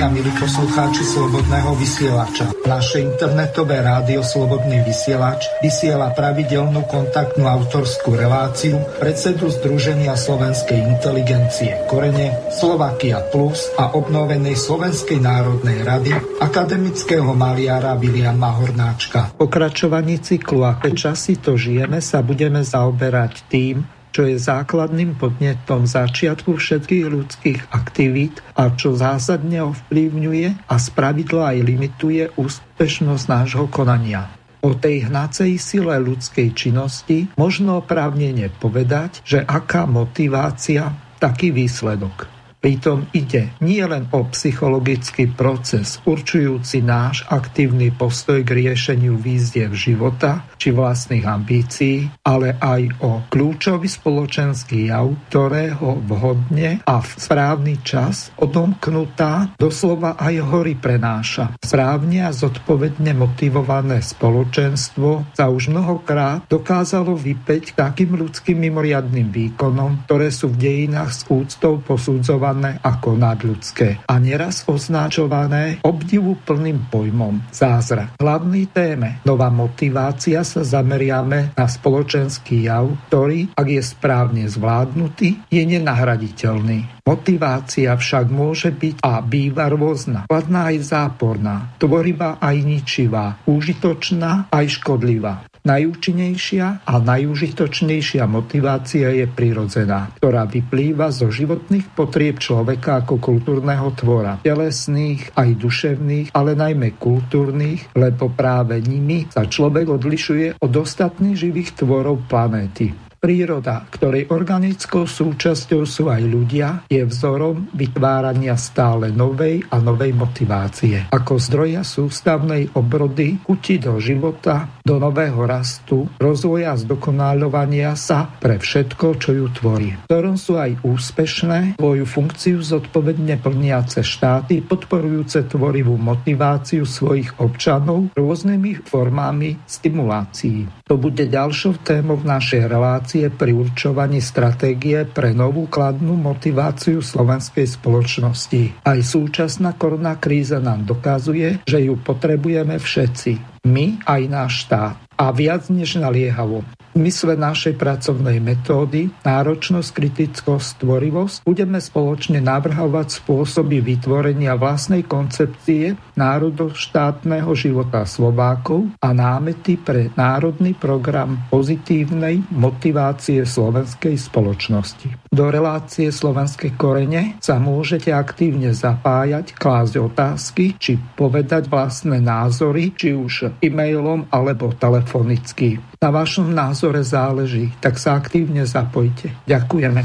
a milí poslucháči Slobodného vysielača. Naše internetové rádio Slobodný vysielač vysiela pravidelnú kontaktnú autorskú reláciu predsedu Združenia slovenskej inteligencie Korene, Slovakia Plus a obnovenej Slovenskej národnej rady akademického maliara Viliama Hornáčka. Pokračovaní cyklu Aké časy to žijeme sa budeme zaoberať tým, čo je základným podnetom začiatku všetkých ľudských aktivít a čo zásadne ovplyvňuje a spravidla aj limituje úspešnosť nášho konania. O tej hnacej sile ľudskej činnosti možno oprávnene povedať, že aká motivácia, taký výsledok. Pritom ide nie len o psychologický proces určujúci náš aktívny postoj k riešeniu výziev života či vlastných ambícií, ale aj o kľúčový spoločenský jav, ktorého vhodne a v správny čas odomknutá doslova aj hory prenáša. Správne a zodpovedne motivované spoločenstvo sa už mnohokrát dokázalo vypäť takým ľudským mimoriadnym výkonom, ktoré sú v dejinách s úctou posudzované ako nadľudské a neraz označované obdivuplným pojmom zázrak. Hlavný téme nová motivácia sa zameriame na spoločenský jav, ktorý, ak je správne zvládnutý, je nenahraditeľný. Motivácia však môže byť a býva rôzna, kladná aj záporná, tvorivá aj ničivá, užitočná aj škodlivá. Najúčinnejšia a najúžitočnejšia motivácia je prirodzená, ktorá vyplýva zo životných potrieb človeka ako kultúrneho tvora, telesných, aj duševných, ale najmä kultúrnych, lebo práve nimi sa človek odlišuje od ostatných živých tvorov planéty. Príroda, ktorej organickou súčasťou sú aj ľudia, je vzorom vytvárania stále novej a novej motivácie. Ako zdroja sústavnej obrody, chuti do života, do nového rastu, rozvoja a zdokonaľovania sa pre všetko, čo ju tvorí. Ktorom sú aj úspešné, svoju funkciu zodpovedne plniace štáty, podporujúce tvorivú motiváciu svojich občanov rôznymi formami stimulácií. To bude ďalšou témou v našej relácii pri určovaní stratégie pre novú kladnú motiváciu slovenskej spoločnosti. Aj súčasná korona kríza nám dokazuje, že ju potrebujeme všetci, my aj náš štát. A viac než naliehavo. V mysle našej pracovnej metódy, náročnosť, kritickosť, tvorivosť, budeme spoločne navrhovať spôsoby vytvorenia vlastnej koncepcie národoštátneho života Slovákov a námety pre národný program pozitívnej motivácie slovenskej spoločnosti. Do relácie Slovenské korene sa môžete aktívne zapájať, klásť otázky, či povedať vlastné názory, či už e-mailom alebo telefonicky. Na vašom názore záleží, tak sa aktívne zapojte. Ďakujeme.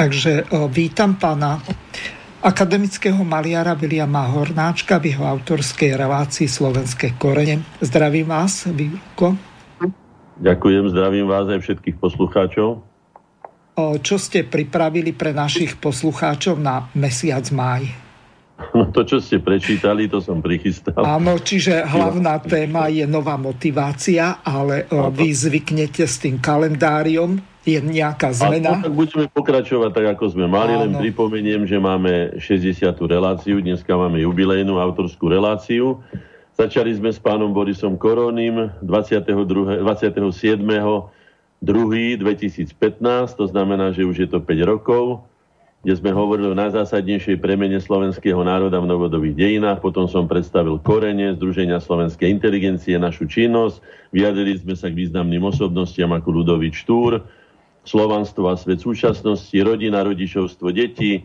Takže vítam pána akademického maliara Viliama Hornáčka v jeho autorskej relácii Slovenské korene. Zdravím vás, Vilko. Ďakujem, zdravím vás aj všetkých poslucháčov. Čo ste pripravili pre našich poslucháčov na mesiac máj? No to, čo ste prečítali, to som prichystal. Áno, čiže hlavná téma je nová motivácia, ale vy zvyknete s tým kalendáriom. Je nejaká zmena. Tak budeme pokračovať tak, ako sme mali. Áno. Len pripomeniem, že máme 60. reláciu. Dneska máme jubilejnú autorskú reláciu. Začali sme s pánom Borisom Korónim 27.2.2015. To znamená, že už je to 5 rokov, kde sme hovorili o najzásadnejšej premene slovenského národa v novodobých dejinách. Potom som predstavil korene Združenia slovenskej inteligencie, našu činnosť. Vyjadrili sme sa k významným osobnostiam ako Ľudovít Štúr, Slovanstvo a svet súčasnosti, rodina, rodičovstvo, deti,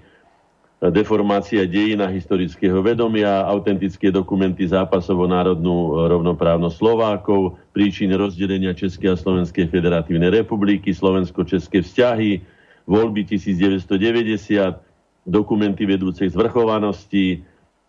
deformácia dejina historického vedomia, autentické dokumenty zápasov o národnú rovnoprávnosť Slovákov, príčiny rozdelenia Českej a Slovenskej federatívnej republiky, slovensko-české vzťahy, voľby 1990, dokumenty vedúce k zvrchovanosti,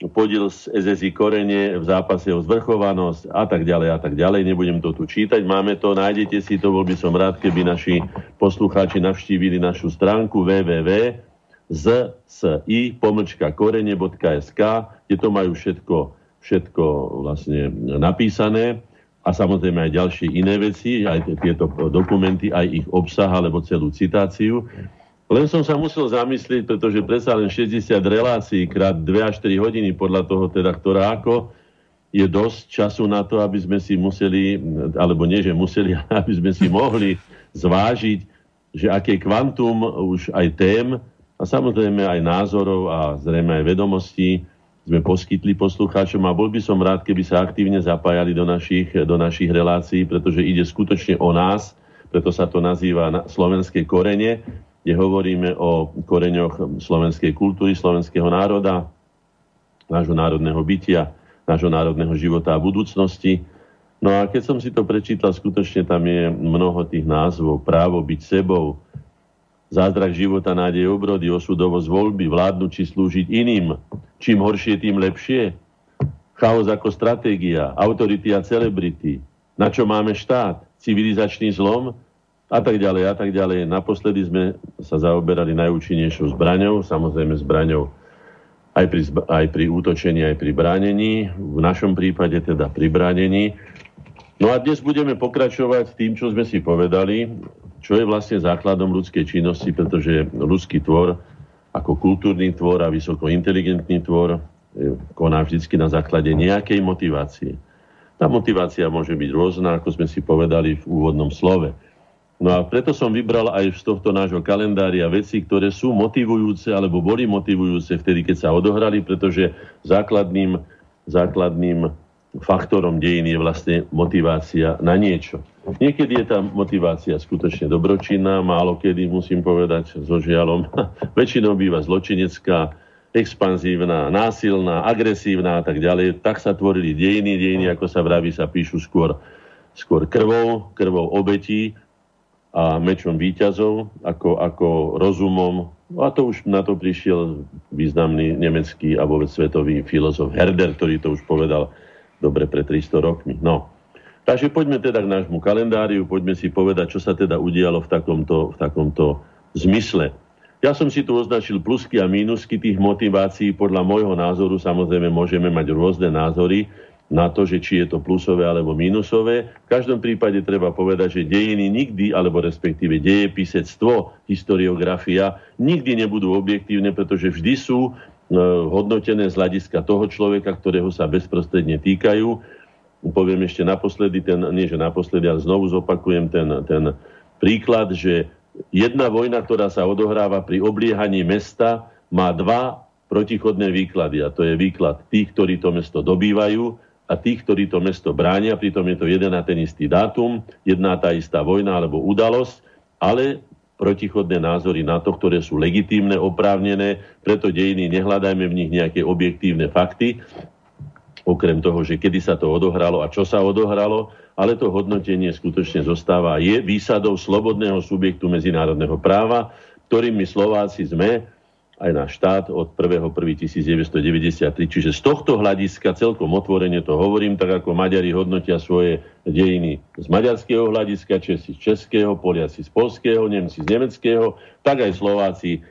podiel z SSI Korene v zápase o zvrchovanosť a tak ďalej, nebudem to tu čítať, máme to, nájdete si to, bol by som rád, keby naši poslucháči navštívili našu stránku www.zsi-korene.sk, kde to majú všetko vlastne napísané a samozrejme aj ďalšie iné veci, aj tieto dokumenty, aj ich obsah alebo celú citáciu. Len som sa musel zamyslieť, pretože predsa len 60 relácií krát 2 až 4 hodiny, podľa toho teda, ktorá ako, je dosť času na to, aby sme si museli, alebo nie, že museli, aby sme si mohli zvážiť, že aké kvantum už aj tém a samozrejme aj názorov a zrejme aj vedomostí sme poskytli poslucháčom a bol by som rád, keby sa aktívne zapájali do našich relácií, pretože ide skutočne o nás, preto sa to nazýva Slovenské korene, kde hovoríme o koreňoch slovenskej kultúry, slovenského národa, nášho národného bytia, nášho národného života a budúcnosti. No a keď som si to prečítal, skutočne tam je mnoho tých názvov. Právo byť sebou, zázrak života, nádej obrody, osudovosť voľby, vládnuť či slúžiť iným. Čím horšie, tým lepšie. Chaos ako stratégia, autority a celebrity. Na čo máme štát? Civilizačný zlom? A tak ďalej, a tak ďalej. Naposledy sme sa zaoberali najúčinnejšou zbraňou, samozrejme zbraňou aj pri útočení, aj pri bránení, v našom prípade teda pri bránení. No a dnes budeme pokračovať tým, čo sme si povedali, čo je vlastne základom ľudskej činnosti, pretože ľudský tvor ako kultúrny tvor a vysoko inteligentný tvor koná vždycky na základe nejakej motivácie. Tá motivácia môže byť rôzna, ako sme si povedali v úvodnom slove. No a preto som vybral aj z tohto nášho kalendária veci, ktoré sú motivujúce alebo boli motivujúce vtedy, keď sa odohrali, pretože základným faktorom dejín je vlastne motivácia na niečo. Niekedy je tá motivácia skutočne dobročinná, málo kedy, musím povedať so žiaľom, väčšinou býva zločinecká, expanzívna, násilná, agresívna a tak ďalej. Tak sa tvorili dejiny, ako sa vraví, sa píšu skôr krvou obetí a mečom víťazov, ako rozumom. A to už na to prišiel významný nemecký a vôbec svetový filozof Herder, ktorý to už povedal dobre pred 300 rokmi. No. Takže poďme teda k nášmu kalendáriu, poďme si povedať, čo sa teda udialo v takomto zmysle. Ja som si tu označil plusky a mínusky tých motivácií. Podľa môjho názoru samozrejme môžeme mať rôzne názory na to, že či je to plusové alebo mínusové. V každom prípade treba povedať, že dejiny nikdy, alebo respektíve dejepisectvo, historiografia, nikdy nebudú objektívne, pretože vždy sú hodnotené z hľadiska toho človeka, ktorého sa bezprostredne týkajú. Poviem ešte naposledy, ale znovu zopakujem ten príklad, že jedna vojna, ktorá sa odohráva pri obliehaní mesta, má dva protichodné výklady. A to je výklad tých, ktorí to mesto dobývajú, a tých, ktorí to mesto bránia, pritom je to jeden a ten istý dátum, jedna tá istá vojna alebo udalosť, ale protichodné názory na to, ktoré sú legitímne, oprávnené, preto dejiny, nehľadajme v nich nejaké objektívne fakty, okrem toho, že kedy sa to odohralo a čo sa odohralo, ale to hodnotenie skutočne zostáva, je výsadou slobodného subjektu medzinárodného práva, ktorým my Slováci sme, aj na štát od 1.1.1993. Čiže z tohto hľadiska celkom otvorene to hovorím, tak ako Maďari hodnotia svoje dejiny z maďarského hľadiska, Česi z českého, Poliaci z polského, Nemci z nemeckého, tak aj Slováci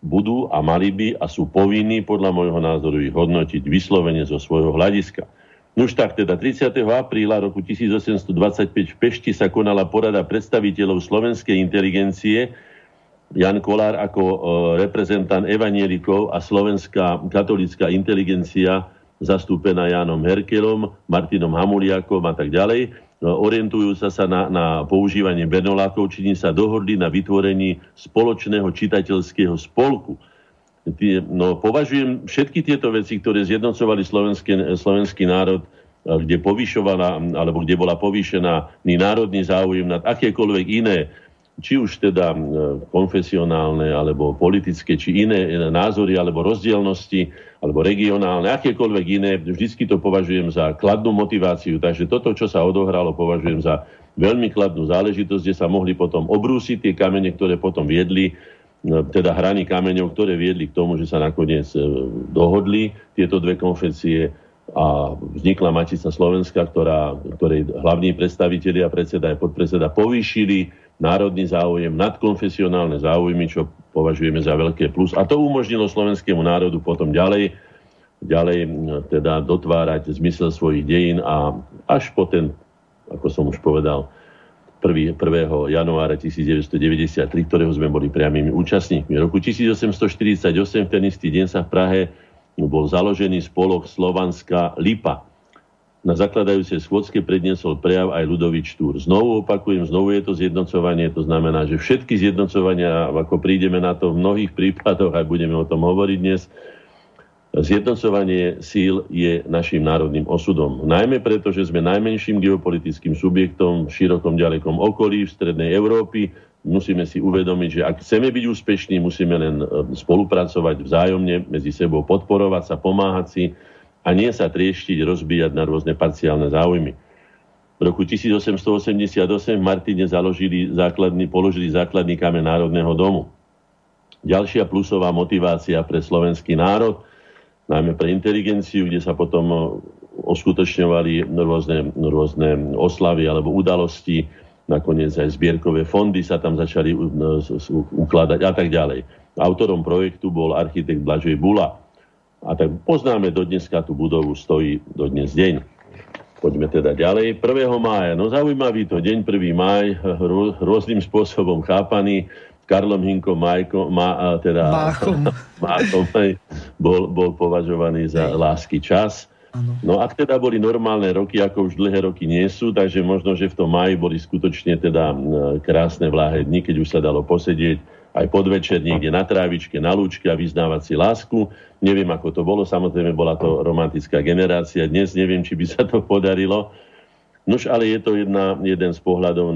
budú a mali by a sú povinní podľa môjho názoru ich hodnotiť vyslovene zo svojho hľadiska. Nuž tak teda 30. apríla roku 1825 v Pešti sa konala porada predstaviteľov slovenskej inteligencie, Jan Kolár ako reprezentant evanielikov a slovenská katolícka inteligencia zastúpená Jánom Herkelom, Martinom Hamuliakom a tak ďalej. Orientujú sa na používanie bernolákov, čiže sa dohodli na vytvorení spoločného čitateľského spolku. Považujem všetky tieto veci, ktoré zjednocovali slovenský národ, kde povyšovala, alebo kde bola povýšená národný záujem nad akékoľvek iné, či už teda konfesionálne, alebo politické, či iné názory, alebo rozdielnosti, alebo regionálne, akékoľvek iné, vždycky to považujem za kladnú motiváciu. Takže toto, čo sa odohralo, považujem za veľmi kladnú záležitosť, kde sa mohli potom obrúsiť tie kamene, ktoré potom viedli teda hraní kameňov, ktoré viedli k tomu, že sa nakoniec dohodli tieto dve konfesie a vznikla Matica Slovenska, ktorej hlavní predstavitelia, predseda a podpredseda, povýšili národný záujem nad konfesionálne záujmy, čo považujeme za veľké plus. A to umožnilo slovenskému národu potom ďalej teda dotvárať zmysel svojich dejín a až po ten, ako som už povedal, 1. januára 1993, ktorého sme boli priamými účastníkmi. V roku 1848, v ten istý deň, sa v Prahe bol založený spolok Slovanská Lipa. Na zakladajúcej schôdzke predniesol prejav aj Ľudovít Štúr. Znovu opakujem, je to zjednocovanie, to znamená, že všetky zjednocovania, ako prídeme na to v mnohých prípadoch, aj budeme o tom hovoriť dnes, zjednocovanie síl je našim národným osudom. Najmä preto, že sme najmenším geopolitickým subjektom v širokom ďalekom okolí, v strednej Európy. Musíme si uvedomiť, že ak chceme byť úspešní, musíme len spolupracovať vzájomne, medzi sebou podporovať sa, pomáhať si a nie sa trieštiť, rozbíjať na rôzne parciálne záujmy. V roku 1888 v Martine položili základný kameň Národného domu. Ďalšia plusová motivácia pre slovenský národ, najmä pre inteligenciu, kde sa potom oskutočňovali rôzne oslavy alebo udalosti, nakoniec aj zbierkové fondy sa tam začali ukladať a tak ďalej. Autorom projektu bol architekt Blažej Bula. A tak poznáme dodneska tú budovu, stojí dodnes deň. Poďme teda ďalej. 1. mája, no zaujímavý to deň, 1. máj, rôznym spôsobom chápaný. Karlom Hinkom Máchom bol považovaný za lásky čas. Ano. No ak teda boli normálne roky, ako už dlhé roky nie sú, takže možno, že v tom máji boli skutočne teda krásne vláhé dni, keď už sa dalo posedieť aj podvečer niekde na trávičke, na lúčke a vyznávať si lásku. Neviem, ako to bolo, samozrejme bola to romantická generácia. Dnes neviem, či by sa to podarilo. Nož, ale je to jeden z pohľadov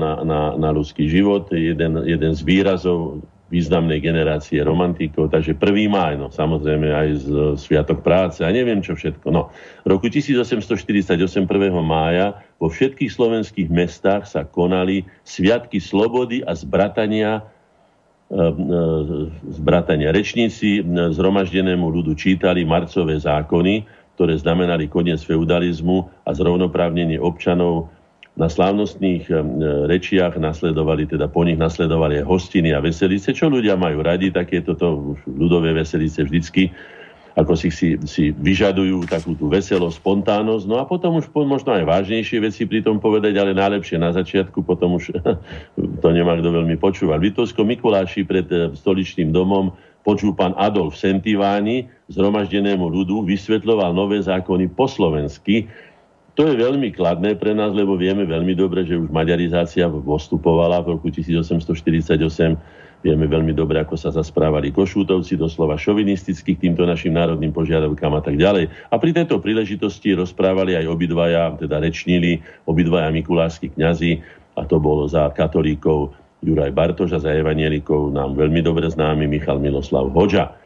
na ľudský život, jeden z výrazov významnej generácie romantikov, takže 1. máj, no, samozrejme aj z Sviatok práce a neviem čo všetko. No. Roku 1848, 1. mája, vo všetkých slovenských mestách sa konali Sviatky slobody a zbratania. Rečníci zhromaždenému ľudu čítali marcové zákony, ktoré znamenali koniec feudalizmu a zrovnoprávnenie občanov. Na slávnostných rečiach nasledovali hostiny a veselice, čo ľudia majú radi, takéto ľudové veselice vždycky, ako si vyžadujú takú tú veselosť, spontánnosť. No a potom už možno aj vážnejšie veci pri tom povedať, ale najlepšie na začiatku, potom už to nemá kto veľmi počúvať. V Liptovskom Mikuláši pred stoličným domom podžupan Adolf Sentiváni zhromaždenému ľudu vysvetľoval nové zákony po slovensky. To je veľmi kladné pre nás, lebo vieme veľmi dobre, že už maďarizácia postupovala v roku 1848. Vieme veľmi dobre, ako sa zasprávali Košútovci, doslova šovinisticky k týmto našim národným požiadavkám a tak ďalej. A pri tejto príležitosti rozprávali aj rečnili obidvaja mikulášski kňazi, a to bolo za katolíkov Juraj Bartoš a za evanjelikov nám veľmi dobre známy Michal Miloslav Hoďa.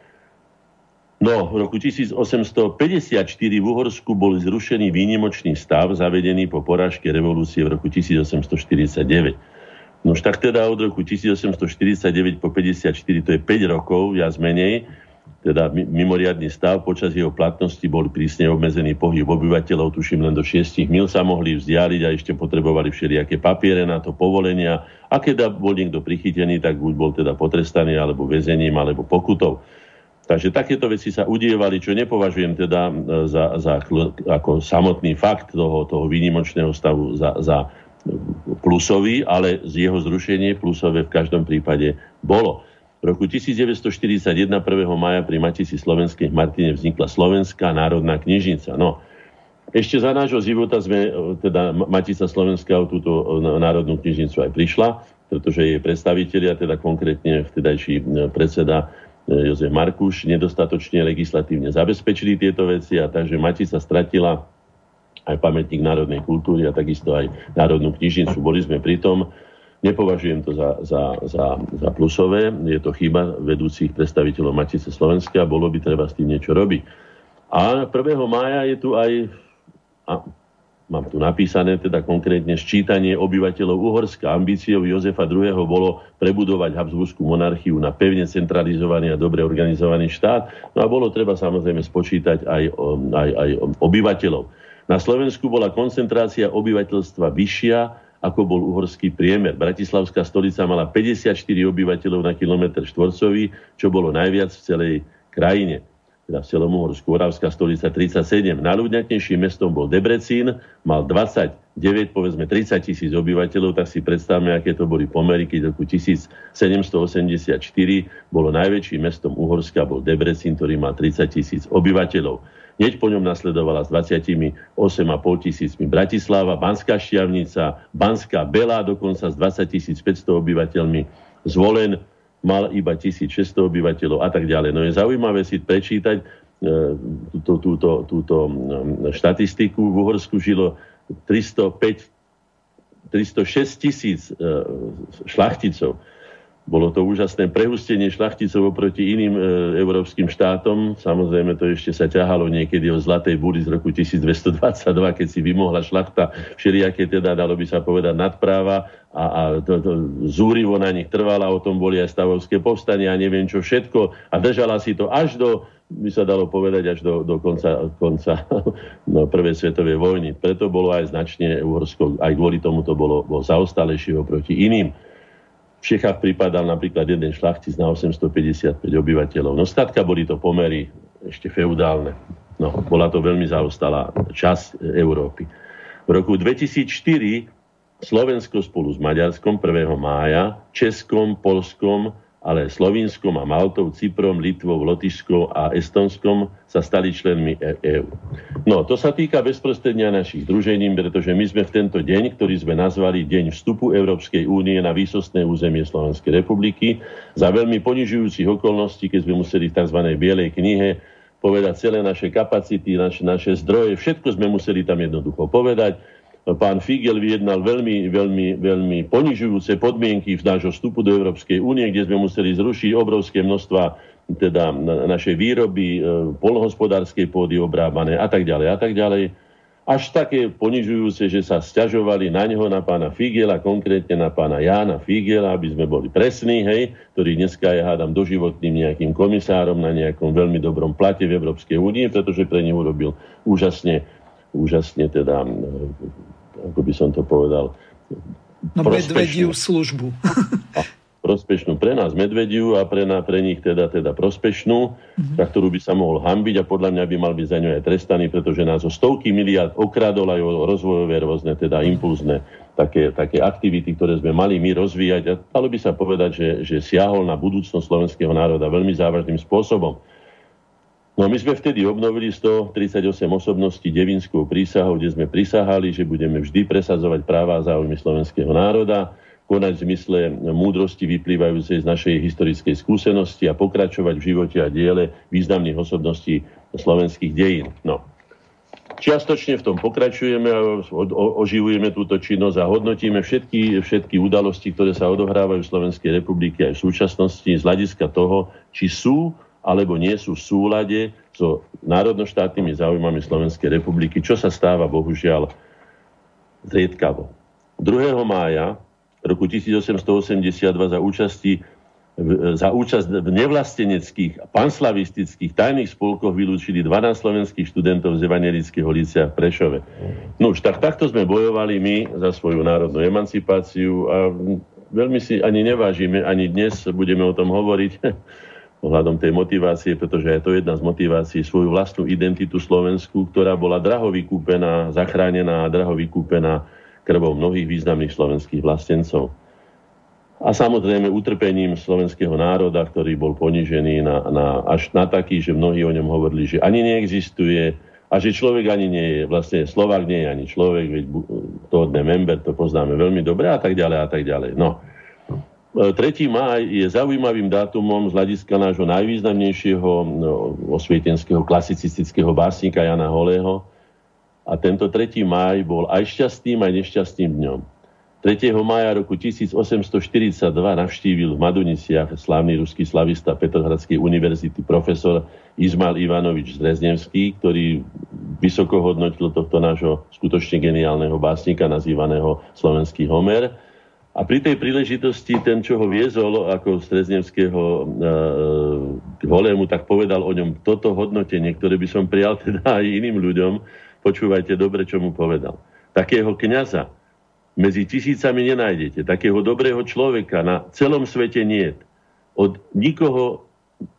No, v roku 1854 v Uhorsku bol zrušený výnimočný stav, zavedený po porážke revolúcie v roku 1849. No už tak teda od roku 1849 po 54, to je 5 rokov, viac menej, teda mimoriadny stav, počas jeho platnosti bol prísne obmedzený pohyb obyvateľov, tuším len do 6 mil sa mohli vzdialiť a ešte potrebovali všelijaké papiere na to, povolenia. A keď bol niekto prichytený, tak buď bol teda potrestaný alebo väzením, alebo pokutou. Takže takéto veci sa udievali, čo nepovažujem teda ako samotný fakt toho výnimočného stavu za plusový, ale z jeho zrušenie plusové v každom prípade bolo. V roku 1941, 1. maja, pri Matici slovenskej v Martine vznikla Slovenská národná knižnica. No, ešte za nášho života sme, teda Matica Slovenska, o túto národnú knižnicu aj prišla, pretože jej predstavitelia, teda konkrétne vtedajší predseda Jozef Markuš, nedostatočne legislatívne zabezpečili tieto veci, a takže Matica stratila aj pamätník národnej kultúry a takisto aj národnú knižnicu. Boli sme pri tom. Nepovažujem to za plusové, je to chyba vedúcich predstaviteľov Matice Slovenska, bolo by treba s tým niečo robiť. A 1. mája je tu aj mám tu napísané, teda konkrétne sčítanie obyvateľov Uhorska. Ambíciou Jozefa II. Bolo prebudovať habsburskú monarchiu na pevne centralizovaný a dobre organizovaný štát. No a bolo treba samozrejme spočítať aj obyvateľov. Na Slovensku bola koncentrácia obyvateľstva vyššia, ako bol uhorský priemer. Bratislavská stolica mala 54 obyvateľov na kilometr štvorcový, čo bolo najviac v celej krajine. Teda v celom Uhorsku, Oravská stolica 37. Najľudnatnejším mestom bol Debrecín, mal 29, povedzme 30 000 obyvateľov, tak si predstavme, aké to boli pomery, keď roku 1784 bolo najväčším mestom Uhorska, bol Debrecín, ktorý mal 30 000 obyvateľov. Hneď po ňom nasledovala s 28,5 000 Bratislava, Banská Štiavnica, Banská Belá, dokonca s 20 500 obyvateľmi. Zvolen mal iba 1600 obyvateľov a tak ďalej. No je zaujímavé si prečítať túto štatistiku. V Uhorsku žilo 306 000 šlachticov. Bolo to úžasné prehustenie šlachticov oproti iným európskym štátom. Samozrejme, to ešte sa ťahalo niekedy o zlatej búry z roku 1222, keď si vymohla šlachta všelijaké, teda dalo by sa povedať, nadpráva a to zúrivo na nich trvala. O tom boli aj stavovské povstania a neviem čo všetko. A držala si to až do, by sa dalo povedať, až do konca Prvej svetovej vojny. Preto bolo aj značne Uhorsko, aj kvôli tomu to bolo zaostalejšie oproti iným. V Čechách pripadal napríklad jeden šlachtic na 855 obyvateľov. No skrátka boli to pomery ešte feudálne. No, bola to veľmi zaostalá časť Európy. V roku 2004 Slovensko spolu s Maďarskom 1. mája, Českom, Polskom, ale Slovinskom a Maltou, Cyprom, Litvou, Lotyšskou a Estonskom sa stali členmi EÚ. No, to sa týka bezprostredne našich združením, pretože my sme v tento deň, ktorý sme nazvali Deň vstupu Európskej únie na výsostné územie Slovenskej republiky, za veľmi ponižujúcich okolností, keď sme museli v tzv. Bielej knihe povedať celé naše kapacity, naše zdroje, všetko sme museli tam jednoducho povedať. Pán Figel vyjednal veľmi, veľmi, veľmi ponižujúce podmienky v nášho vstupu do Európskej únie, kde sme museli zrušiť obrovské množstva teda našej výroby, poľnohospodárskej pôdy obrábané a tak ďalej, a tak ďalej. Až také ponižujúce, že sa sťažovali na neho, na pána Figela, konkrétne na pána Jána Figela, aby sme boli presní, hej, ktorý dneska je, hádam, doživotným nejakým komisárom na nejakom veľmi dobrom plate v Európskej únii, pretože pre neho urobil úžasne teda, ako by som to povedal, no, medvediu službu. Prospešnú pre nás medvediu a pre nich teda prospešnú, za ktorú by sa mohol hanbiť a podľa mňa by mal byť za ňu aj trestaný, pretože nás o stovky miliárd okradol aj o rozvojové rôzne, teda impulzné také aktivity, ktoré sme mali my rozvíjať. A dalo by sa povedať, že siahol na budúcnosť slovenského národa veľmi závažným spôsobom. No my sme vtedy obnovili 138 osobností devinskou prísahou, kde sme prisahali, že budeme vždy presadzovať práva a záujmy slovenského národa, konať v zmysle múdrosti vyplývajúcej z našej historickej skúsenosti a pokračovať v živote a diele významných osobností slovenských dejín. No. Čiastočne v tom pokračujeme a oživujeme túto činnosť a hodnotíme všetky udalosti, ktoré sa odohrávajú v Slovenskej republike aj v súčasnosti z hľadiska toho, či sú alebo nie sú v súlade so národnoštátnymi záujmami Slovenskej republiky, čo sa stáva bohužiaľ zriedkavo. 2. mája roku 1882 za účasť v nevlasteneckých a panslavistických tajných spolkoch vylúčili 12 slovenských študentov z Evangelického lícea v Prešove. No už takto sme bojovali my za svoju národnú emancipáciu a veľmi si ani nevážime, ani dnes budeme o tom hovoriť, ohľadom tej motivácie, pretože je to jedna z motivácií, svoju vlastnú identitu slovenskú, ktorá bola draho vykúpená, zachránená a draho vykúpená krvou mnohých významných slovenských vlastencov. A samozrejme utrpením slovenského národa, ktorý bol ponižený až na taký, že mnohí o ňom hovorili, že ani neexistuje a že človek ani nie je, vlastne Slovák nie je ani človek, veď to od member, to poznáme veľmi dobre a tak ďalej a tak ďalej. No. 3. máj je zaujímavým dátumom z hľadiska nášho najvýznamnejšieho osvietenského klasicistického básnika Jana Holého. A tento 3. máj bol aj šťastným, aj nešťastným dňom. 3. 3. mája roku 1842 navštívil v Maduniciach slávny ruský slavista Petrohradskej univerzity profesor Izmail Ivanovič Zreznevský, ktorý vysoko hodnotil tohto nášho skutočne geniálneho básnika nazývaného slovenský Homer. A pri tej príležitosti ten, čo ho viezol ako Streznevského k Holému, tak povedal o ňom toto hodnotenie, ktoré by som prijal teda aj iným ľuďom. Počúvajte dobre, čo mu povedal. Takého kňaza medzi tisícami nenájdete. Takého dobrého človeka na celom svete niet. Od nikoho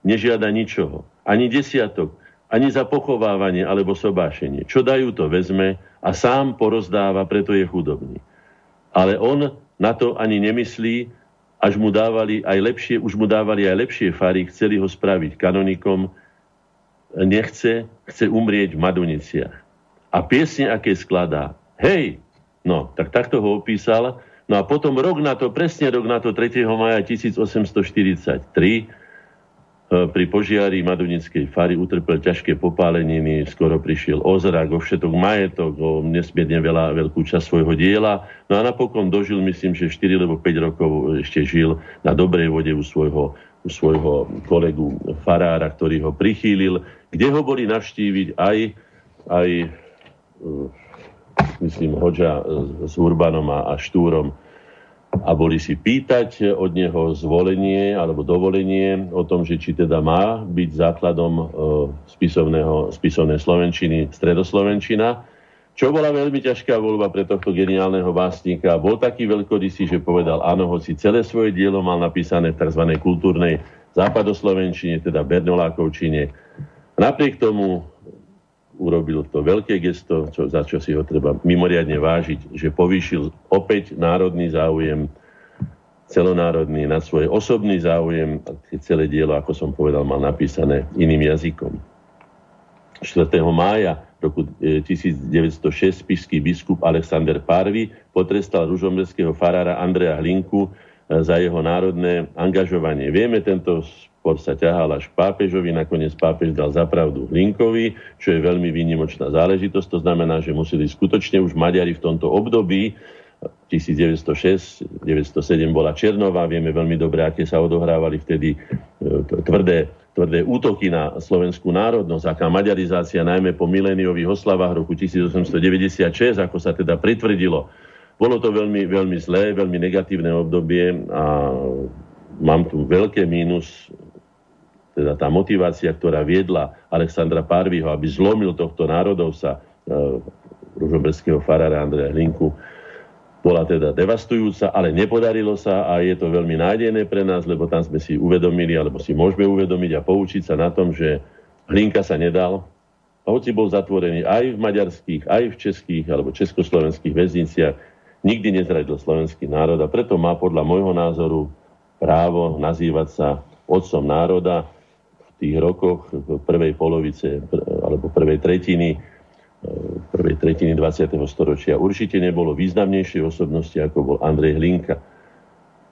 nežiada ničoho. Ani desiatok, ani za pochovávanie alebo sobášenie. Čo dajú, to vezme a sám porozdáva, preto je chudobný. Ale on na to ani nemyslí, už mu dávali aj lepšie fary, chceli ho spraviť kanonikom, chce umrieť v Maduniciach. A piesne, aké skladá. Hej! No, tak takto ho opísal. No a potom presne rok na to, 3. maja 1843, pri požiari Madunickej fary utrpel ťažké popáleniny, skoro prišiel o zrak, o všetok majetok, o nesmierne veľkú časť svojho diela. No a napokon dožil, myslím, že 4 alebo 5 rokov ešte žil na dobrej vode u svojho kolegu farára, ktorý ho prichýlil, kde ho boli navštíviť aj myslím, hodža s Urbanom a Štúrom, a boli si pýtať od neho zvolenie alebo dovolenie o tom, že či teda má byť základom spisovnej slovenčiny stredoslovenčina, čo bola veľmi ťažká voľba pre tohto geniálneho básnika. Bol taký veľkorysý, že povedal áno, hoci celé svoje dielo mal napísané v tzv. Kultúrnej západoslovenčine, teda Bernolákovčine. Napriek tomu urobil to veľké gesto, za čo si ho treba mimoriadne vážiť, že povýšil opäť národný záujem, celonárodný, na svoj osobný záujem. Celé dielo, ako som povedal, mal napísané iným jazykom. 4. mája roku 1906 spišský biskup Alexander Párvy potrestal ružomberského farára Andreja Hlinku za jeho národné angažovanie. Vieme, tento sa ťahal až pápežovi, nakoniec pápež dal zapravdu Hlinkovi, čo je veľmi výnimočná záležitosť. To znamená, že museli skutočne už Maďari v tomto období, 1906-1907 bola Černová, vieme veľmi dobre, aké sa odohrávali vtedy tvrdé útoky na slovenskú národnosť, aká maďarizácia, najmä po miléniových oslavách roku 1896, ako sa teda pritvrdilo. Bolo to veľmi, veľmi zlé, veľmi negatívne obdobie a mám tu veľké mínus, teda tá motivácia, ktorá viedla Alexandra Párvyho, aby zlomil tohto národovca, ružomberského farára Andreja Hlinku, bola teda devastujúca, ale nepodarilo sa a je to veľmi nádejné pre nás, lebo tam sme si uvedomili, alebo si môžeme uvedomiť a poučiť sa na tom, že Hlinka sa nedal, a hoci bol zatvorený aj v maďarských, aj v českých, alebo československých väzniciach, nikdy nezradil slovenský národ a preto má podľa môjho názoru právo nazývať sa otcom národa v tých rokoch prvej tretiny 20. storočia. Určite nebolo významnejšej osobnosti, ako bol Andrej Hlinka.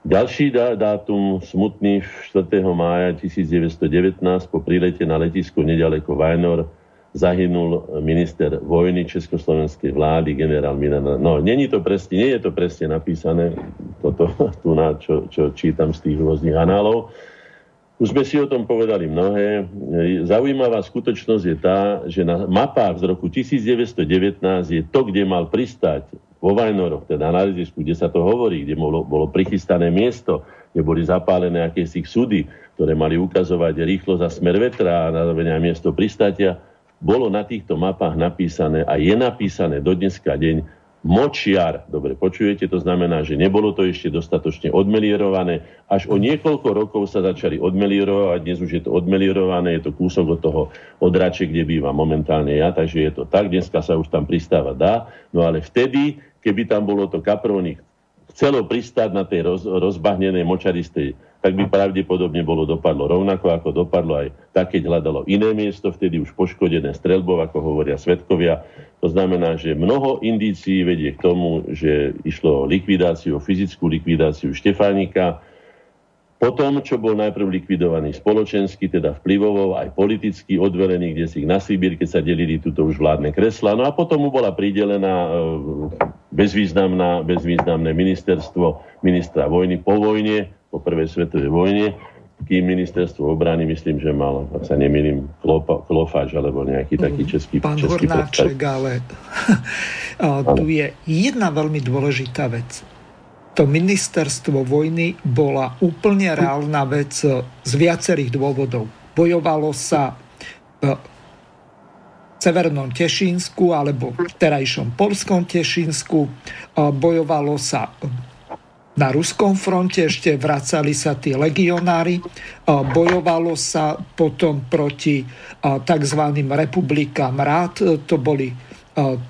Ďalší dátum smutný 4. mája 1919 po prilete na letisko nedaleko Vajnor zahynul minister vojny československej vlády generál Milan. No, nie je to presne napísané, čo čítam z tých rôznych análov. Už sme si o tom povedali mnohé. Zaujímavá skutočnosť je tá, že na mapách z roku 1919 je to, kde mal pristať vo Vajnoroch, teda na letisku, kde sa to hovorí, kde bolo prichystané miesto, kde boli zapálené akési súdy, ktoré mali ukazovať rýchlosť a smer vetra a zároveň miesto pristátia. Bolo na týchto mapách napísané a je napísané do dneska deň Močiar. Dobre, počujete, to znamená, že nebolo to ešte dostatočne odmelierované. Až o niekoľko rokov sa začali odmelierovať, dnes už je to odmelierované, je to kúsok od toho Odrače, kde býva momentálne ja, takže je to tak, dneska sa už tam pristáva dá. No ale vtedy, keby tam bolo to kaprónik, chcelo pristáť na tej rozbahnenej močaristej, tak by pravdepodobne bolo dopadlo rovnako, ako dopadlo aj tak, keď hľadalo iné miesto, vtedy už poškodené streľbou, ako hovoria svedkovia. To znamená, že mnoho indícií vedie k tomu, že išlo o likvidáciu, o fyzickú likvidáciu Štefánika. Potom, čo bol najprv likvidovaný spoločensky, teda vplyvovo, aj politicky odvelený, kde si ich na Sibír, keď sa delili tuto už vládne kresla. No a potom mu bola pridelená bezvýznamné ministerstvo ministra vojny po vojne, po prvej svetovej vojne, kým ministerstvo obrany, myslím, že malo, ak sa nemýlim, Klofáš alebo nejaký taký český pán Hornáček, ale tu je jedna veľmi dôležitá vec. To ministerstvo vojny bola úplne reálna vec z viacerých dôvodov. Bojovalo sa v Severnom Tešínsku alebo v terajšom Polskom Tešínsku, bojovalo sa na Ruskom fronte, ešte vracali sa tí legionári, bojovalo sa potom proti tzv. Republikám rád, to boli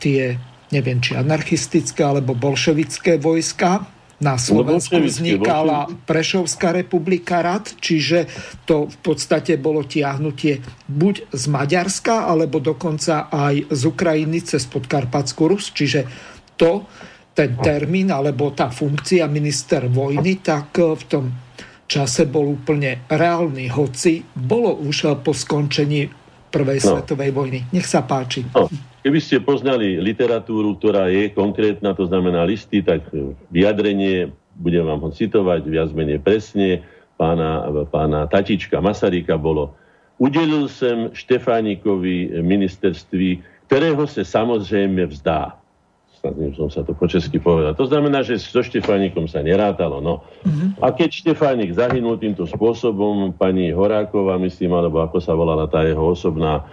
tie, neviem, či anarchistické alebo bolševické vojska. Na Slovensku vznikala Prešovská republika rád, čiže to v podstate bolo tiahnutie buď z Maďarska, alebo dokonca aj z Ukrajiny cez Podkarpatskú Rus, čiže to ten termín alebo tá funkcia minister vojny, tak v tom čase bol úplne reálny, hoci bolo už po skončení prvej svetovej vojny. Nech sa páči. Keby ste poznali literatúru, ktorá je konkrétna, to znamená listy, tak vyjadrenie, budem vám ho citovať viac menej presne, pána Tatička Masaryka bolo: udelil sem Štefánikovi ministerství, ktorého sa samozrejme vzdá. Som sa to po česky povedal. To znamená, že so Štefánikom sa nerátalo. No. A keď Štefánik zahynul týmto spôsobom, pani Horáková, myslím, alebo ako sa volala tá jeho osobná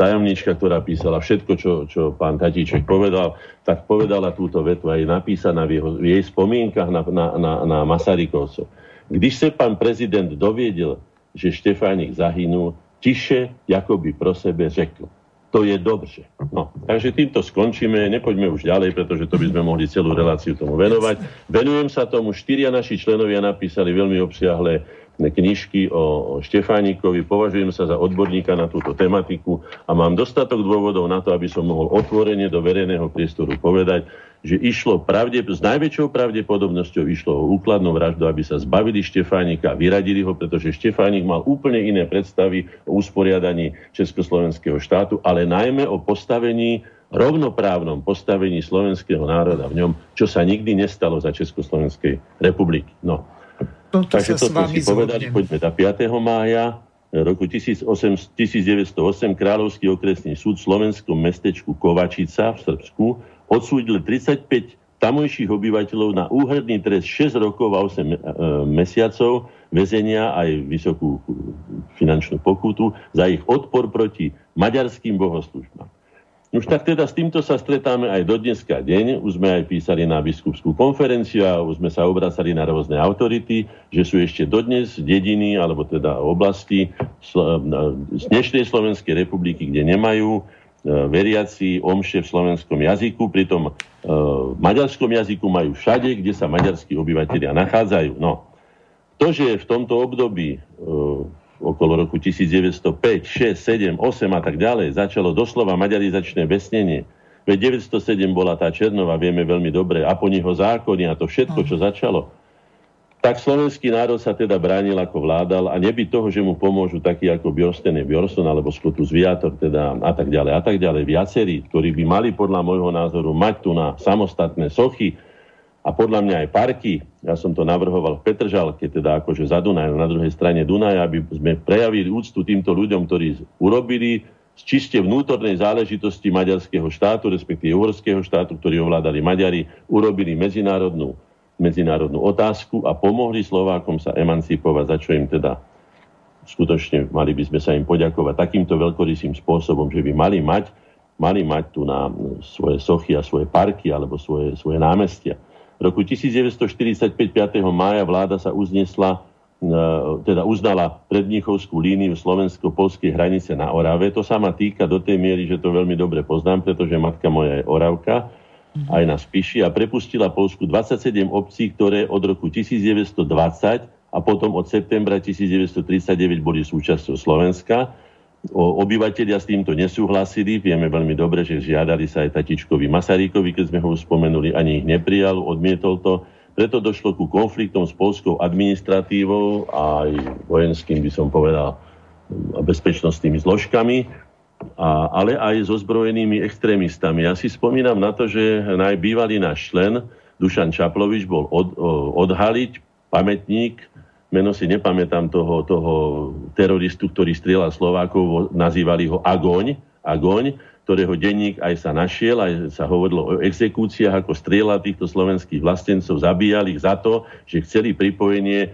tajomnička, ktorá písala všetko, čo pán Tatíček povedal, tak povedala túto vetu aj napísaná v jej spomienkach na Masarykovcov. Když sa pán prezident doviedel, že Štefánik zahynul, tiše, ako by pro sebe řekl: to je dobře. No, takže týmto skončíme, nepoďme už ďalej, pretože to by sme mohli celú reláciu tomu venovať. Venujem sa tomu, 4 naši členovia napísali veľmi obsiahle knižky o Štefánikovi, považujem sa za odborníka na túto tematiku a mám dostatok dôvodov na to, aby som mohol otvorene do verejného priestoru povedať, že s najväčšou pravdepodobnosťou išlo o úkladnú vraždu, aby sa zbavili Štefánika a vyradili ho, pretože Štefánik mal úplne iné predstavy o usporiadaní československého štátu, ale najmä o rovnoprávnom postavení slovenského národa v ňom, čo sa nikdy nestalo za Československej republiky. Takže to sme si povedali, poďme na 5. mája roku 1908 Kráľovský okresný súd v slovenskom mestečku Kovačica v Srbsku odsúdil 35 tamojších obyvateľov na úhradný trest 6 rokov a 8 mesiacov väzenia aj vysokú finančnú pokutu za ich odpor proti maďarským bohoslužbám. Už tak teda s týmto sa stretáme aj do dneska deň. Už sme aj písali na biskupskú konferenciu a už sme sa obracali na rôzne autority, že sú ešte dodnes dediny, alebo teda oblasti z dnešnej Slovenskej republiky, kde nemajú veriaci omše v slovenskom jazyku, pritom v maďarskom jazyku majú všade, kde sa maďarskí obyvatelia nachádzajú. No, to, že v tomto období okolo roku 1905, 6, 7, 8 a tak ďalej, začalo doslova maďarizačné besnenie. Veď 1907 bola tá Černova, vieme veľmi dobre, a po neho zákony a to všetko, čo začalo. Tak slovenský národ sa teda bránil, ako vládal, a nebyť toho, že mu pomôžu takí ako Björnsten alebo Scotus Viator teda, a tak ďalej, viacerí, ktorí by mali podľa môjho názoru mať tu na samostatné sochy a podľa mňa aj parky. Ja som to navrhoval v Petržalke, teda akože za Dunaj, na druhej strane Dunaja, aby sme prejavili úctu týmto ľuďom, ktorí urobili z čiste vnútornej záležitosti maďarského štátu, respektíve uhorského štátu, ktorý ovládali Maďari, urobili medzinárodnú otázku a pomohli Slovákom sa emancipovať, za čo im teda skutočne mali by sme sa im poďakovať takýmto veľkorysým spôsobom, že by mali mať tu na svoje sochy a svoje parky alebo svoje námestia. V roku 1945 5. mája vláda sa uznala predmníchovskú líniu slovensko-polskej hranice na Orave. To sa ma týka do tej miery, že to veľmi dobre poznám, pretože matka moja je Oravka, aj na Spiši, a prepustila Polsku 27 obcí, ktoré od roku 1920 a potom od septembra 1939 boli súčasťou Slovenska. Obyvatelia s týmto nesúhlasili, vieme veľmi dobre, že žiadali sa aj Tatičkovi Masarykovi, keď sme ho spomenuli, ani ich neprijal, odmietol to. Preto došlo ku konfliktom s polskou administratívou a aj vojenským, by som povedal, bezpečnostnými zložkami. ale aj so zbrojenými extrémistami. Ja si spomínam na to, že najbývalý náš člen Dušan Čaplovič bol odhaliť pamätník, meno si nepamätám toho teroristu, ktorý strieľal Slovákov, nazývali ho Agoň, ktorého denník aj sa našiel, aj sa hovorilo o exekúciách, ako strieľa týchto slovenských vlastencov, zabíjali ich za to, že chceli pripojenie.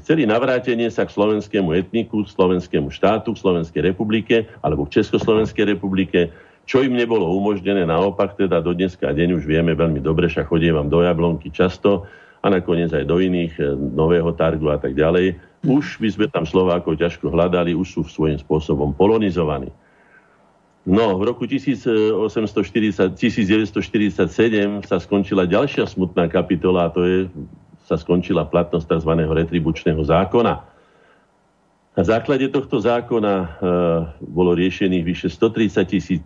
Chceli navrátenie sa k slovenskému etniku, slovenskému štátu, Slovenskej republike alebo k Československej republike, čo im nebolo umožnené. Naopak teda do dneska deň už vieme veľmi dobre, však chodievam do Jablonky často a nakoniec aj do iných, Nového Targu a tak ďalej. Už by sme tam Slovákov ťažko hľadali, už sú svojím spôsobom polonizovaní. No, v roku 1947 sa skončila ďalšia smutná kapitola, a to je, sa skončila platnosť tzv. Retribučného zákona. Na základe tohto zákona bolo riešených vyše 130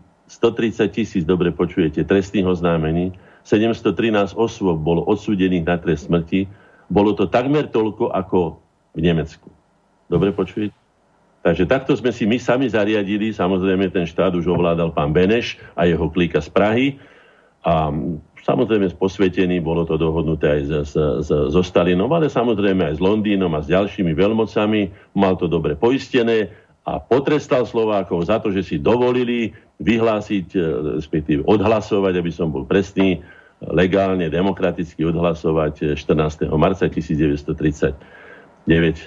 tisíc, dobre počujete, trestných oznámení, 713 osôb bolo odsúdených na trest smrti, bolo to takmer toľko ako v Nemecku. Dobre počujete? Takže takto sme si my sami zariadili, samozrejme ten štát už ovládal pán Beneš a jeho klika z Prahy a samozrejme posvetení, bolo to dohodnuté aj so Stalinom, ale samozrejme aj s Londýnom a s ďalšími veľmocami, mal to dobre poistené a potrestal Slovákov za to, že si dovolili vyhlásiť, respektíve odhlasovať, aby som bol presný, legálne, demokraticky odhlasovať 14. marca 1939.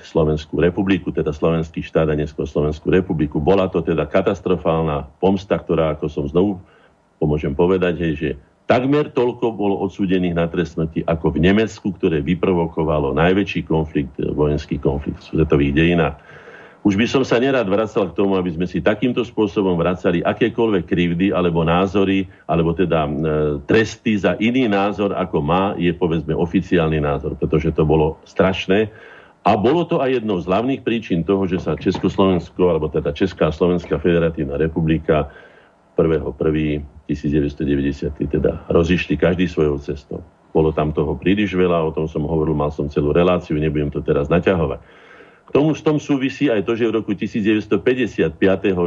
Slovenskú republiku, teda slovenský štát a neskôr Slovenskú republiku. Bola to teda katastrofálna pomsta, ktorá, ako som znovu pomôžem povedať, že takmer toľko bolo odsúdených na trest smrti ako v Nemecku, ktoré vyprovokovalo najväčší konflikt, vojenský konflikt v svetových dejinách. Už by som sa nerad vracal k tomu, aby sme si takýmto spôsobom vracali akékoľvek krivdy alebo názory, alebo teda tresty za iný názor, ako má, je povedzme oficiálny názor, pretože to bolo strašné. A bolo to aj jednou z hlavných príčin toho, že sa Československo, alebo teda Česká a Slovenská federatívna republika 1.1.1990 teda rozišli každý svojou cestou. Bolo tam toho príliš veľa, o tom som hovoril, mal som celú reláciu, nebudem to teraz naťahovať. K tomu s tom súvisí aj to, že v roku 1955.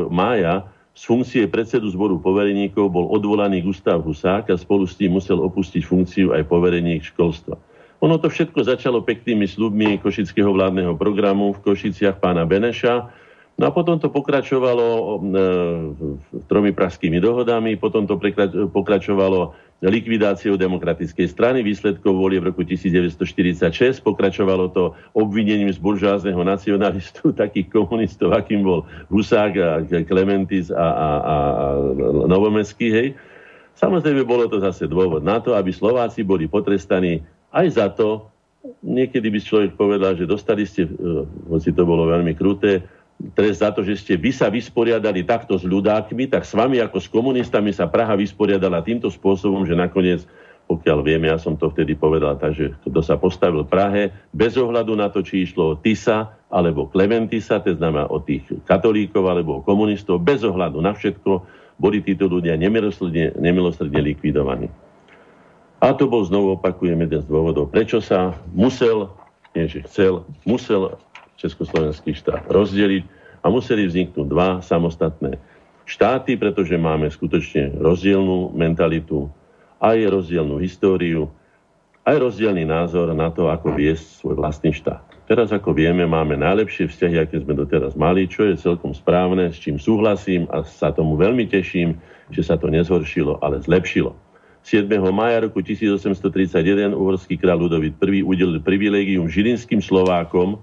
mája z funkcie predsedu zboru povereníkov bol odvolaný Gustáv Husák a spolu s tým musel opustiť funkciu aj povereník školstva. Ono to všetko začalo peknými sľubmi košického vládneho programu v Košiciach pána Beneša. No a potom to pokračovalo tromi pražskými dohodami, potom to pokračovalo likvidáciou Demokratickej strany, výsledkov volie v roku 1946, pokračovalo to obvinením z buržázneho nacionalistu, takých komunistov, akým bol Husák a Klementis a Novomeský, hej. Samozrejme, bolo to zase dôvod na to, aby Slováci boli potrestaní aj za to, niekedy by človek povedal, že dostali ste, hoci to bolo veľmi kruté, trest za to, že ste vy sa vysporiadali takto s ľudákmi, tak s vami ako s komunistami sa Praha vysporiadala týmto spôsobom, že nakoniec, pokiaľ viem, ja som to vtedy povedal, takže kto sa postavil Prahe, bez ohľadu na to, či išlo o Tisa alebo Klementisa, to znamená o tých katolíkov alebo o komunistov, bez ohľadu na všetko, boli títo ľudia nemilosrdne likvidovaní. A to bol, znovu opakujem, jeden z dôvodov, prečo sa musel československý štát rozdeliť a museli vzniknúť dva samostatné štáty, pretože máme skutočne rozdielnú mentalitu, aj rozdielnú históriu, aj rozdielný názor na to, ako viesť svoj vlastný štát. Teraz, ako vieme, máme najlepšie vzťahy, aké sme doteraz mali, čo je celkom správne, s čím súhlasím a sa tomu veľmi teším, že sa to nezhoršilo, ale zlepšilo. 7. mája roku 1831 uhorský kráľ Ludovít I. udelil privilégium žilinským Slovákom.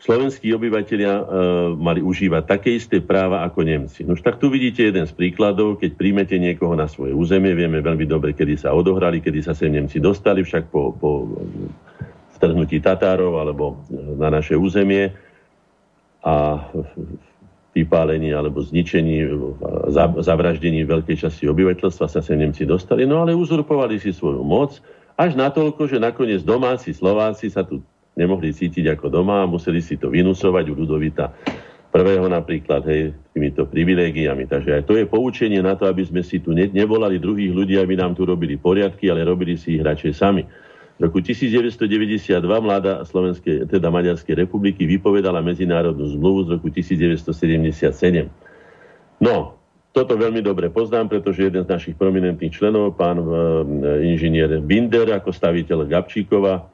Slovenskí obyvateľia mali užívať také isté práva ako Nemci. Nož tak tu vidíte jeden z príkladov, keď príjmete niekoho na svoje územie, vieme veľmi dobre, kedy sa odohrali, kedy sa sem Nemci dostali, však po vtrhnutí Tatárov alebo na naše územie a vypálení alebo zničení, zavraždení veľkej časti obyvateľstva sa sem Nemci dostali, no ale uzurpovali si svoju moc až natoľko, že nakoniec domáci Slováci sa tu nemohli cítiť ako doma a museli si to vynúcovať u Ludovita I. napríklad, hej, týmito privilégiami. Takže aj to je poučenie na to, aby sme si tu nevolali druhých ľudí, aby nám tu robili poriadky, ale robili si ich radšej sami. V roku 1992 vláda Slovenskej, teda Maďarskej republiky vypovedala medzinárodnú zmluvu z roku 1977. No, toto veľmi dobre poznám, pretože jeden z našich prominentných členov, pán inžinier Binder, ako staviteľ Gabčíkova,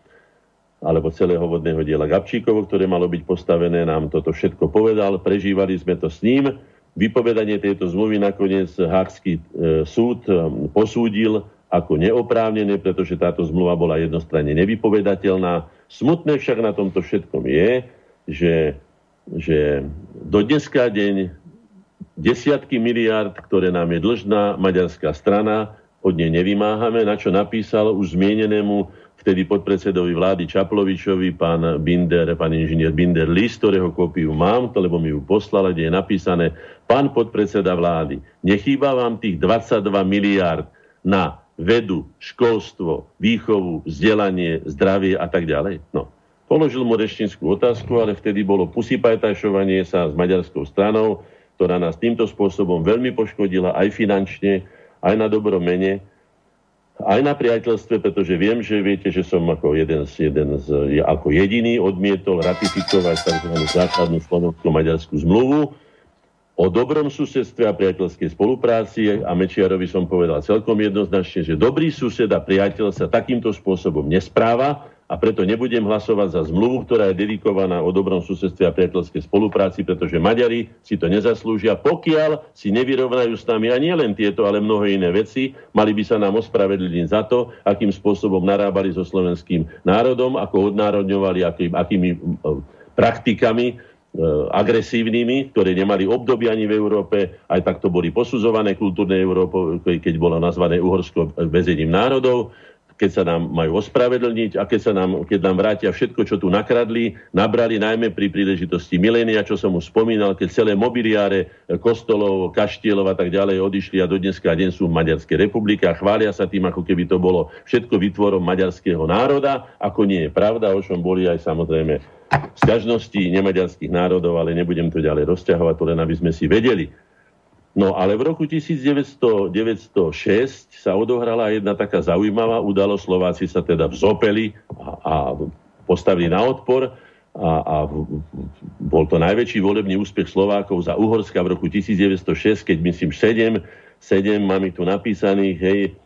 alebo celého vodného diela Gabčíkovo, ktoré malo byť postavené, nám toto všetko povedal, prežívali sme to s ním. Vypovedanie tejto zmluvy nakoniec Hákský súd posúdil ako neoprávnené, pretože táto zmluva bola jednostranne nevypovedateľná. Smutné však na tomto všetkom je, že do dneska deň desiatky miliárd, ktoré nám je dlžná maďarská strana, od nej nevymáhame, na čo napísal už zmienenému vtedy podpredsedovi vlády Čaplovičovi pán inžinier Binder list, ktorého kópiu mám, lebo mi ju poslala, kde je napísané: pán podpredseda vlády, nechýba vám tých 22 miliárd na vedu, školstvo, výchovu, vzdelanie, zdravie a tak ďalej? No. Položil mu rečnícku otázku, ale vtedy bolo pusipajtašovanie sa s maďarskou stranou, ktorá nás týmto spôsobom veľmi poškodila aj finančne, aj na dobrom mene, aj na priateľstve, pretože viem, že viete, že som ako ako jediný odmietol ratifikovať tzv. Základnú slovensko-maďarskú zmluvu o dobrom susedstve a priateľskej spolupráci, a Mečiarovi som povedal celkom jednoznačne, že dobrý sused a priateľ sa takýmto spôsobom nespráva, a preto nebudem hlasovať za zmluvu, ktorá je dedikovaná o dobrom susedstve a priateľskej spolupráci, pretože Maďari si to nezaslúžia, pokiaľ si nevyrovnajú s nami, a nie len tieto, ale mnohé iné veci. Mali by sa nám ospravedlniť za to, akým spôsobom narábali so slovenským národom, ako odnárodňovali, akými praktikami agresívnymi, ktoré nemali obdobie ani v Európe, aj takto boli posudzované kultúrne Európou, keď bolo nazvané Uhorsko väzením národov. Keď sa nám majú ospravedlniť a keď nám vrátia všetko, čo tu nakradli, nabrali, najmä pri príležitosti milénia, čo som už spomínal, keď celé mobiliáre kostolov, kaštielov a tak ďalej odišli a do dneska deň sú v Maďarskej republike a chvália sa tým, ako keby to bolo všetko výtvorom maďarského národa, ako nie je pravda, o čom boli aj samozrejme sťažnosti nemaďarských národov, ale nebudem to ďalej rozťahovať, to len aby sme si vedeli. No ale v roku 1906 sa odohrala jedna taká zaujímavá udalosť. Slováci sa teda vzopeli a postavili na odpor a bol to najväčší volebný úspech Slovákov za Uhorska v roku 1906, keď myslím 7 mám ich tu napísaných,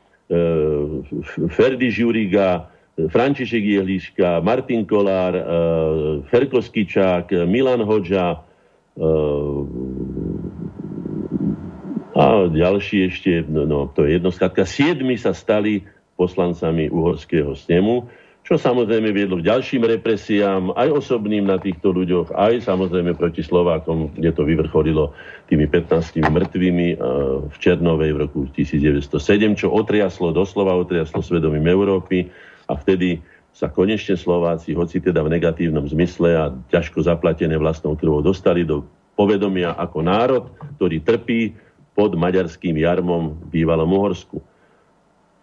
Ferdi Žuriga, František Jehliška, Martin Kolár, Ferko Skičák, Milan Hodža, a ďalší ešte, no to je jedno, skladka, 7 sa stali poslancami Uhorského snemu, čo samozrejme viedlo k ďalším represiám, aj osobným na týchto ľuďoch, aj samozrejme proti Slovákom, kde to vyvrcholilo tými 15 mŕtvými v Černovej v roku 1907, čo otriaslo svedomím Európy, a vtedy sa konečne Slováci, hoci teda v negatívnom zmysle a ťažko zaplatené vlastnou krvou, dostali do povedomia ako národ, ktorý trpí pod maďarským jarmom v bývalom Uhorsku.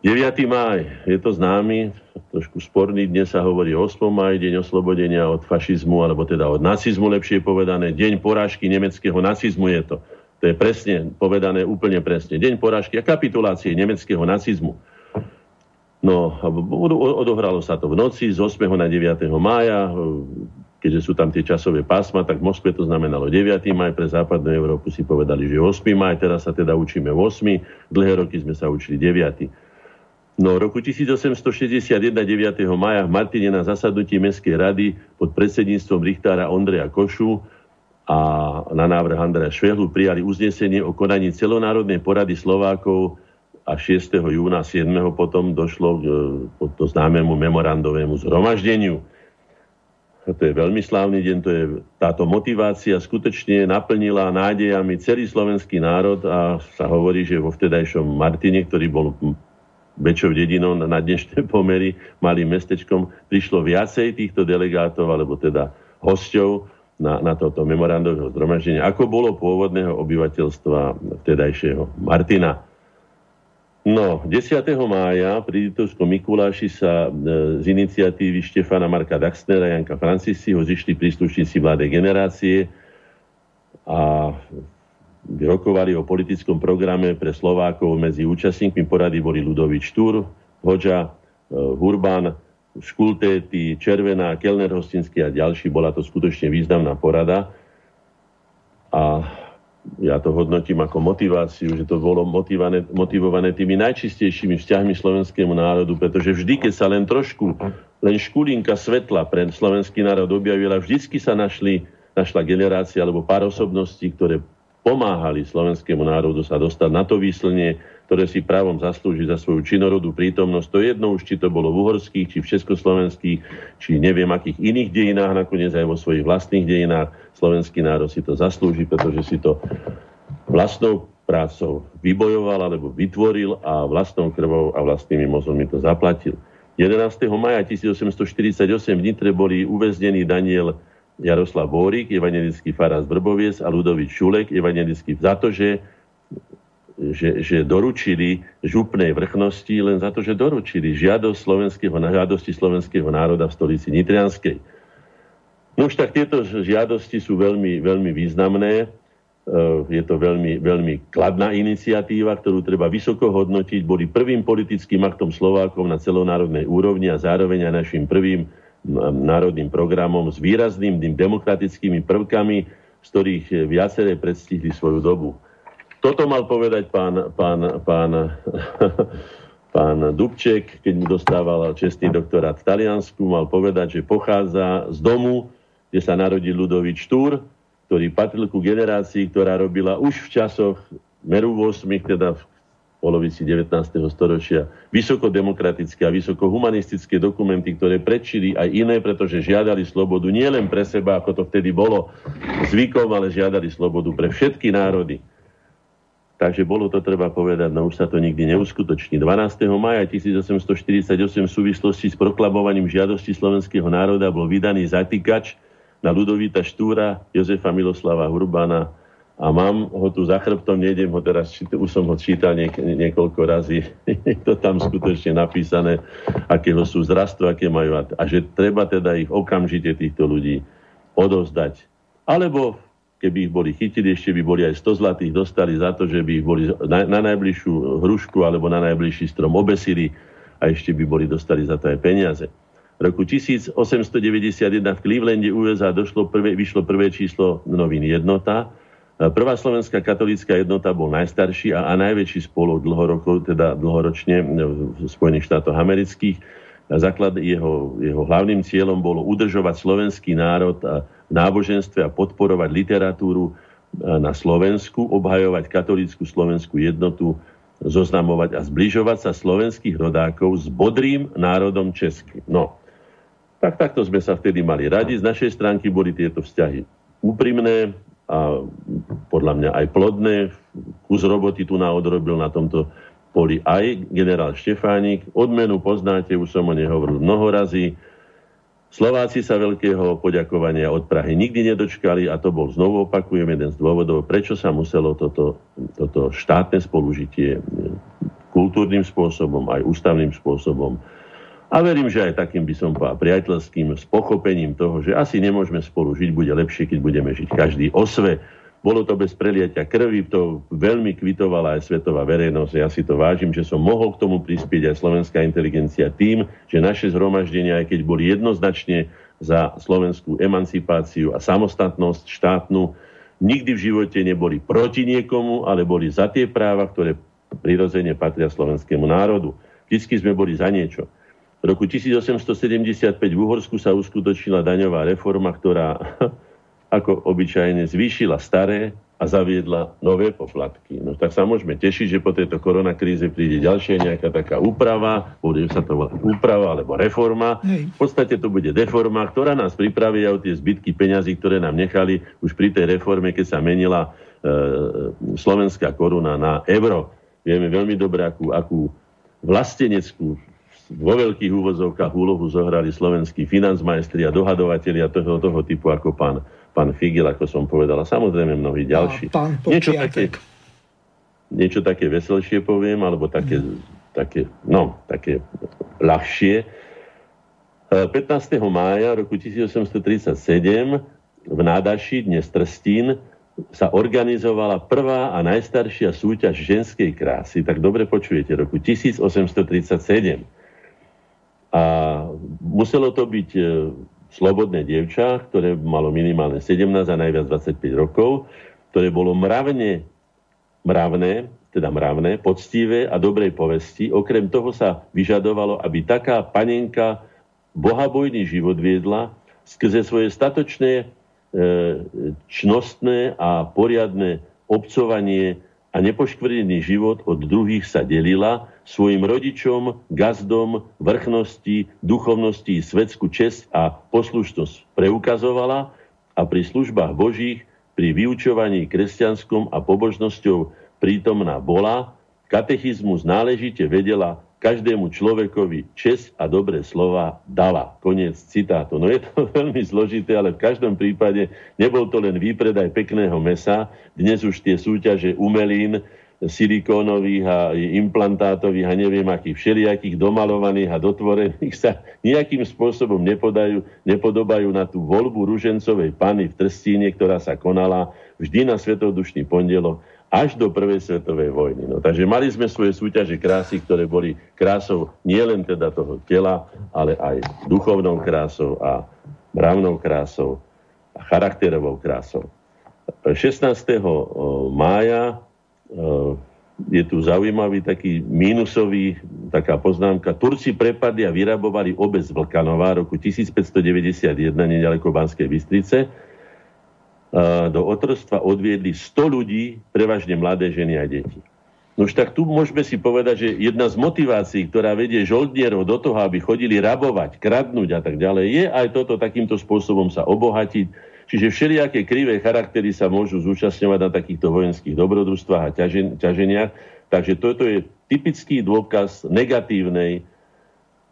9. máj, je to známy, trošku sporný, dnes sa hovorí o 8. máji, deň oslobodenia od fašizmu, alebo teda od nacizmu, lepšie povedané, deň porážky nemeckého nacizmu je to. To je presne povedané, úplne presne. Deň porážky a kapitulácie nemeckého nacizmu. No, odohralo sa to v noci z 8. na 9. mája, keďže sú tam tie časové pásma, tak v Moskve to znamenalo 9. maj, pre západnú Európu si povedali, že 8. maj, teraz sa teda učíme 8. Dlhé roky sme sa učili 9. No, v roku 1861, 9. maja, v Martine na zasadnutí Mestskej rady pod predsedníctvom richtára Ondreja Košu a na návrh Andreja Švehlu prijali uznesenie o konaní celonárodnej porady Slovákov a 6. júna 7. potom došlo k to známemu memorandovému zhromaždeniu. To je veľmi slávny deň, táto motivácia skutočne naplnila nádejami celý slovenský národ, a sa hovorí, že vo vtedajšom Martine, ktorý bol väčšou dedinou na dnešné pomery, malým mestečkom, prišlo viacej týchto delegátov, alebo teda hosťov na toto memorandového zhromaždenia, ako bolo pôvodného obyvateľstva vtedajšieho Martina. No, 10. mája pri Litovskom Mikuláši sa z iniciatívy Štefana Marka Daxnera a Janka Francisciho zišli príslušníci mladej generácie a rokovali o politickom programe pre Slovákov. Medzi účastníkmi porady boli Ľudovík Štúr, Hodža, Hurban, Škultéty, Červená, Kellner Hostinský a ďalší. Bola to skutočne významná porada. A ja to hodnotím ako motiváciu, že to bolo motivované tými najčistejšími vzťahmi slovenskému národu, pretože vždy, keď sa len trošku, len škulinka svetla pre slovenský národ objavila, vždycky sa našla generácia alebo pár osobností, ktoré pomáhali slovenskému národu sa dostať na to výslnie, ktoré si právom zaslúži za svoju činorodú prítomnosť. To jedno už, či to bolo v uhorských, či v československých, či neviem akých iných dejinách, nakoniec aj vo svojich vlastných dejinách. Slovenský národ si to zaslúži, pretože si to vlastnou prácou vybojoval alebo vytvoril a vlastnou krvou a vlastnými mozgami to zaplatil. 11. maja 1848 v Nitre boli uväznení Daniel Jaroslav Bórik, evangelický farár z Vrboviec, a Ľudovít Šulek, evangelický, za to, že doručili župnej vrchnosti, len za to, že doručili žiadosti slovenského národa v stolici nitrianskej. No už tak tieto žiadosti sú veľmi, veľmi významné. Je to veľmi, veľmi kladná iniciatíva, ktorú treba vysoko hodnotiť. Boli prvým politickým aktom Slovákov na celonárodnej úrovni a zároveň aj našim prvým národným programom s výraznými demokratickými prvkami, z ktorých viaceré predstihli svoju dobu. Toto mal povedať pán Dubček, keď mu dostával čestný doktorát v Taliansku, mal povedať, že pochádza z domu, kde sa narodil Ľudovít Štúr, ktorý patril ku generácii, ktorá robila už v časoch meru 8, teda v polovici 19. storočia, vysokodemokratické a vysokohumanistické dokumenty, ktoré predčili aj iné, pretože žiadali slobodu nielen pre seba, ako to vtedy bolo zvykom, ale žiadali slobodu pre všetky národy. Takže bolo to treba povedať, no už sa to nikdy neuskutoční. 12. maja 1848 v súvislosti s proklamovaním žiadosti slovenského národa bol vydaný zatýkač na Ľudovíta Štúra, Jozefa Miloslava Hurbana, a mám ho tu za chrbtom, nejdem ho teraz, už som ho čítal niekoľko razy, je to tam skutočne napísané, akého sú zrastu, aké majú, a že treba teda ich okamžite týchto ľudí odovzdať. Alebo keby ich boli chytili, ešte by boli aj 100 zlatých dostali za to, že by ich boli na najbližšiu hrušku alebo na najbližší strom obesili, a ešte by boli dostali za to aj peniaze. V roku 1891 v Clevelande USA vyšlo prvé číslo novín Jednota. Prvá slovenská katolícka Jednota bol najstarší a najväčší spolok dlhoročne v Spojených štátoch amerických. Jeho hlavným cieľom bolo udržovať slovenský národ v náboženstve a podporovať literatúru na Slovensku, obhajovať katolícku slovenskú jednotu, zoznamovať a zbližovať sa slovenských rodákov s bodrým národom českým. No, takto sme sa vtedy mali radi. Z našej stránky boli tieto vzťahy úprimné a podľa mňa aj plodné. Kus roboty tu odrobil na tomto poli aj generál Štefánik. Odmenu poznáte, už som o nej hovoril mnoho razy. Slováci sa veľkého poďakovania od Prahy nikdy nedočkali a to bol, znovu opakujem, jeden z dôvodov, prečo sa muselo toto štátne spolužitie kultúrnym spôsobom, aj ústavným spôsobom. A verím, že aj takým by som povedal priateľským, s pochopením toho, že asi nemôžeme spolu žiť, bude lepšie, keď budeme žiť každý o sve. Bolo to bez preliatia krvi, to veľmi kvitovala aj svetová verejnosť. Ja si to vážim, že som mohol k tomu prispieť aj slovenská inteligencia tým, že naše zhromaždenia, aj keď boli jednoznačne za slovenskú emancipáciu a samostatnosť štátnu, nikdy v živote neboli proti niekomu, ale boli za tie práva, ktoré prirodzene patria slovenskému národu. Vždycky sme boli za niečo. V roku 1875 v Uhorsku sa uskutočnila daňová reforma, ktorá ako obyčajne zvýšila staré a zaviedla nové poplatky. No tak sa môžeme tešiť, že po tejto koronakríze príde ďalšia nejaká taká úprava, bude sa to volať úprava alebo reforma. V podstate to bude deforma, ktorá nás pripraví o tie zbytky peňazí, ktoré nám nechali už pri tej reforme, keď sa menila slovenská koruna na euro. Vieme veľmi dobre, akú vlasteneckú, vo veľkých úvozovkách, úlohu zohrali slovenskí financmajstri a dohadovatelia toho typu ako pán Figel, ako som povedal, a samozrejme mnohí ďalší. Niečo také veselšie poviem, alebo také ľahšie. 15. mája roku 1837 v Nádaši, dnes Trstín, sa organizovala prvá a najstaršia súťaž ženskej krásy, tak dobre počujete, roku 1837. A muselo to byť slobodné dievča, ktoré malo minimálne 17 a najviac 25 rokov. ktoré bolo mravné, poctivé a dobrej povesti. Okrem toho sa vyžadovalo, aby taká panenka bohabojný život viedla skrze svoje statočné, čnostné a poriadne obcovanie a nepoškvrnený život od druhých sa delila svojim rodičom, gazdom, vrchnosti, duchovnosti, svetskú česť a poslušnosť preukazovala a pri službách božích, pri vyučovaní kresťanskom a pobožnosťou prítomná bola, katechizmus náležite vedela, každému človekovi česť a dobré slova dala. Koniec citátu. No je to veľmi zložité, ale v každom prípade nebol to len výpredaj pekného mäsa. Dnes už tie súťaže umelín, silikónových a implantátových a neviem akých všelijakých domalovaných a dotvorených sa nejakým spôsobom nepodobajú na tú voľbu ružencovej Panny v Trstíne, ktorá sa konala vždy na Svetodušný pondelok až do prvej svetovej vojny. No, takže mali sme svoje súťaže krásy, ktoré boli krásou nielen teda toho tela, ale aj duchovnou krásou a mravnou krásou a charakterovou krásou. 16. mája je tu zaujímavý taký mínusový, taká poznámka. Turci prepadli a vyrabovali obec Vlkanová roku 1591 neďaleko Banskej Bystrice. Do otroctva odviedli 100 ľudí, prevažne mladé ženy a deti. No už tak tu môžeme si povedať, že jedna z motivácií, ktorá vedie žoldnierov do toho, aby chodili rabovať, kradnúť a tak ďalej, je aj toto takýmto spôsobom sa obohatiť. Čiže všelijaké krivé charaktery sa môžu zúčastňovať na takýchto vojenských dobrodružstvách a ťaženiach. Takže toto je typický dôkaz negatívnej,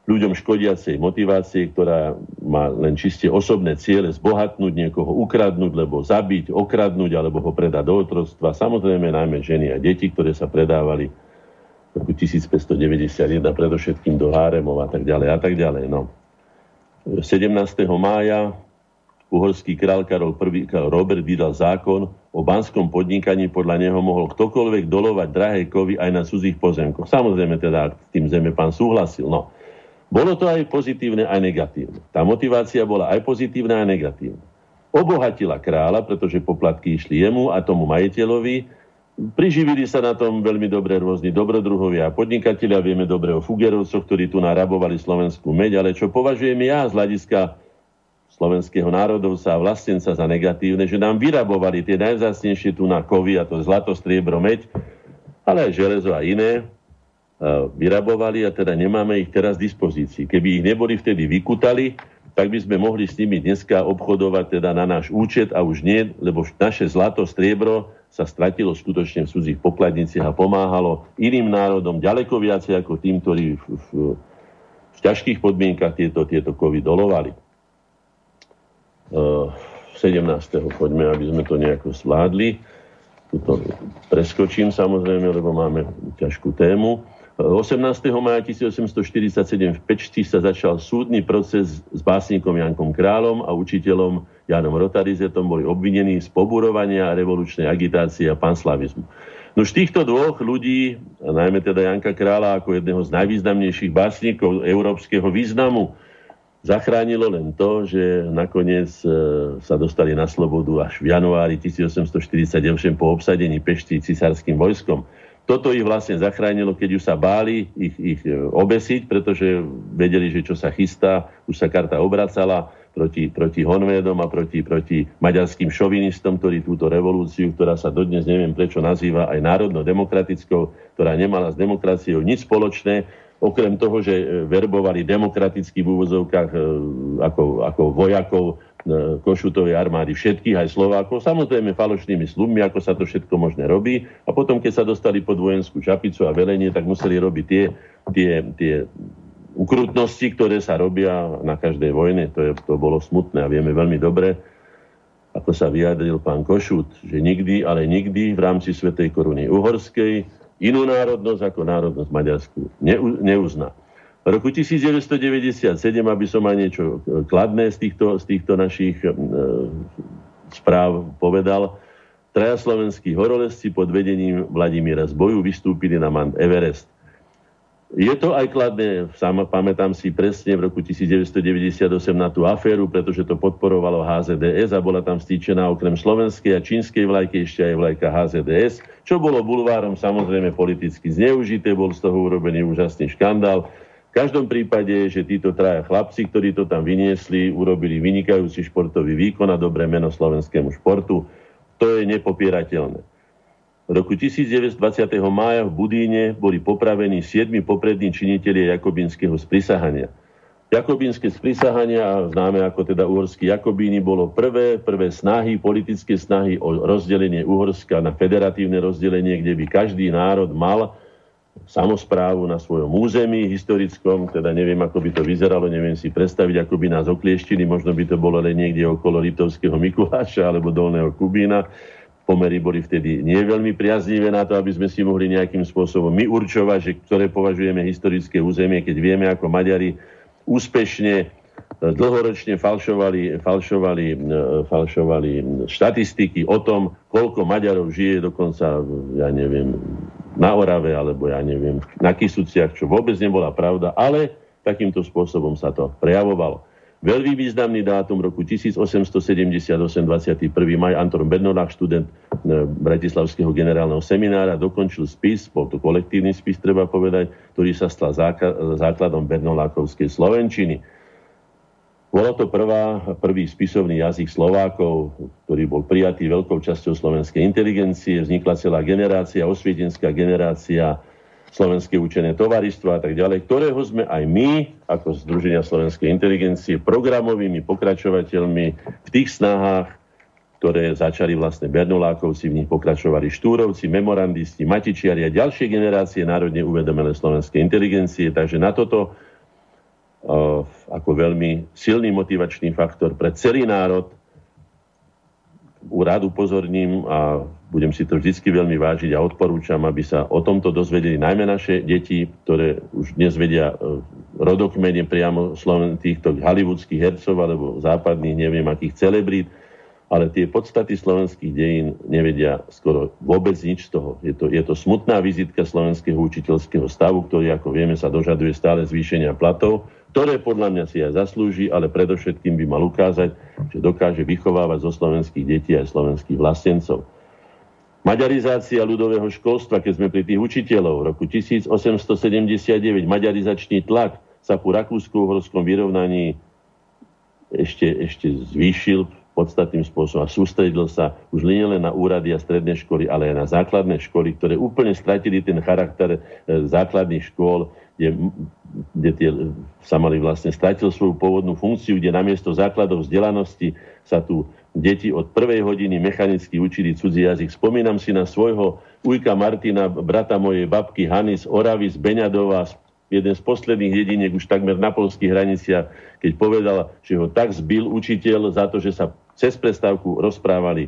ľuďom škodiacej motivácie, ktorá má len čiste osobné ciele zbohatnúť niekoho, ukradnúť, lebo zabiť, okradnúť, alebo ho predať do otroctva. Samozrejme najmä ženy a deti, ktoré sa predávali v roku 1591 predovšetkým do háremov a tak ďalej a tak ďalej. No. 17. mája uhorský král Karol I. Robert vydal zákon o banskom podnikaní, podľa neho mohol ktokoľvek dolovať drahé kovy aj na cudzích pozemkoch. Samozrejme teda s tým zemepán súhlasil. No. Bolo to aj pozitívne, aj negatívne. Tá motivácia bola aj pozitívna, aj negatívna. Obohatila kráľa, pretože poplatky išli jemu a tomu majiteľovi. Priživili sa na tom veľmi dobre rôzni dobrodruhovia a podnikatelia. Vieme dobre o Fugerovcoch, ktorí tu narabovali slovenskú meď, ale čo považujem ja z hľadiska slovenského národovca a vlastenca za negatívne, že nám vyrabovali tie najvzácnejšie tu na kovy, a to zlato, striebro, meď, ale aj železo a iné, vyrabovali a teda nemáme ich teraz v dispozícii. Keby ich neboli vtedy vykutali, tak by sme mohli s nimi dneska obchodovať teda na náš účet a už nie, lebo naše zlato, striebro sa stratilo skutočne v cudzích pokladniciach a pomáhalo iným národom ďaleko viacej ako tým, ktorí v ťažkých podmienkach tieto kovy dolovali. 17. poďme, aby sme to nejako zvládli. Tuto preskočím samozrejme, lebo máme ťažkú tému. 18. maja 1847 v Pečti sa začal súdny proces s básnikom Jankom Králom a učiteľom Jánom Rotarizetom, boli obvinení z poburovania, revolučnej agitácie a panslavizmu. No z týchto dvoch ľudí, najmä teda Janka Krála ako jedného z najvýznamnejších básnikov európskeho významu, zachránilo len to, že nakoniec sa dostali na slobodu až v januári 1849 po obsadení Pešti cisárskym vojskom. Toto ich vlastne zachránilo, keď už sa báli ich obesiť, pretože vedeli, že čo sa chystá, už sa karta obracala proti Honvédom a proti maďarským šovinistom, ktorí túto revolúciu, ktorá sa dodnes neviem prečo nazýva aj národno-demokratickou, ktorá nemala s demokraciou nič spoločné, okrem toho, že verbovali demokraticky v úvozovkách ako vojakov Košutovej armády všetkých, aj Slovákov, samozrejme falošnými sľubmi, ako sa to všetko možné robí. A potom, keď sa dostali pod vojenskú čapicu a velenie, tak museli robiť tie ukrutnosti, ktoré sa robia na každej vojne. To bolo smutné a vieme veľmi dobre, ako sa vyjadril pán Košut, že nikdy, ale nikdy v rámci Svätej koruny uhorskej inú národnosť ako národnosť maďarskú neuzná. V roku 1997, aby som aj niečo kladné z týchto našich správ povedal, traja slovenskí horolezci pod vedením Vladimíra Zboju vystúpili na Mount Everest. Je to aj kladné, sám pamätám si presne v roku 1998 na tú aféru, pretože to podporovalo HZDS a bola tam vstýčená okrem slovenskej a čínskej vlajky ešte aj vlajka HZDS, čo bolo bulvárom samozrejme politicky zneužité, bol z toho urobený úžasný škandál. V každom prípade, že títo traja chlapci, ktorí to tam vyniesli, urobili vynikajúci športový výkon a dobré meno slovenskému športu, to je nepopierateľné. V roku 1920. mája v Budíne boli popravení 7 poprední činitelia jakobínskeho sprisahania. Jakobínske sprisahania, známe ako teda uhorskí jakobíni, bolo prvé snahy, politické snahy o rozdelenie Uhorska na federatívne rozdelenie, kde by každý národ mal samosprávu na svojom území historickom, teda neviem, ako by to vyzeralo, neviem si predstaviť, ako by nás oklieštili, možno by to bolo len niekde okolo Liptovského Mikuláša alebo Dolného Kubína. Pomery boli vtedy nie veľmi priaznivé na to, aby sme si mohli nejakým spôsobom my určovať, že ktoré považujeme historické územie, keď vieme, ako Maďari úspešne dlhoročne falšovali štatistiky o tom, koľko Maďarov žije dokonca, ja neviem, na Orave, alebo ja neviem, na Kisuciach, čo vôbec nebola pravda, ale takýmto spôsobom sa to prejavovalo. Veľmi významný dátum roku 1878, 21. maj, Anton Bernolák, študent Bratislavského generálneho seminára, dokončil spis, bol to kolektívny spis, treba povedať, ktorý sa stal základom bernolákovskej slovenčiny. Bolo to prvý spisovný jazyk Slovákov, ktorý bol prijatý veľkou časťou slovenskej inteligencie, vznikla celá generácia, osvietenská generácia, Slovenské učené tovaristvo a tak ďalej, ktorého sme aj my, ako Združenia slovenskej inteligencie, programovými pokračovateľmi v tých snahách, ktoré začali vlastne Bernolákovci, v nich pokračovali Štúrovci, memorandisti, Matičiari a ďalšie generácie národne uvedomelé slovenskej inteligencie. Takže na toto ako veľmi silný motivačný faktor pre celý národ rád upozorním a budem si to vždycky veľmi vážiť a odporúčam, aby sa o tomto dozvedeli najmä naše deti, ktoré už dnes vedia rodokmene priamo týchto hollywoodských hercov alebo západných, neviem akých celebrít, ale tie podstaty slovenských dejín nevedia skoro vôbec nič z toho. Je to smutná vizitka slovenského učiteľského stavu, ktorý, ako vieme, sa dožaduje stále zvýšenia platov, ktoré podľa mňa si aj zaslúži, ale predovšetkým by mal ukázať, že dokáže vychovávať zo slovenských detí aj slovenských vlastencov. Maďarizácia ľudového školstva, keď sme pri tých učiteľov, v roku 1879 maďarizačný tlak sa po rakúsko-uhorskom vyrovnaní ešte zvýšil podstatným spôsobom a sústredil sa už nie len na úrady a stredné školy, ale aj na základné školy, ktoré úplne stratili ten charakter základných škôl, kde sa mali vlastne stratil svoju pôvodnú funkciu, kde namiesto základov vzdelanosti sa tu deti od prvej hodiny mechanicky učili cudzí jazyk. Spomínam si na svojho ujka Martina, brata mojej babky Hany z Oravy, z Beňadova, jeden z posledných jediniek už takmer na poľských hraniciach, keď povedal, že ho tak zbil učiteľ za to, že sa cez prestávku rozprávali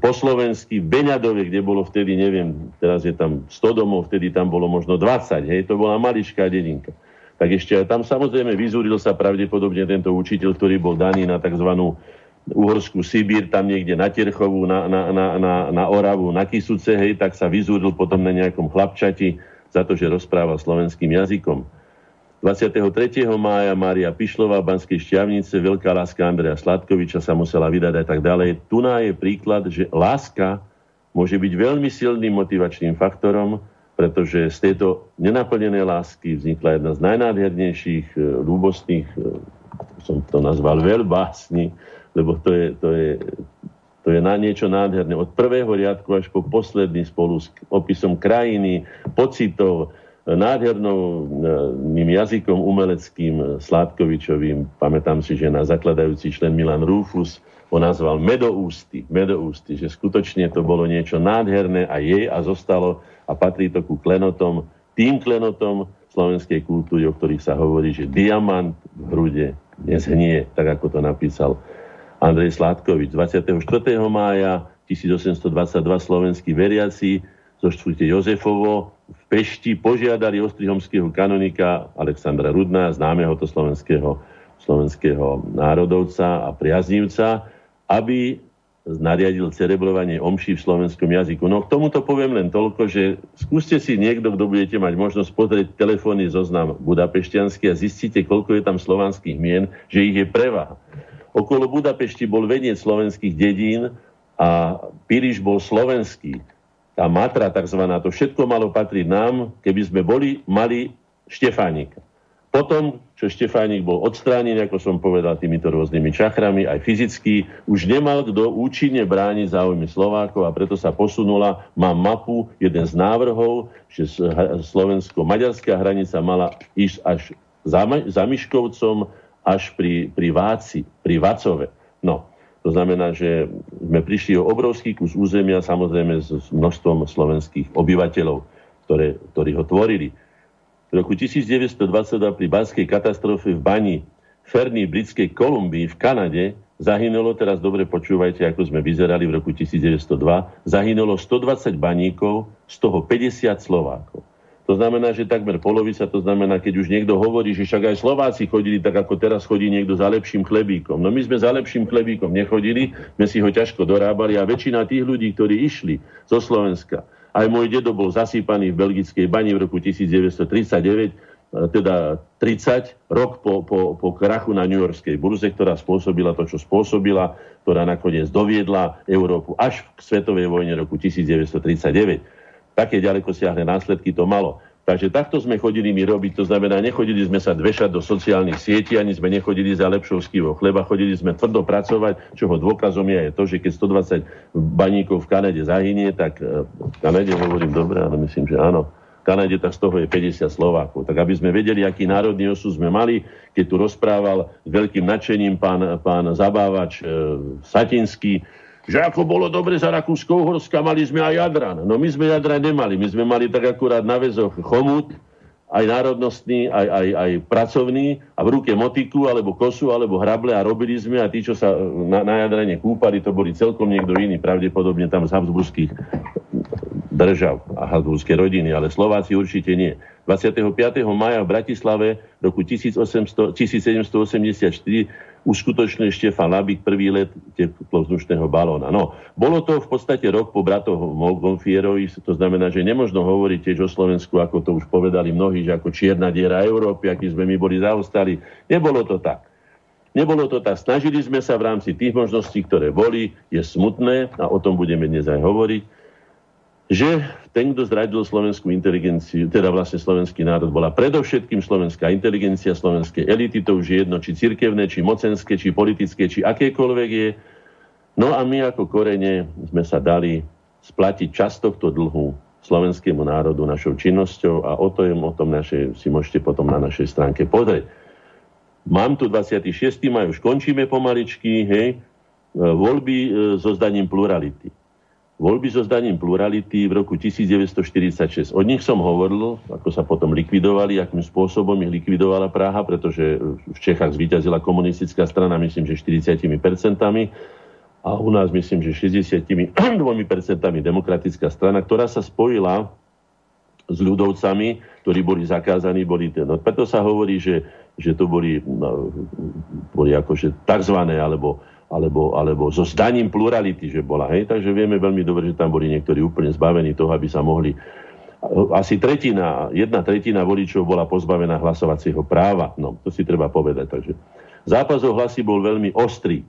po slovensky v Beňadove, kde bolo vtedy, neviem, teraz je tam 100 domov, vtedy tam bolo možno 20, hej, to bola maličká dedinka. Tak ešte aj tam samozrejme vyzúril sa pravdepodobne tento učiteľ, ktorý bol daný na takzvanú Uhorskú Sibír, tam niekde na Terchovú, na Oravu, na Kisuce, hej, tak sa vyzúril potom na nejakom chlapčati za to, že rozprával slovenským jazykom. 23. mája Mária Pišlová v Banskej Štiavnice, veľká láska Andreja Sladkoviča sa musela vydať a tak ďalej. Tu je príklad, že láska môže byť veľmi silným motivačným faktorom, pretože z tejto nenaplnenej lásky vznikla jedna z najnádhernejších ľúbostných, som to nazval, veľbásni, lebo to je na niečo nádherné. Od prvého riadku až po posledný spolu s opisom krajiny, pocitov, nádherným jazykom umeleckým, Sládkovičovým. Pamätám si, že na zakladajúci člen Milan Rúfus ho nazval medoústy, že skutočne to bolo niečo nádherné a jej a zostalo a patrí to ku klenotom, tým klenotom slovenskej kultúry, o ktorých sa hovorí, že diamant v hrude nezhnie, tak ako to napísal Andrej Sládkovič. 24. mája 1822 slovenskí veriaci zo Štvrte Jozefovo v Pešti požiadali ostrihomského kanonika Alexandra Rudná, známeho to slovenského národovca a priaznivca, aby nariadil celebrovanie omší v slovenskom jazyku. No k tomuto poviem len toľko, že skúste si niekto, kto budete mať možnosť pozrieť telefónny zoznam budapešťanský a zistíte, koľko je tam slovanských mien, že ich je prevaha. Okolo Budapešti bol veniec slovenských dedín a Piriš bol slovenský. Tá Matra takzvaná, to všetko malo patriť nám, keby sme boli, mali Štefánika. Potom, čo Štefánik bol odstránený, ako som povedal, týmito rôznymi čachrami, aj fyzicky, už nemal kto účinne brániť záujmy Slovákov a preto sa posunula, mám mapu, jeden z návrhov, že slovensko-maďarská hranica mala ísť až za Miškovcom, až pri Váci, pri Vacove. No, to znamená, že sme prišli o obrovský kus územia, samozrejme s množstvom slovenských obyvateľov, ktorí ho tvorili. V roku 1922 pri banskej katastrofe v Bani Ferny britskej Kolumbii v Kanade zahynulo, teraz dobre počúvajte, ako sme vyzerali v roku 1902, zahynulo 120 baníkov, z toho 50 Slovákov. To znamená, že takmer polovica, to znamená, keď už niekto hovorí, že však aj Slováci chodili tak, ako teraz chodí niekto za lepším chlebíkom. No my sme za lepším chlebíkom nechodili, sme si ho ťažko dorábali a väčšina tých ľudí, ktorí išli zo Slovenska, aj môj dedo bol zasýpaný v belgickej bani v roku 1939, teda 30 rok po krachu na newyorskej burze, ktorá spôsobila to, čo spôsobila, ktorá nakoniec doviedla Európu až k svetovej vojne roku 1939. Také ďaleko siahle následky to malo. Takže takto sme chodili my robiť, to znamená, nechodili sme sa dvešať do sociálnych sietí, ani sme nechodili za lepšovskýho chleba, chodili sme tvrdo pracovať, čoho dôkazom je to, že keď 120 baníkov v Kanade zahynie, tak v Kanade hovorím dobre, ale myslím, že áno. V Kanade tak z toho je 50 Slovákov. Tak aby sme vedeli, aký národný osud sme mali, keď tu rozprával s veľkým nadšením pán Zabávač Satinský, že ako bolo dobre za Rakúsko-Uhorska, mali sme aj Jadran. No my sme Jadran nemali, my sme mali tak akurát na väzoch chomút, aj národnostný, aj pracovný, a v ruke motiku, alebo kosu, alebo hrable, a robili sme, a tí, čo sa na Jadrane kúpali, to boli celkom niekto iný, pravdepodobne tam z habsburských držav a habsburské rodiny, ale Slováci určite nie. 25. maja v Bratislave roku 1784 uskutočnil Štefan Labík prvý let teplovzdušného balóna. No, bolo to v podstate rok po bratoch Montgolfierovi, to znamená, že nemožno hovoriť tiež o Slovensku, ako to už povedali mnohí, že ako čierna diera Európy, aký sme my boli zaostali. Nebolo to tak. Nebolo to tak. Snažili sme sa v rámci tých možností, ktoré boli, je smutné, a o tom budeme dnes aj hovoriť, že ten, kto zradil slovenskú inteligenciu, teda vlastne slovenský národ, bola predovšetkým slovenská inteligencia, slovenské elity, to už je jedno, či cirkevné, či mocenské, či politické, či akékoľvek je. No a my ako korene sme sa dali splatiť časť tohto dlhu slovenskému národu našou činnosťou, a o tom si môžete potom na našej stránke pozrieť. Mám tu 26. maj, už končíme pomaličky, hej, voľby so zdaním plurality. Voľby so zdaním plurality v roku 1946. O nich som hovoril, ako sa potom likvidovali, akým spôsobom ich likvidovala Praha, pretože v Čechách zvíťazila komunistická strana, myslím, že 40%, a u nás, myslím, že 62% demokratická strana, ktorá sa spojila s ľudovcami, ktorí boli zakázaní, No, preto sa hovorí, že to boli akože takzvané, alebo so zdaním plurality, že bola. Hej? Takže vieme veľmi dobre, že tam boli niektorí úplne zbavení toho, aby sa mohli... Asi jedna tretina voličov bola pozbavená hlasovacieho práva. No, to si treba povedať. Takže zápas o hlasy bol veľmi ostrý.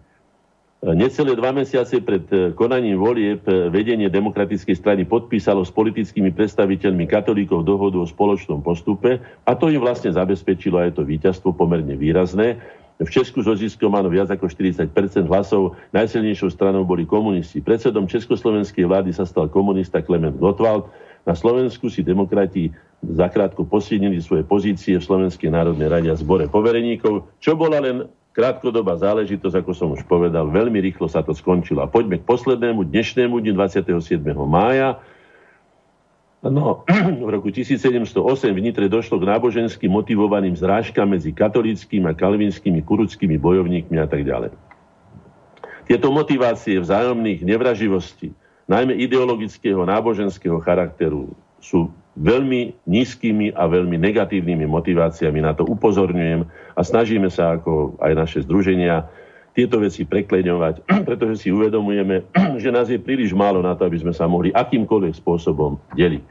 Necelé 2 mesiace pred konaním volieb vedenie Demokratickej strany podpísalo s politickými predstaviteľmi katolíkov dohodu o spoločnom postupe, a to im vlastne zabezpečilo aj to víťazstvo pomerne výrazné. V Česku so ziskom áno viac ako 40% hlasov. Najsilnejšou stranou boli komunisti. Predsedom československej vlády sa stal komunista Klement Gottwald. Na Slovensku si demokrati zakrátko posilnili svoje pozície v Slovenskej národnej rade a zbore povereníkov, čo bola len krátkodobá záležitosť, ako som už povedal, veľmi rýchlo sa to skončilo. A poďme k poslednému dnešnému dňu 27. mája. No, v roku 1708 v Nitre došlo k nábožensky motivovaným zrážkam medzi katolíckymi a kalvinskými kuruckými bojovníkmi a tak ďalej. Tieto motivácie vzájomných nevraživostí, najmä ideologického náboženského charakteru, sú veľmi nízkymi a veľmi negatívnymi motiváciami. Na to upozorňujem a snažíme sa, ako aj naše združenia, tieto veci prekleňovať, pretože si uvedomujeme, že nás je príliš málo na to, aby sme sa mohli akýmkoľvek spôsobom deliť.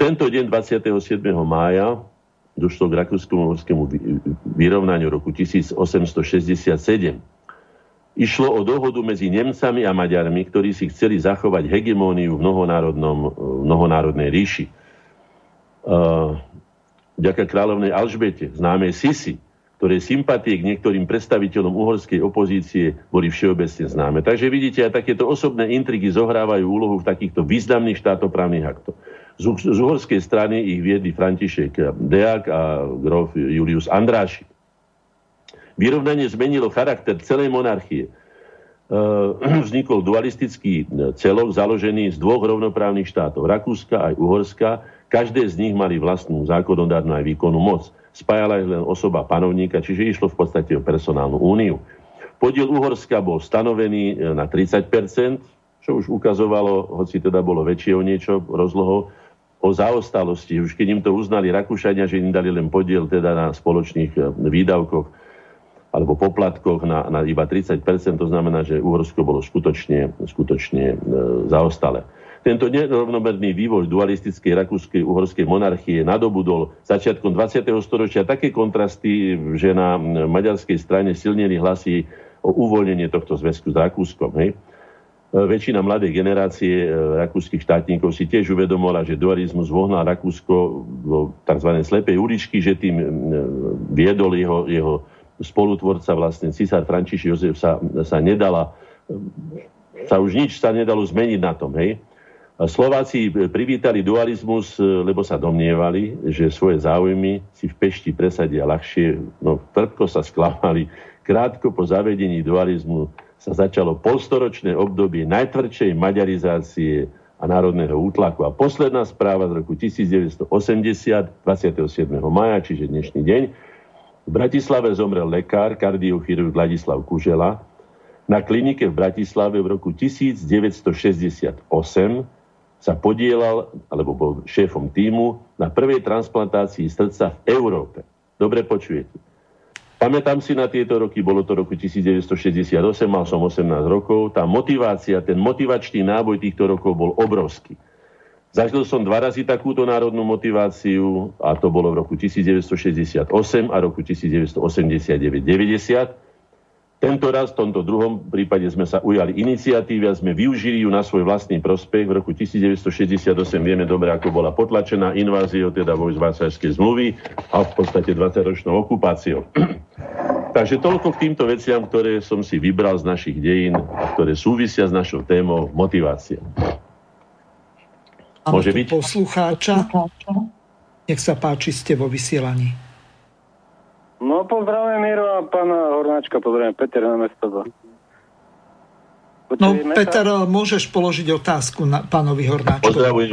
Tento deň 27. mája došlo k rakúsko-uhorskému vyrovnaniu roku 1867. Išlo o dohodu medzi Nemcami a Maďarmi, ktorí si chceli zachovať hegemóniu v mnohonárodnej ríši. Vďaka kráľovnej Alžbete, známej Sisi, ktorej sympatie k niektorým predstaviteľom uhorskej opozície boli všeobecne známe. Takže vidíte, aj takéto osobné intrigy zohrávajú úlohu v takýchto významných štátoprávnych aktoch. Z uhorskej strany ich viedli František Deák a grof Julius Andrášik. Vyrovnanie zmenilo charakter celej monarchie. Vznikol dualistický celok založený z dvoch rovnoprávnych štátov, Rakúska aj Uhorska. Každé z nich mali vlastnú zákonodárnu aj výkonnú moc. Spájala ich len osoba panovníka, čiže išlo v podstate o personálnu úniu. Podiel Uhorska bol stanovený na 30%, čo už ukazovalo, hoci teda bolo väčšie o niečo rozlohou, o zaostalosti. Už keď im to uznali Rakúšania, že im dali len podiel teda na spoločných výdavkoch alebo poplatkoch na iba 30%, to znamená, že Uhorsko bolo skutočne zaostalé. Tento nerovnomerný vývoj dualistickej rakúskej uhorskej monarchie nadobudol začiatkom 20. storočia také kontrasty, že na maďarskej strane silnili hlasy o uvoľnenie tohto zväzku s Rakúskom. Hej. Väčšina mladej generácie rakúskych štátníkov si tiež uvedomovala, že dualizmus vohnal Rakúsko do tzv. Slepej uličky, že tým viedol jeho spolutvorca, vlastne císar František Jozef, sa už nič nedalo zmeniť na tom, hej. Slováci privítali dualizmus, lebo sa domnievali, že svoje záujmy si v Pešti presadia ľahšie, no trpko sa sklamali. Krátko po zavedení dualizmu sa začalo polstoročné obdobie najtvrdšej maďarizácie a národného útlaku. A posledná správa z roku 1980, 27. maja, čiže dnešný deň, v Bratislave zomrel lekár, kardiochirurg Ladislav Kužela. Na klinike v Bratislave v roku 1968 sa podielal, alebo bol šéfom tímu, na prvej transplantácii srdca v Európe. Dobre počujete. Pamätám si na tieto roky, bolo to roku 1968, mal som 18 rokov. Tá motivácia, ten motivačný náboj týchto rokov bol obrovský. Zažil som dva razy takúto národnú motiváciu a to bolo v roku 1968 a roku 1989-90. Tento raz, v tomto druhom prípade sme sa ujali iniciatívy a sme využili ju na svoj vlastný prospech. V roku 1968 vieme dobre, ako bola potlačená inváziou, teda vojsk Varšavskej zmluvy a v podstate 20-ročnou okupáciou. Takže toľko k týmto veciam, ktoré som si vybral z našich dejín a ktoré súvisia s našou témou motivácia. Môže byť? Poslucháča. Nech sa páči, ste vo vysielaní. No, pozdravujem Miro a pána Hornáčka, pozdravujem Peter na mesto. No, Peter, môžeš položiť otázku na pánovi Hornáčku. Pozdravujem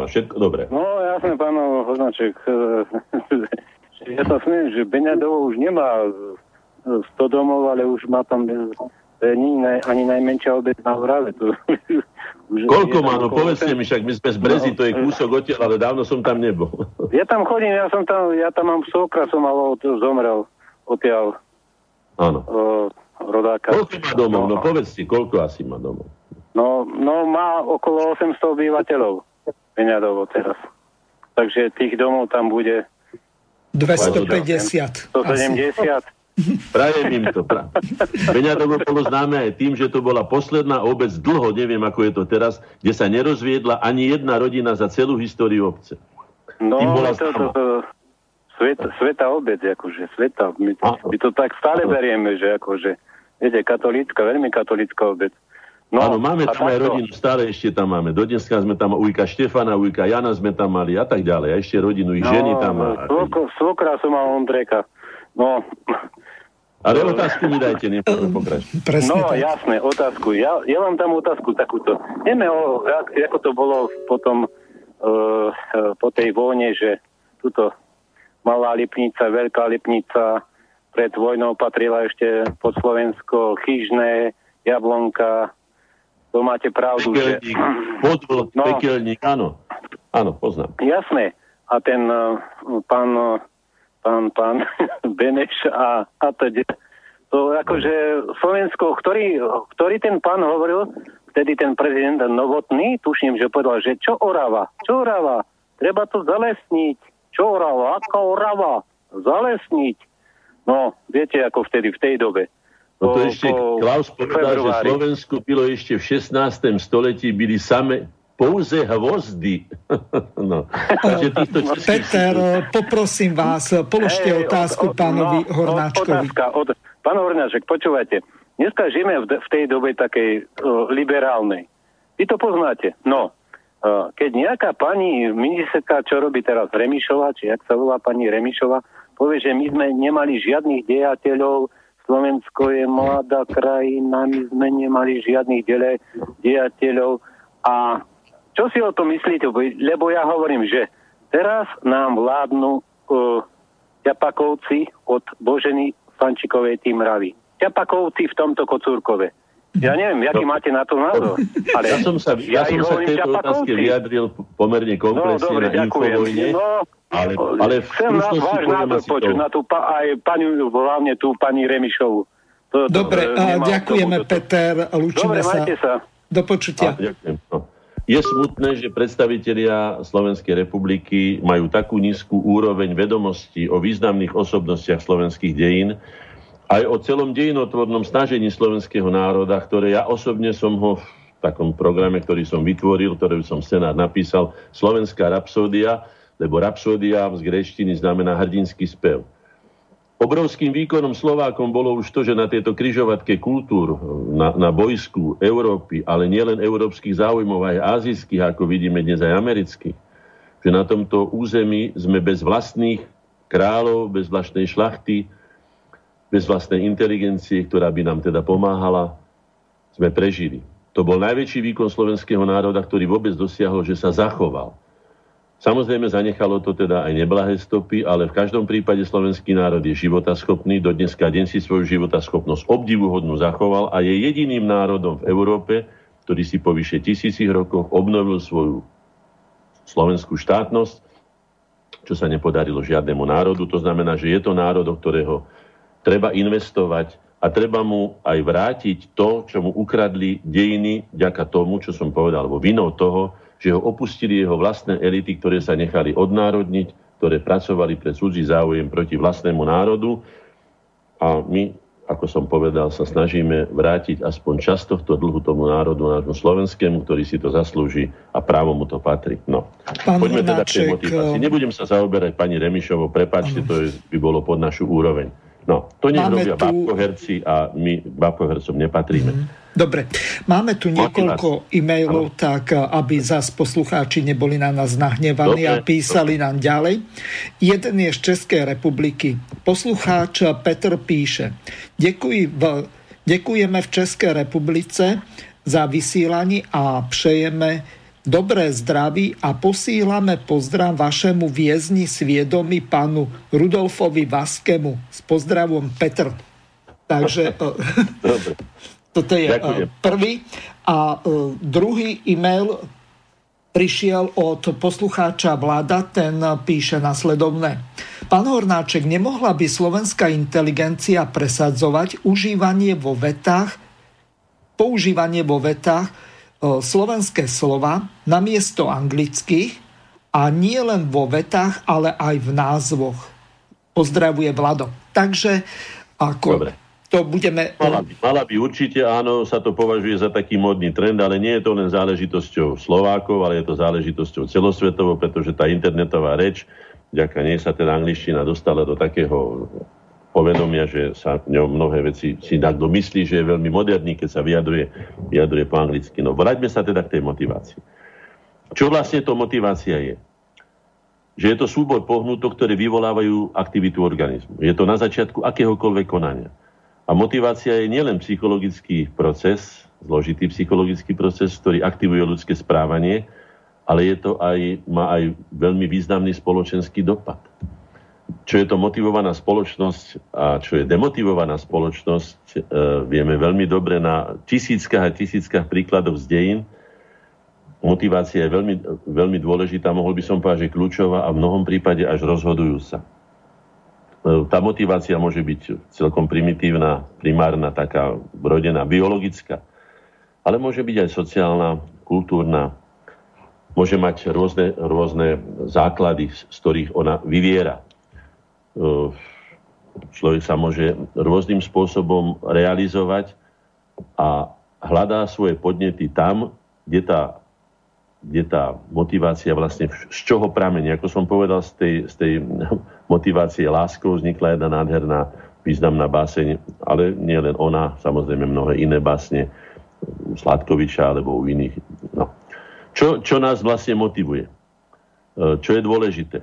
vás, všetko dobre. No, jasne, pánov Hornáček. Ja sa smiem, že Beňadovo už nemá 100 domov, ale už má tam... ani najmenšia obec na Orave. Koľko má? No povedzte mi, však my sme z Brezy, to je kúsok odtiaľ, ale dávno som tam nebol. Ja tam chodím, ja tam mám sokra, som ale zomrel odtiaľ. Áno. Rodáka. Koľko má domov? No povedz si, koľko asi má domov? No má okolo 800 obyvateľov Beňadovo teraz. Takže tých domov tam bude... 250. 170. Prajem im to. Beňadovo bolo známe aj tým, že to bola posledná obec, dlho neviem, ako je to teraz, kde sa nerozviedla ani jedna rodina za celú históriu obce. No, to sveta obec, akože, sveta. My to tak stále berieme, že akože, viete, katolícka, veľmi katolícka obec. No, áno, máme tam aj rodinu, stále ešte tam máme. Do dneska sme tam ujka Štefana, ujka Jana sme tam mali a tak ďalej. A ešte rodinu ich ženy tam má. Svokra som mal Ondrejka. No. Ale otázku mi dajte, nepôjdem pokračovať. No, jasné, otázku. Ja vám dám otázku takúto. Vieme, ako to bolo potom po tej vojne, že tuto malá Lipnica, veľká Lipnica, pred vojnou patrila ešte pod Slovensko, Chyžné, Jablonka, to máte pravdu. Pekelník, Podvlk, no, Pekelník, áno. Áno, poznám. Jasné. A ten pán Beneš a teda To akože Slovensko, ktorý ten pán hovoril, vtedy ten prezident Novotný, tuším, že povedal, že čo Orava, treba to zalesniť, čo Orava, aká Orava, zalesniť. No, viete, ako vtedy, v tej dobe. To ešte Klaus povedal, že Slovensko bylo ešte v 16. století, byli same pouze hvozdy. No. Peter, poprosím vás, položte otázku pánovi Hornáčkovi. Pán Hornáček, počúvajte. Dneska žijeme v tej dobe takej liberálnej. Vy to poznáte. No, keď nejaká pani ministerka, čo robí teraz Remišová, či jak sa volá pani Remišová, povie, že my sme nemali žiadnych dejateľov, Slovensko je mladá krajina, my sme nemali žiadnych dejateľov a čo si o tom myslíte? Lebo ja hovorím, že teraz nám vládnu ťapakovci od Boženy Fančikovej tým mravy. Ťapakovci v tomto Kocúrkove. Ja neviem, aký máte na to názor. Ale ja som sa k tejto otázke vyjadril pomerne komplexne na Infovojne. Ale v skrušnosti poviem asi to. Na tú hlavne tú pani Remišovu. Dobre, ďakujeme Peter, lúčime sa. Do počutia. Ďakujem. Je smutné, že predstavitelia Slovenskej republiky majú takú nízku úroveň vedomostí o významných osobnostiach slovenských dejín, aj o celom dejinotvornom snažení slovenského národa, ktoré ja osobne som ho v takom programe, ktorý som vytvoril, ktorý som scenár napísal, Slovenská rapsódia, lebo rapsódia z gréčtiny znamená hrdinský spev. Obrovským výkonom Slovákom bolo už to, že na tejto križovatke kultúr, na bojsku Európy, ale nielen európskych záujmov, aj ázijských, ako vidíme dnes aj amerických, že na tomto území sme bez vlastných kráľov, bez vlastnej šlachty, bez vlastnej inteligencie, ktorá by nám teda pomáhala, sme prežili. To bol najväčší výkon slovenského národa, ktorý vôbec dosiahol, že sa zachoval. Samozrejme, zanechalo to teda aj neblahé stopy, ale v každom prípade slovenský národ je životaschopný. Do dneska deň si svoju životaschopnosť obdivuhodnú zachoval a je jediným národom v Európe, ktorý si po vyše 1000 rokoch obnovil svoju slovenskú štátnosť, čo sa nepodarilo žiadnemu národu. To znamená, že je to národ, do ktorého treba investovať a treba mu aj vrátiť to, čo mu ukradli dejiny, vďaka tomu, čo som povedal, alebo vinou toho, že ho opustili jeho vlastné elity, ktoré sa nechali odnárodniť, ktoré pracovali pre cudzí záujem proti vlastnému národu. A my, ako som povedal, sa snažíme vrátiť aspoň časť tohto dlhu tomu národu, nášmu slovenskému, ktorý si to zaslúži a právo mu to patrí. No. Poďme teda k tej motivácii. Nebudem sa zaoberať pani Remišovo, prepáčte, to by bolo pod našu úroveň. No, to nech robia bábkoherci a my bábkohercom nepatríme. Dobre, máme tu niekoľko e-mailov, tak aby zas poslucháči neboli na nás nahnevaní a písali nám ďalej. Jeden je z Českej republiky. Poslucháč Petr píše: Ďakujeme v Českej republice za vysielanie a přejeme dobré zdraví a posílame pozdrav vašemu viezni sviedomi panu Rudolfovi Vaskému. S pozdravom Petr. Takže... Dobre. Toto je prvý. A druhý e-mail prišiel od poslucháča Vláda, ten píše nasledovne. Pán Hornáček, nemohla by slovenská inteligencia presadzovať používanie vo vetách slovenské slova namiesto anglických a nie len vo vetách, ale aj v názvoch. Pozdravuje Vlado. Takže ako... Dobre. To budeme... Mala by určite, áno, sa to považuje za taký modný trend, ale nie je to len záležitosťou Slovákov, ale je to záležitosťou celosvetovou, pretože tá internetová reč, vďaka nej sa teda angličtina dostala do takého povedomia, že sa mnohé veci si tak domyslí, že je veľmi moderný, keď sa vyjadruje po anglicky. No, vráťme sa teda k tej motivácii. Čo vlastne to motivácia je? Že je to súbor pohnutok, ktoré vyvolávajú aktivitu organizmu. Je to na začiatku akéhokoľvek konania. A motivácia je nielen psychologický proces, zložitý psychologický proces, ktorý aktivuje ľudské správanie, ale je to aj, má aj veľmi významný spoločenský dopad. Čo je to motivovaná spoločnosť a čo je demotivovaná spoločnosť, vieme veľmi dobre na tisíckach príkladov z dejín. Motivácia je veľmi, veľmi dôležitá, mohol by som povedať, že kľúčová a v mnohom prípade až rozhodujúca. Tá motivácia môže byť celkom primitívna, primárna, taká rodená, biologická, ale môže byť aj sociálna, kultúrna. Môže mať rôzne základy, z ktorých ona vyviera. Človek sa môže rôznym spôsobom realizovať a hľadá svoje podnety tam, kde tá motivácia vlastne, z čoho pramení. Ako som povedal, z tej motivácie láskou vznikla jedna nádherná významná báseň, ale nie len ona, samozrejme mnohé iné básne u Sládkoviča alebo u iných. No. Čo nás vlastne motivuje? Čo je dôležité?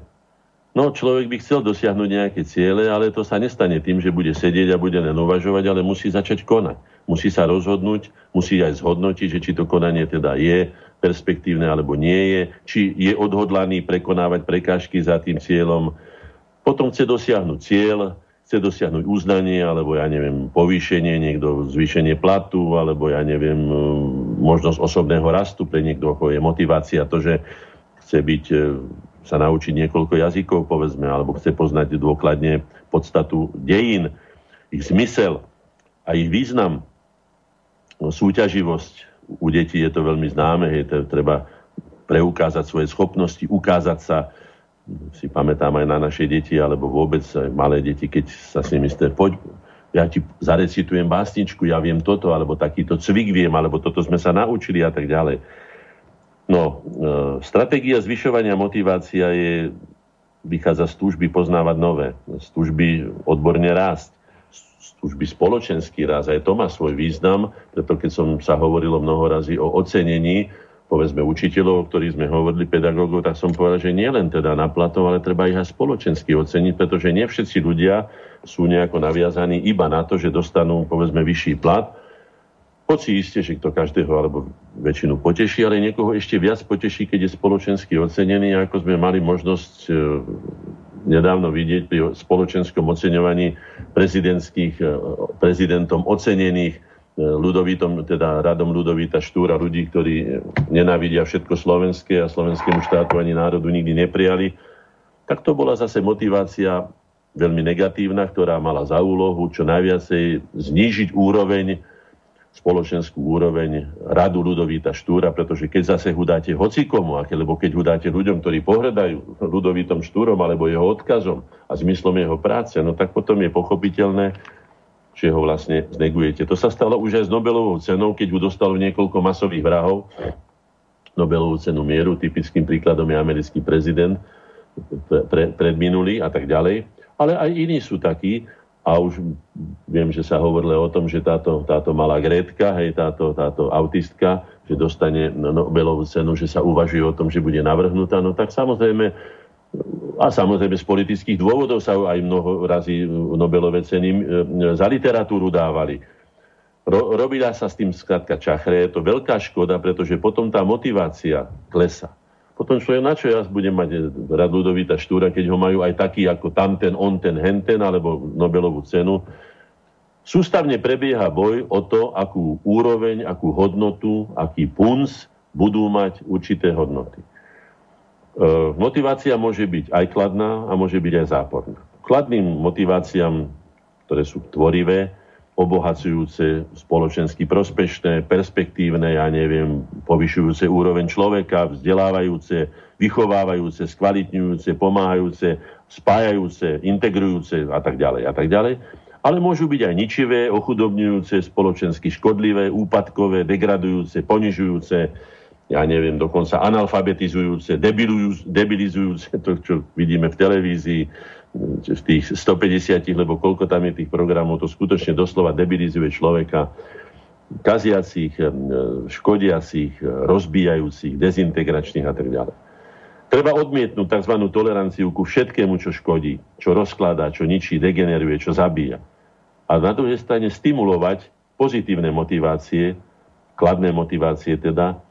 No, človek by chcel dosiahnuť nejaké ciele, ale to sa nestane tým, že bude sedieť a bude len uvažovať, ale musí začať konať. Musí sa rozhodnúť, musí aj zhodnotiť, že či to konanie teda je perspektívne alebo nie je, či je odhodlaný prekonávať prekážky za tým cieľom. Potom chce dosiahnuť cieľ, chce dosiahnuť uznanie, alebo ja neviem, povýšenie, niekto zvýšenie platu, alebo ja neviem, možnosť osobného rastu, pre niektoho je motivácia to, že chce byť sa naučiť niekoľko jazykov, povedzme, alebo chce poznať dôkladne podstatu dejín, ich zmysel a ich význam. Súťaživosť. U detí je to veľmi známe, treba preukázať svoje schopnosti, ukázať sa, si pamätám aj na naše deti, alebo vôbec malé deti, keď sa s nimi poď, ja ti zarecitujem básničku, ja viem toto, alebo takýto cvik viem, alebo toto sme sa naučili a tak ďalej. No, stratégia zvyšovania motivácia vychádza z túžby poznávať nové, z túžby odborne rásť, z túžby spoločenský rásť. Aj to má svoj význam, preto keď som sa hovorilo mnoho razy o ocenení, povedzme učiteľov, o ktorých sme hovorili, pedagógov, tak som povedal, že nie len teda na platov, ale treba ich aj spoločensky oceniť, pretože nie všetci ľudia sú nejako naviazaní iba na to, že dostanú, povedzme, vyšší plat, hoci isté, že to každého alebo väčšinu poteší, ale niekoho ešte viac poteší, keď je spoločensky ocenený, ako sme mali možnosť nedávno vidieť pri spoločenskom oceňovaní prezidentom ocenených Ľudovítom, teda radom Ľudovíta Štúra, ľudí, ktorí nenávidia všetko slovenské a slovenskému štátu ani národu nikdy neprijali. Tak to bola zase motivácia veľmi negatívna, ktorá mala za úlohu čo najviacej znížiť úroveň, spoločenskú úroveň radu Ľudovíta Štúra, pretože keď zase hudáte hocikomu, alebo keď hudáte ľuďom, ktorí pohrdajú Ľudovítom Štúrom alebo jeho odkazom a zmyslom jeho práce, no tak potom je pochopiteľné, že ho vlastne znegujete. To sa stalo už aj s Nobelovou cenou, keď ju dostalo niekoľko masových vrahov. Nobelovú cenu mieru, typickým príkladom je americký prezident predminulý a tak ďalej. Ale aj iní sú takí. A už viem, že sa hovorilo o tom, že táto malá Grétka, táto autistka, že dostane Nobelovú cenu, že sa uvažuje o tom, že bude navrhnutá. No tak samozrejme, a samozrejme z politických dôvodov sa aj mnoho razy Nobelové ceny za literatúru dávali. Robila sa s tým skrátka čachre, je to veľká škoda, pretože potom tá motivácia klesa. Potom človek, na čo ja budem mať rad Ľudovíta Štúra, keď ho majú aj taký ako tamten, onten, henten, alebo Nobelovú cenu. Sústavne prebieha boj o to, akú úroveň, akú hodnotu, aký punc budú mať určité hodnoty. Motivácia môže byť aj kladná a môže byť aj záporná. Kladným motiváciám, ktoré sú tvorivé, obohacujúce, spoločensky prospešné, perspektívne, ja neviem, povyšujúce úroveň človeka, vzdelávajúce, vychovávajúce, skvalitňujúce, pomáhajúce, spájajúce, integrujúce a tak ďalej. Ale môžu byť aj ničivé, ochudobňujúce, spoločensky škodlivé, úpadkové, degradujúce, ponižujúce, ja neviem, dokonca analfabetizujúce, debilizujúce, to, čo vidíme v televízii, v tých 150, lebo koľko tam je tých programov, to skutočne doslova debilizuje človeka, kaziacich, škodiacich, rozbijajúcich, dezintegračných a tak ďalej. Treba odmietnúť tzv. Toleranciu ku všetkému, čo škodí, čo rozkladá, čo ničí, degeneruje, čo zabíja. A na druhej strane stimulovať pozitívne motivácie, kladné motivácie teda,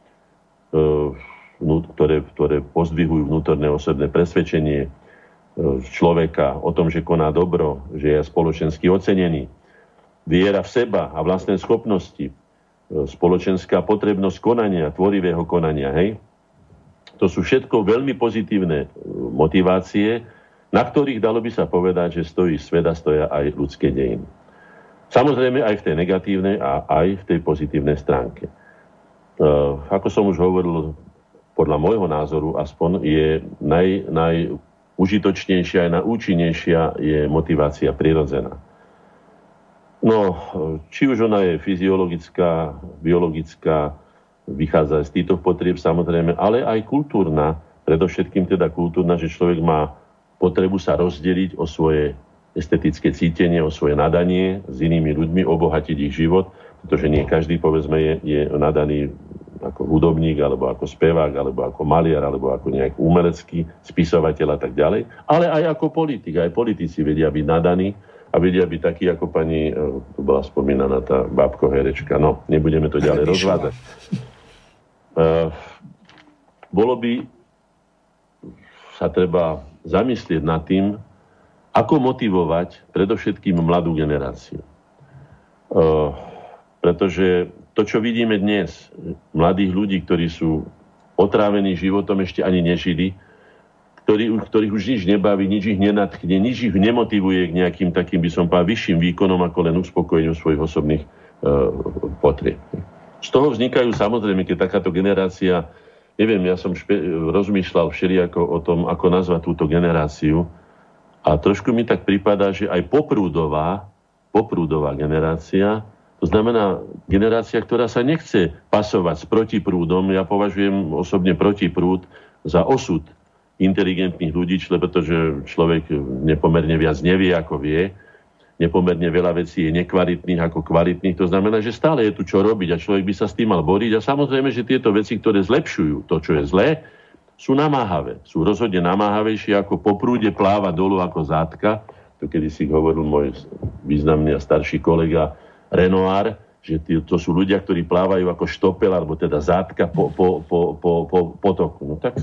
ktoré pozdvihujú vnútorné osobné presvedčenie človeka o tom, že koná dobro, že je spoločensky ocenený, viera v seba a vlastné schopnosti, spoločenská potrebnosť konania, tvorivého konania, hej? To sú všetko veľmi pozitívne motivácie, na ktorých dalo by sa povedať, že stojí svet a stoja aj ľudské dejiny. Samozrejme aj v tej negatívnej a aj v tej pozitívnej stránke. Ako som už hovoril, podľa môjho názoru aspoň, je najužitočnejšia, najúčinnejšia je motivácia prirodzená. No, či už ona je fyziologická, biologická, vychádza z týchto potrieb samozrejme, ale aj kultúrna, predovšetkým teda kultúrna, že človek má potrebu sa rozdeliť o svoje estetické cítenie, o svoje nadanie s inými ľuďmi, obohatiť ich život, pretože nie každý, povedzme, je nadaný ako hudobník, alebo ako spevák, alebo ako maliar, alebo ako nejaký umelecký spisovateľ a tak ďalej, ale aj ako politik. Aj politici vedia byť nadaní a vedia byť takí, ako pani, tu bola spomínaná tá bábko herečka, no, nebudeme to ďalej rozvádzať. Bolo by sa treba zamyslieť nad tým, ako motivovať predovšetkým mladú generáciu. Pretože to, čo vidíme dnes, mladých ľudí, ktorí sú otrávení životom, ešte ani nežili, ktorých už nič nebaví, nič ich nenadchne, nič ich nemotivuje k nejakým takým, by som povedal, vyšším výkonom ako len uspokojeniu svojich osobných potrieb. Z toho vznikajú samozrejme, keď takáto generácia, neviem, ja som rozmýšľal všelijako o tom, ako nazvať túto generáciu a trošku mi tak pripadá, že aj poprúdová generácia, to znamená generácia, ktorá sa nechce pasovať s protiprúdom, ja považujem osobne protiprúd za osud inteligentných ľudí, pretože človek nepomerne viac nevie, ako vie. Nepomerne veľa vecí je nekvalitných ako kvalitných. To znamená, že stále je tu čo robiť a človek by sa s tým mal boriť. A samozrejme, že tieto veci, ktoré zlepšujú to, čo je zlé, sú namáhavé. Sú rozhodne namáhavejšie, ako po prúde pláva dolu ako zátka. To kedysi hovoril môj významný a starší kolega Renoir, že to sú ľudia, ktorí plávajú ako štopel, alebo teda zátka po potoku. No tak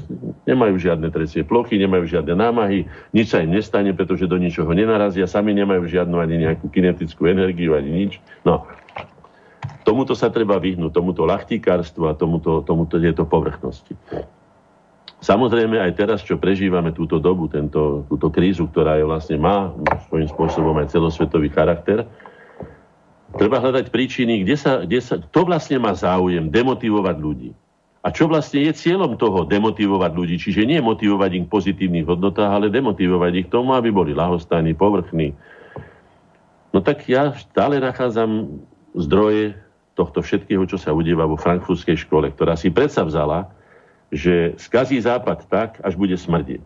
nemajú žiadne trecie plochy, nemajú žiadne námahy, nič sa im nestane, pretože do ničoho nenarazia, sami nemajú žiadnu ani nejakú kinetickú energiu, ani nič. No, tomuto sa treba vyhnúť, tomuto ľachtíkarstvu a tomuto tieto povrchnosti. Samozrejme aj teraz, čo prežívame túto dobu, túto krízu, ktorá je vlastne má svojím spôsobom aj celosvetový charakter, treba hľadať príčiny, to vlastne má záujem demotivovať ľudí. A čo vlastne je cieľom toho demotivovať ľudí? Čiže nie motivovať ich v pozitívnych hodnotách, ale demotivovať ich k tomu, aby boli ľahostajní, povrchní. No tak ja stále nachádzam zdroje tohto všetkého, čo sa udieva vo frankfurtskej škole, ktorá si predsavzala, že skazí západ tak, až bude smrdieť.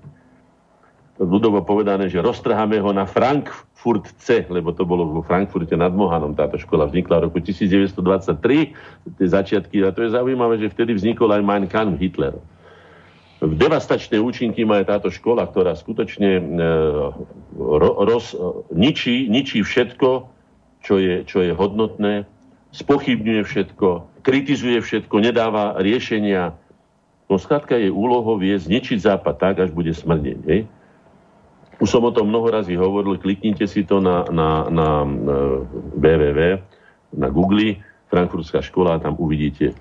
Ľudovo povedané, že roztrháme ho na Frankfurtce, lebo to bolo vo Frankfurte nad Mohanom. Táto škola vznikla v roku 1923, tie začiatky, a to je zaujímavé, že vtedy vznikol aj Mein Kampf Hitler. Devastačné účinky má aj táto škola, ktorá skutočne ničí všetko, čo je hodnotné, spochybňuje všetko, kritizuje všetko, nedáva riešenia. No skladka jej úlohou je zničiť západ tak, až bude smrdieť, hej? Už som o tom mnoho razy hovoril, kliknite si to na www, na Google, Frankfurtská škola, a tam uvidíte,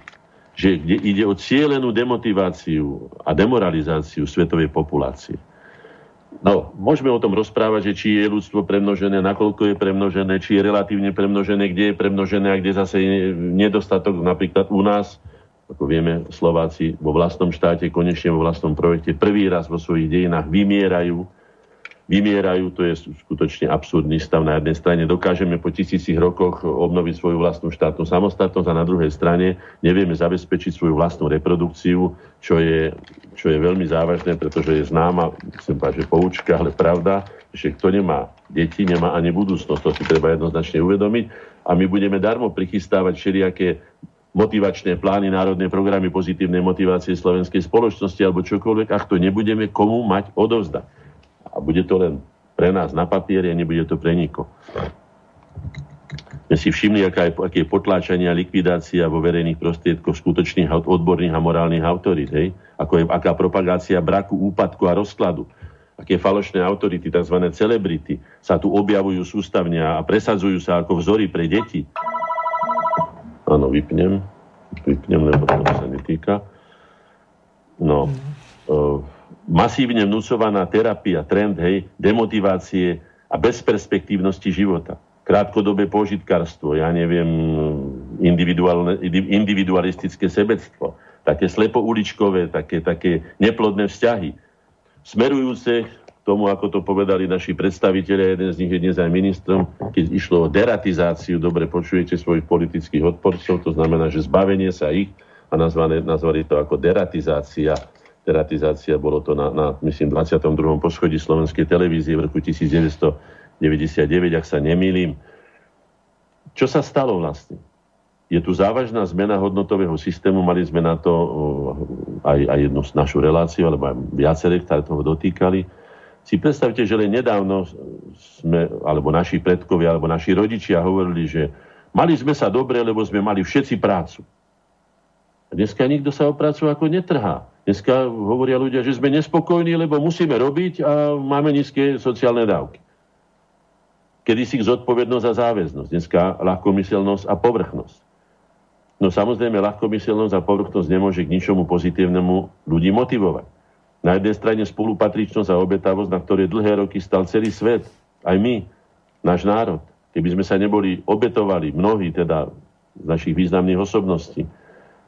že ide o cielenú demotiváciu a demoralizáciu svetovej populácie. No, môžeme o tom rozprávať, že či je ľudstvo premnožené, nakoľko je premnožené, či je relatívne premnožené, kde je premnožené a kde zase je nedostatok, napríklad u nás. Ako vieme, Slováci vo vlastnom štáte, konečne vo vlastnom projekte, prvý raz vo svojich dejinách vymierajú, to je skutočne absurdný stav. Na jednej strane dokážeme po tisícich rokoch obnoviť svoju vlastnú štátnu samostatnosť a na druhej strane nevieme zabezpečiť svoju vlastnú reprodukciu, čo je veľmi závažné, pretože je známa, myslím, že poučka, ale pravda, že kto nemá deti, nemá ani budúcnosť. To si treba jednoznačne uvedomiť a my budeme darmo prichystávať všelijaké motivačné plány, národné programy pozitívnej motivácie slovenskej spoločnosti alebo čokoľvek, ak to nebudeme komu mať odovzdať. A bude to len pre nás na papieri, nebude to pre nikoho. My si všimli, aké je potláčanie a likvidácia vo verejných prostriedkoch skutočných odborných a morálnych autorít. Hej? Aká propagácia braku, úpadku a rozkladu. Aké falošné autority, tzv. Celebrity, sa tu objavujú sústavne a presadzujú sa ako vzory pre deti. Áno, vypnem, lebo to sa netýka. No... masívne vnúcovaná terapia, trend, hej, demotivácie a bezperspektívnosti života. Krátkodobé požitkarstvo, ja neviem, individualistické sebectvo, také slepouličkové, také neplodné vzťahy, smerujúce k tomu, ako to povedali naši predstavitelia, jeden z nich je dnes aj ministrom, keď išlo o deratizáciu, dobre počujete svojich politických odporcov, to znamená, že zbavenie sa ich, a nazvali to ako deratizácia. Deratizácia, bolo to na myslím, 22. poschodí Slovenskej televízie v roku 1999, ak sa nemýlim. Čo sa stalo vlastne? Je tu závažná zmena hodnotového systému, mali sme na to aj jednu našu reláciu, alebo aj viaceré, ktoré toho dotýkali. Si predstavte, že len nedávno sme, alebo naši predkovia, alebo naši rodičia hovorili, že mali sme sa dobre, lebo sme mali všetci prácu. A dneska nikto sa o prácu ako netrhá. Dneska hovoria ľudia, že sme nespokojní, lebo musíme robiť a máme nízke sociálne dávky. Kedysi zodpovednosť a záväznosť, dneska ľahkomyselnosť a povrchnosť. No samozrejme, ľahkomyselnosť a povrchnosť nemôže k ničomu pozitívnemu ľudí motivovať. Na jednej strane spolupatričnosť a obetavosť, na ktorej dlhé roky stal celý svet, aj my, náš národ. Keby sme sa neboli obetovali, mnohí teda z našich významných osobností,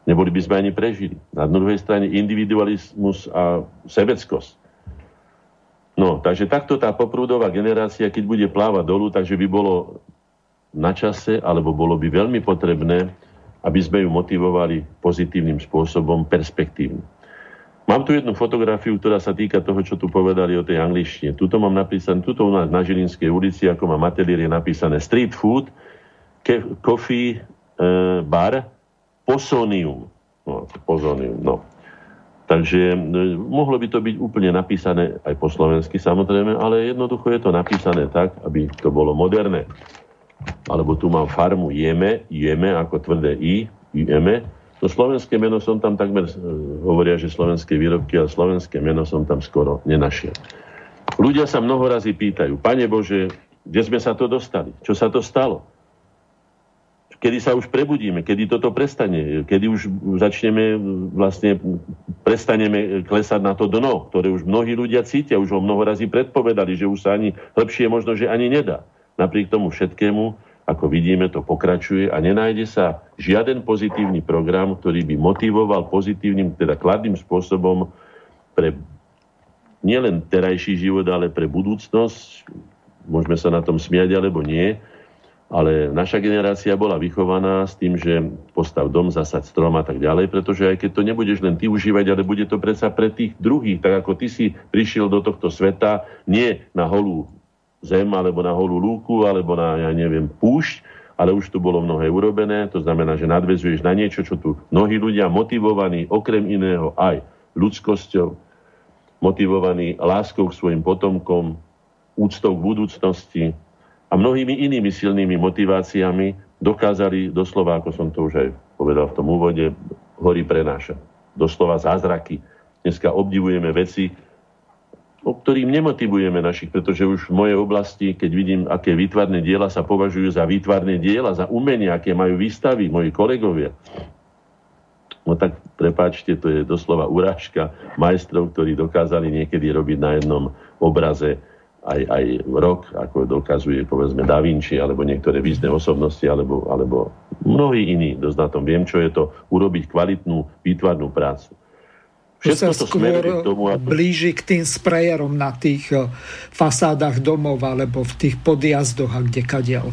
neboli by sme ani prežili. Na druhej strane individualizmus a sebeckosť. No, takže takto tá poprúdová generácia, keď bude plávať dolu, takže by bolo na čase, alebo bolo by veľmi potrebné, aby sme ju motivovali pozitívnym spôsobom, perspektívnym. Mám tu jednu fotografiu, ktorá sa týka toho, čo tu povedali o tej angličtine. Tuto mám napísané, tuto u nás na Žilinskej ulici, ako mám ateliér, je napísané Street Food, Coffee Bar, Posonium. No, Posonium, no. Takže mohlo by to byť úplne napísané aj po slovensky, samozrejme, ale jednoducho je to napísané tak, aby to bolo moderné. Alebo tu mám farmu Jeme ako tvrdé Jeme. To slovenské meno som tam takmer, hovoria, že slovenské výrobky, ale slovenské meno som tam skoro nenašiel. Ľudia sa mnoho razy pýtajú, Pane Bože, kde sme sa to dostali? Čo sa to stalo? Kedy sa už prebudíme, kedy toto prestane, kedy už začneme vlastne, prestaneme klesať na to dno, ktoré už mnohí ľudia cítia, už ho mnoho razy predpovedali, že už sa ani lepšie možno, že ani nedá. Napriek tomu všetkému, ako vidíme, to pokračuje a nenájde sa žiaden pozitívny program, ktorý by motivoval pozitívnym, teda kladným spôsobom pre nielen terajší život, ale pre budúcnosť. Môžeme sa na tom smiať, alebo nie. Ale naša generácia bola vychovaná s tým, že postav dom, zasaď strom a tak ďalej, pretože aj keď to nebudeš len ty užívať, ale bude to predsa pre tých druhých, tak ako ty si prišiel do tohto sveta, nie na holú zem, alebo na holú lúku, alebo na, ja neviem, púšť, ale už tu bolo mnohé urobené, to znamená, že nadväzuješ na niečo, čo tu mnohí ľudia motivovaní, okrem iného aj ľudskosťou, motivovaní láskou k svojim potomkom, úctou k budúcnosti, a mnohými inými silnými motiváciami dokázali doslova, ako som to už aj povedal v tom úvode, hory prenášať. Doslova zázraky. Dneska obdivujeme veci, o ktorým nemotivujeme našich, pretože už v mojej oblasti, keď vidím, aké výtvarné diela sa považujú za výtvarné diela, za umenie, aké majú výstavy moji kolegovia. No tak, prepáčte, to je doslova urážka majstrov, ktorí dokázali niekedy robiť na jednom obraze aj rok, ako dokazuje povedzme Da Vinci, alebo niektoré významné osobnosti, alebo mnohí iní. Dosť na tom viem, čo je to urobiť kvalitnú výtvarnú prácu. Všetko to smeruje k tomu, ako blíži k tým sprejerom na tých fasádach domov, alebo v tých podjazdoch a kdekadiaľ.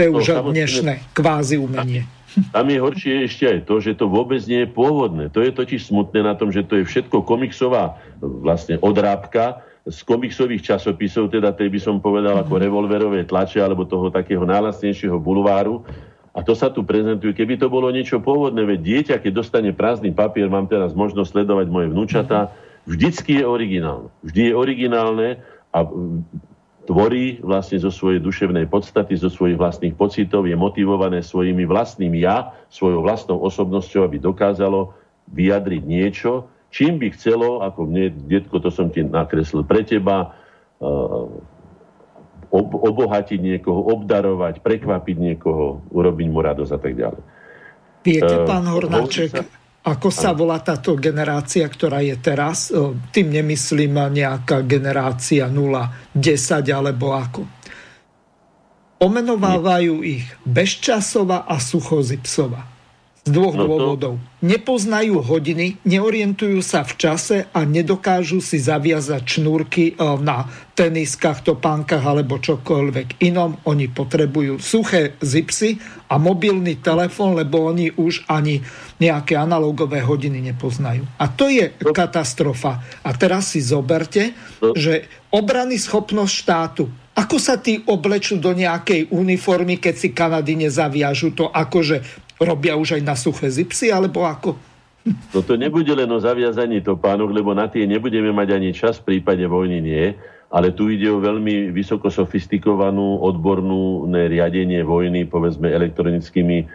To je už dnešné kvázi umenie. Tam je horšie ešte aj to, že to vôbec nie je pôvodné. To je totiž smutné na tom, že to je všetko komiksová vlastne odrábka, z komiksových časopisov, teda tej by som povedal ako revolverové tlače, alebo toho takého najlasnejšieho bulváru. A to sa tu prezentuje. Keby to bolo niečo pôvodné, veď dieťa, keď dostane prázdny papier, mám teraz možnosť sledovať moje vnúčatá, vždycky je originálne. Vždy je originálne a tvorí vlastne zo svojej duševnej podstaty, zo svojich vlastných pocitov, je motivované svojimi vlastnými ja, svojou vlastnou osobnosťou, aby dokázalo vyjadriť niečo, čím by chcelo, ako mne, detko, to som ti nakreslil pre teba, obohatiť niekoho, obdarovať, prekvapiť niekoho, urobiť mu radosť a tak ďalej. Viete, pán Hornáček, Ako sa volá táto generácia, ktorá je teraz? Tým nemyslím nejaká generácia 010 alebo ako. Pomenovávajú ich Bezčasová a Suchozipsová. Z dvoch dôvodov. Nepoznajú hodiny, neorientujú sa v čase a nedokážu si zaviazať šnúrky na teniskách, topánkach alebo čokoľvek inom. Oni potrebujú suché zipsy a mobilný telefón, lebo oni už ani nejaké analógové hodiny nepoznajú. A to je katastrofa. A teraz si zoberte, že obranyschopnosť štátu. Ako sa tí oblečú do nejakej uniformy, keď si Kanady nezaviažu to, akože robia už aj na suché zipsy, alebo ako? No to nebude len o zaviazaní topánok, lebo na tie nebudeme mať ani čas, v prípade vojny nie, ale tu ide o veľmi vysoko sofistikovanú odbornú riadenie vojny, povedzme, elektronickými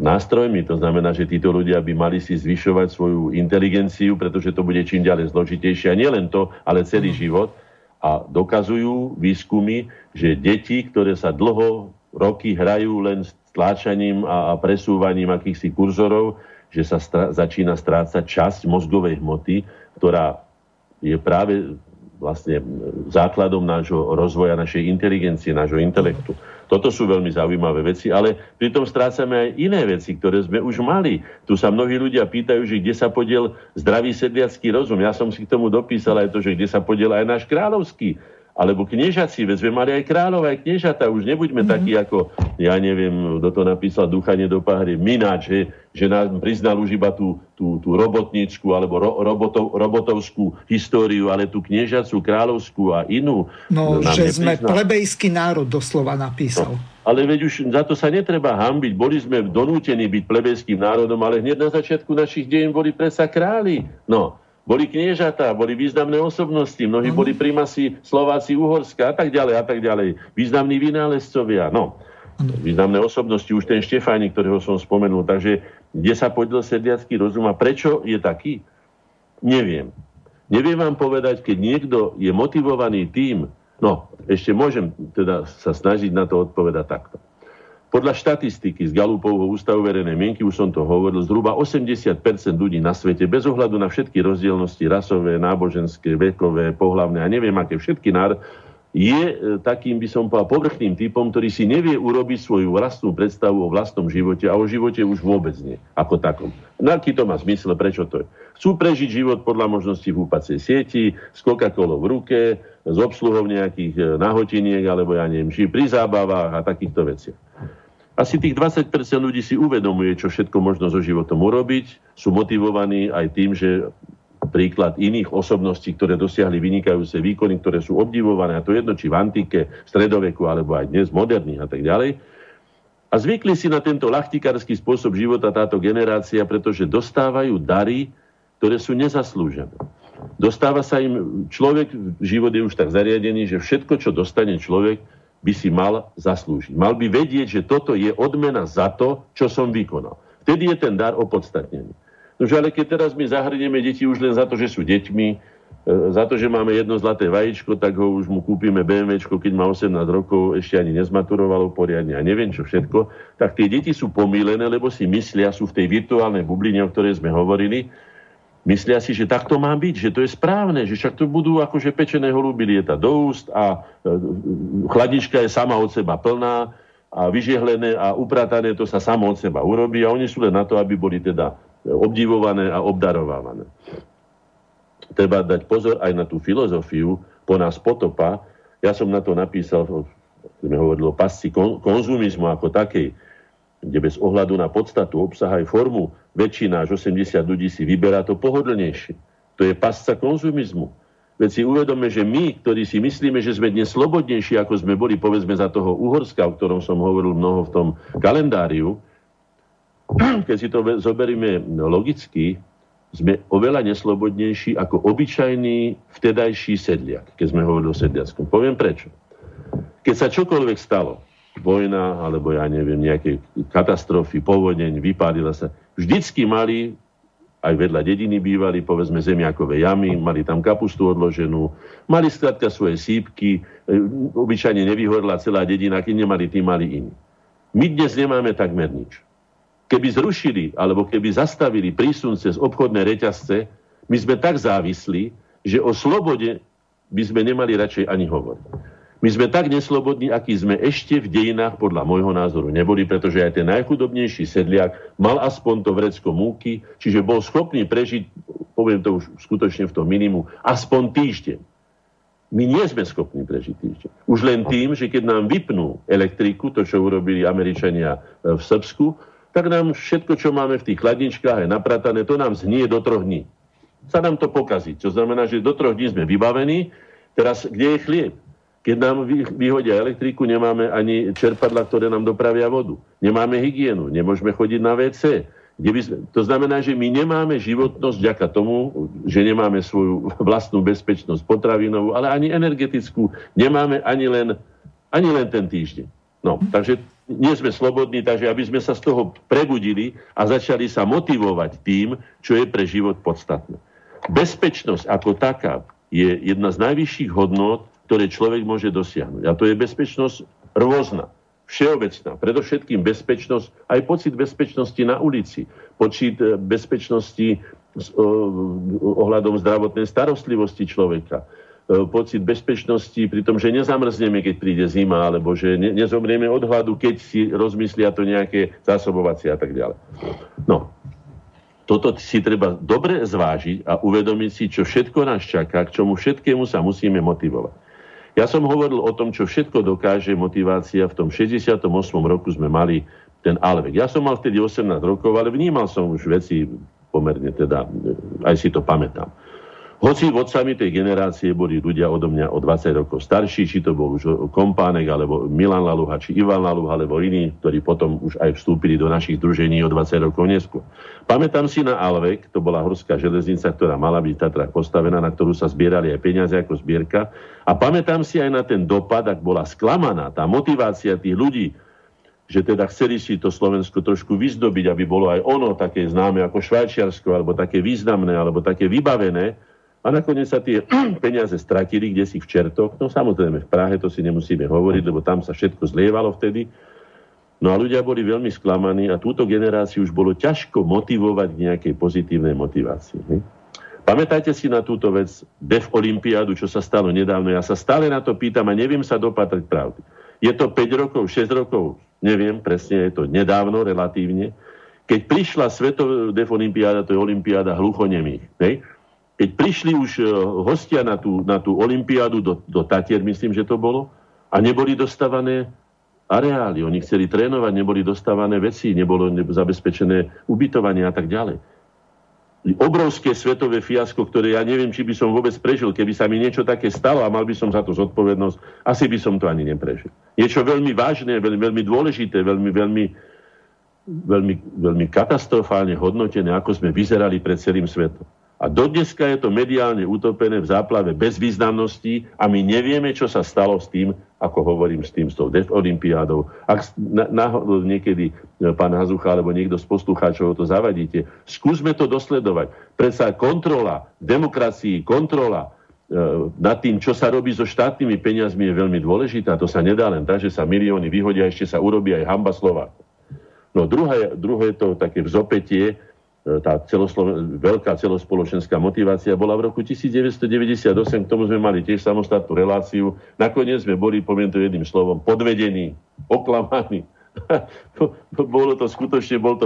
nástrojmi. To znamená, že títo ľudia by mali si zvyšovať svoju inteligenciu, pretože to bude čím ďalej zložitejšie. A nielen to, ale celý život. A dokazujú výskumy, že deti, ktoré sa dlho roky hrajú len s tláčaním a presúvaním akýchsi kurzorov, že sa začína strácať časť mozgovej hmoty, ktorá je práve vlastne základom nášho rozvoja, našej inteligencie, nášho intelektu. Toto sú veľmi zaujímavé veci, ale pritom strácame aj iné veci, ktoré sme už mali. Tu sa mnohí ľudia pýtajú, že kde sa podiel zdravý sedliacký rozum. Ja som si k tomu dopísal aj to, že kde sa podiel aj náš kráľovský, alebo kniežací, veď sme mali aj kráľov, aj kniežata. Už nebuďme takí ako, ja neviem, kto to napísal, Duchanie do Pahry, Mináč, že nám priznal už iba tú robotnícku alebo robotovskú históriu, ale tú kniežacú, kráľovskú a inú. No, že sme plebejský národ doslova napísal. No. Ale veď už za to sa netreba hanbiť. Boli sme donútení byť plebejským národom, ale hneď na začiatku našich dejín boli predsa králi. No, boli kniežatá, boli významné osobnosti, mnohí boli primasi Slováci, Uhorska a tak ďalej. Významní vynálezcovia, no. Významné osobnosti, už ten Štefánik, ktorého som spomenul. Takže kde sa podiel sedliacky rozum a prečo je taký? Neviem. Neviem vám povedať, keď niekto je motivovaný tým, no ešte môžem teda sa snažiť na to odpovedať takto. Podľa štatistiky z Galupovho ústavu verejnej mienky, už som to hovoril, zhruba 80% ľudí na svete, bez ohľadu na všetky rozdielnosti rasové, náboženské, vekové, pohlavné a neviem aké všetky je takým, by som povedal, povrchným typom, ktorý si nevie urobiť svoju vlastnú predstavu o vlastnom živote a o živote už vôbec nie, ako takom. Aký to má zmysel, prečo to je? Chcú prežiť život podľa možností v húpacej sieti, s Coca-Colou v ruke, s obsluhou nejakých nahotiniek, alebo ja neviem, či pri zábavách a takýchto veciach. Asi tých 20% ľudí si uvedomuje, čo všetko možno so životom urobiť, sú motivovaní aj tým, že príklad iných osobností, ktoré dosiahli vynikajúce výkony, ktoré sú obdivované, a to jedno či v antike, stredoveku, alebo aj dnes moderných a tak ďalej. A zvykli si na tento ľachtikársky spôsob života táto generácia, pretože dostávajú dary, ktoré sú nezaslúžené. Dostáva sa im človek, život je už tak zariadený, že všetko, čo dostane človek, by si mal zaslúžiť. Mal by vedieť, že toto je odmena za to, čo som vykonal. Vtedy je ten dar opodstatnený. Nože ale keď teraz my zahrnieme deti už len za to, že sú deťmi, za to, že máme jedno zlaté vajíčko, tak ho už mu kúpime BMWčko, keď má 18 rokov, ešte ani nezmaturovalo poriadne a neviem čo všetko, tak tie deti sú pomýlené, lebo si myslia, sú v tej virtuálnej bubline, o ktorej sme hovorili, myslia si, že tak to má byť, že to je správne, že však to budú akože pečené holuby lietať do úst a chladnička je sama od seba plná a vyžehlené a upratané, to sa samo od seba urobí a oni sú len na to, aby boli teda obdivované a obdarovávané. Treba dať pozor aj na tú filozofiu po nás potopa. Ja som na to napísal, sme hovorili o pasci konzumizmu ako takej, kde bez ohľadu na podstatu, obsah aj formu, väčšina až 80 ľudí si vyberá to pohodlnejšie. To je pasca konzumizmu. Veď si uvedome, že my, ktorí si myslíme, že sme dnes slobodnejší, ako sme boli, povedzme, za toho Uhorska, o ktorom som hovoril mnoho v tom kalendáriu, keď si to zoberieme logicky, sme oveľa neslobodnejší ako obyčajný vtedajší sedliak, keď sme hovorili o sedliackom. Poviem prečo. Keď sa čokoľvek stalo, vojna, alebo ja neviem, nejaké katastrofy, povodeň, vypálila sa, vždycky mali, aj vedľa dediny bývali, povedzme, zemiakové jamy, mali tam kapustu odloženú, mali skrátka svoje sípky, obyčajne nevyhorla celá dedina, keď nemali tí, mali iní. My dnes nemáme takmer nič. Keby zrušili alebo keby zastavili prísun cez obchodné reťazce, my sme tak závislí, že o slobode by sme nemali radšej ani hovoriť. My sme tak neslobodní, akí sme ešte v dejinách podľa môjho názoru neboli, pretože aj ten najchudobnejší sedliak mal aspoň to vrecko múky, čiže bol schopný prežiť, poviem to už skutočne v tom minimu, aspoň týždeň. My nie sme schopní prežiť týždeň. Už len tým, že keď nám vypnú elektriku, to, čo urobili Američania v Srbsku, tak nám všetko, čo máme v tých chladničkách, je napratané, to nám zhnie do 3 dní. Sa nám to pokazí, čo znamená, že do 3 dní sme vybavení. Teraz, kde je chlieb? Keď nám vyhodia elektriku, nemáme ani čerpadla, ktoré nám dopravia vodu. Nemáme hygienu, nemôžeme chodiť na WC. To znamená, že my nemáme životnosť vďaka tomu, že nemáme svoju vlastnú bezpečnosť potravinovú, ale ani energetickú. Nemáme ani len ten týždeň. No, takže nie sme slobodní, takže aby sme sa z toho prebudili a začali sa motivovať tým, čo je pre život podstatné. Bezpečnosť ako taká je jedna z najvyšších hodnôt, ktoré človek môže dosiahnuť. A to je bezpečnosť rôzna, všeobecná. Predovšetkým bezpečnosť, aj pocit bezpečnosti na ulici, pocit bezpečnosti ohľadom zdravotnej starostlivosti človeka, pocit bezpečnosti pri tom, že nezamrzneme, keď príde zima, alebo že nezomrieme od hladu, keď si rozmyslia to nejaké zásobovacie a tak ďalej. No, toto si treba dobre zvážiť a uvedomiť si, čo všetko nás čaká, k čomu všetkému sa musíme motivovať. Ja som hovoril o tom, čo všetko dokáže motivácia. V tom 68. roku sme mali ten Alvek. Ja som mal vtedy 18 rokov, ale vnímal som už veci pomerne, teda aj si to pamätám. Hoci vodcami tej generácie boli ľudia odo mňa o 20 rokov starší, či to bol už Kompánek, alebo Milan Laluha, či Ivan Laluha, alebo iní, ktorí potom už aj vstúpili do našich združení o 20 rokov neskôr. Pamätám si na Alvek, to bola horská železnica, ktorá mala byť v Tatrách postavená, na ktorú sa zbierali aj peniaze ako zbierka. A pamätám si aj na ten dopad, ak bola sklamaná tá motivácia tých ľudí, že teda chceli si to Slovensko trošku vyzdobiť, aby bolo aj ono také známe ako Švajčiarsko, alebo také významné, alebo také vybavené. A nakoniec sa tie peniaze stratili, kde si v Čertoch, no samozrejme v Prahe, to si nemusíme hovoriť, lebo tam sa všetko zlievalo vtedy. No a ľudia boli veľmi sklamaní a túto generáciu už bolo ťažko motivovať k nejakej pozitívnej motivácii. Pamätajte si na túto vec DEF Olympiádu, čo sa stalo nedávno. Ja sa stále na to pýtam a neviem sa dopatrať pravdy. Je to 5 rokov, 6 rokov, neviem presne, je to nedávno relatívne. Keď prišla svetová DEF Olympiáda, to je Olympiáda hluchonemých, hej? Keď prišli už hostia na tú olympiádu do Tatier, myslím, že to bolo, a neboli dostávané areály. Oni chceli trénovať, neboli dostávané veci, nebolo zabezpečené ubytovanie a tak ďalej. Obrovské svetové fiasko, ktoré ja neviem, či by som vôbec prežil, keby sa mi niečo také stalo a mal by som za to zodpovednosť, asi by som to ani neprežil. Niečo veľmi vážne, veľmi, veľmi dôležité, veľmi katastrofálne hodnotené, ako sme vyzerali pred celým svetom. A dodneska je to mediálne utopené v záplave bezvýznamností a my nevieme, čo sa stalo s tým, ako hovorím, s tou DEF olympiádou. Ak náhodou niekedy pán Hazucha alebo niekto z poslucháčov to zavadíte, skúsme to dosledovať. Predsa kontrola demokracii, kontrola nad tým, čo sa robí so štátnymi peniazmi, je veľmi dôležitá. To sa nedá len tak, že sa milióny vyhodia, ešte sa urobí aj hanba Slovákov. No druhé to také vzopätie, tá veľká celospoločenská motivácia bola v roku 1998, k tomu sme mali tiež samostatnú reláciu. Nakoniec sme boli, poviem to jedným slovom, podvedení, oklamaní. Bol to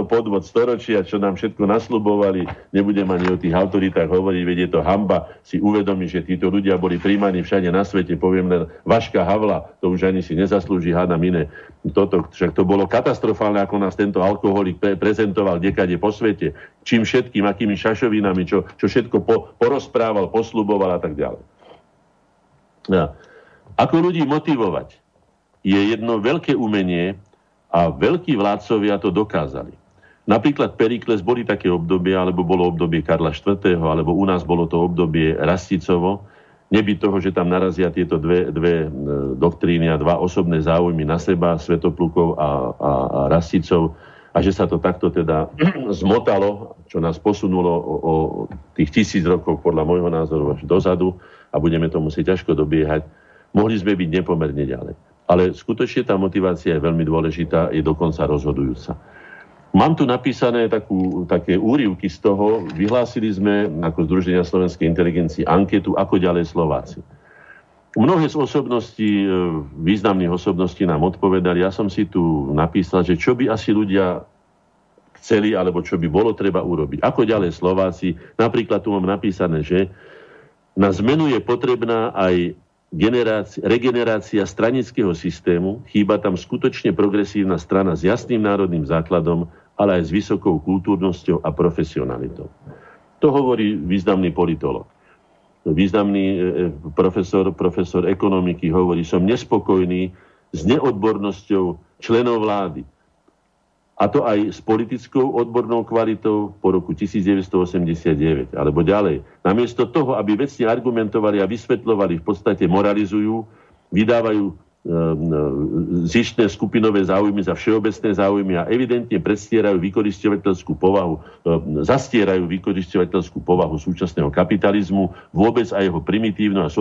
podvod storočia, čo nám všetko nasľubovali. Nebudem ani o tých autoritách hovoriť, veď je to hanba si uvedomiť, že títo ľudia boli príjmaní všade na svete, poviem len Vaška Havla, to už ani si nezaslúži, hádam iné. Toto, však to bolo katastrofálne, ako nás tento alkoholik prezentoval dekade po svete. Čím všetkým, akými šašovinami, čo všetko porozprával, posľuboval a tak ďalej. Ja. Ako ľudí motivovať? Je jedno veľké umenie a veľkí vládcovia to dokázali. Napríklad Perikles, boli také obdobia, alebo bolo obdobie Karla IV., alebo u nás bolo to obdobie Rasticovo, nebyť toho, že tam narazia tieto dve doktríny a dva osobné záujmy na seba, Svetoplukov a Rasticov, a že sa to takto teda zmotalo, čo nás posunulo o tých 1000 rokov, podľa môjho názoru, až dozadu, a budeme to musieť ťažko dobiehať. Mohli sme byť nepomerne ďalej. Ale skutočne tá motivácia je veľmi dôležitá, je dokonca rozhodujúca. Mám tu napísané také úryvky z toho. Vyhlásili sme ako Združenia slovenskej inteligencie anketu Ako ďalej Slováci. Mnohé z osobností, významných osobností nám odpovedali. Ja som si tu napísal, že čo by asi ľudia chceli, alebo čo by bolo treba urobiť. Ako ďalej Slováci, napríklad tu mám napísané, že na zmenu je potrebná aj regenerácia stranického systému. Chýba tam skutočne progresívna strana s jasným národným základom, ale aj s vysokou kultúrnosťou a profesionalitou. To hovorí významný politolog. Významný profesor ekonomiky hovorí, som nespokojný s neodbornosťou členov vlády. A to aj s politickou odbornou kvalitou po roku 1989 alebo ďalej. Namiesto toho, aby vecne argumentovali a vysvetľovali, v podstate moralizujú, vydávajú zištné skupinové záujmy za všeobecné záujmy a evidentne predstierajú vykorisťovateľskú povahu, zastierajú vykorisťovateľskú povahu súčasného kapitalizmu, vôbec aj jeho primitívnu a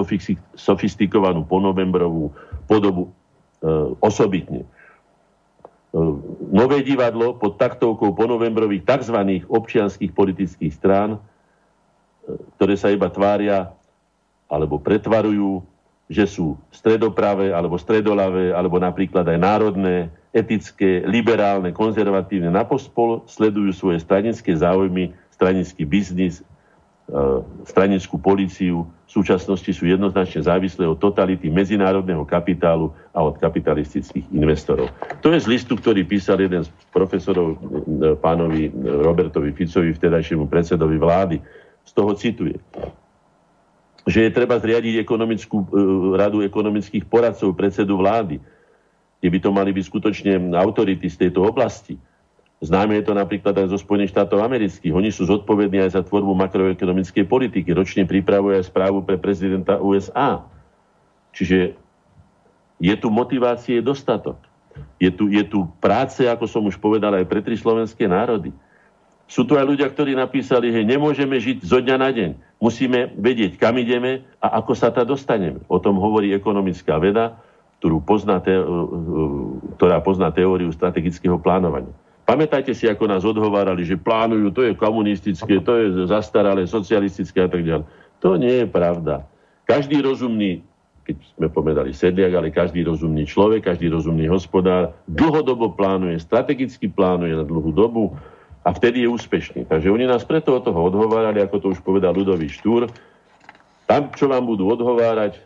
sofistikovanú ponovembrovú podobu osobitne. Nové divadlo pod taktovkou ponovembrových tzv. Občianskych politických strán, ktoré sa iba tvária alebo pretvarujú, že sú stredopravé alebo stredolavé, alebo napríklad aj národné, etické, liberálne, konzervatívne, napospol sledujú svoje stranické záujmy, stranický biznis, stranickú políciu. V súčasnosti sú jednoznačne závislé od totality medzinárodného kapitálu a od kapitalistických investorov. To je z listu, ktorý písal jeden z profesorov pánovi Robertovi Ficovi, vtedajšiemu predsedovi vlády. Z toho cituje, že je treba zriadiť radu ekonomických poradcov predsedu vlády, kde by to mali byť skutočne autority z tejto oblasti. Známe je to napríklad aj zo Spojených štátov amerických. Oni sú zodpovední aj za tvorbu makroekonomickej politiky. Ročne pripravuje aj správu pre prezidenta USA. Čiže je tu motivácie dostatok. Je tu práce, ako som už povedal, aj pre tri slovenské národy. Sú tu aj ľudia, ktorí napísali, že nemôžeme žiť zo dňa na deň. Musíme vedieť, kam ideme a ako sa tam dostaneme. O tom hovorí ekonomická veda, ktorá pozná teóriu strategického plánovania. Pamätajte si, ako nás odhovárali, že plánujú, to je komunistické, to je zastaralé, socialistické a tak ďalej. To nie je pravda. Každý rozumný, keď sme povedali sedliak, ale každý rozumný človek, každý rozumný hospodár dlhodobo plánuje, strategicky plánuje na dlhú dobu a vtedy je úspešný. Takže oni nás preto od toho odhovárali, ako to už povedal Ľudovít Štúr. Tam, čo vám budú odhovárať,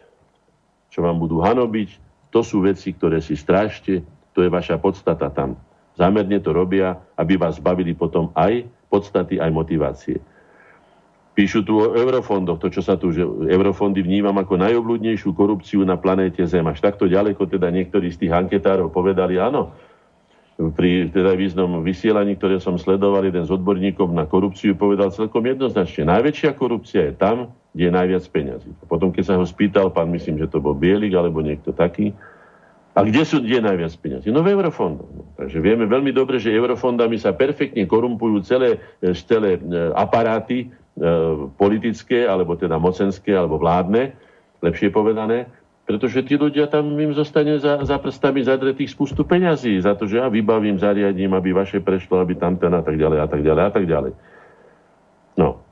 čo vám budú hanobiť, to sú veci, ktoré si strážte, to je vaša podstata tam. Zámerne to robia, aby vás zbavili potom aj podstaty, aj motivácie. Píšu tu o eurofondoch, eurofondy vnímam ako najobľudnejšiu korupciu na planéte Zem. Až takto ďaleko teda niektorí z tých anketárov povedali áno. Pri teda významnom vysielaní, ktoré som sledoval, jeden z odborníkov na korupciu povedal celkom jednoznačne, najväčšia korupcia je tam, kde je najviac peňazí. Potom, keď sa ho spýtal, pán, myslím, že to bol Bielik alebo niekto taký, a kde je najviac peniazí? No v eurofondoch. Takže vieme veľmi dobre, že eurofondami sa perfektne korumpujú celé aparáty politické, alebo teda mocenské, alebo vládne, lepšie povedané, pretože tí ľudia tam im zostane za prstami zadretých spustu peňazí, za to, že ja vybavím, zariadím, aby vaše prešlo, aby tamten a tak ďalej, a tak ďalej, a tak ďalej. No.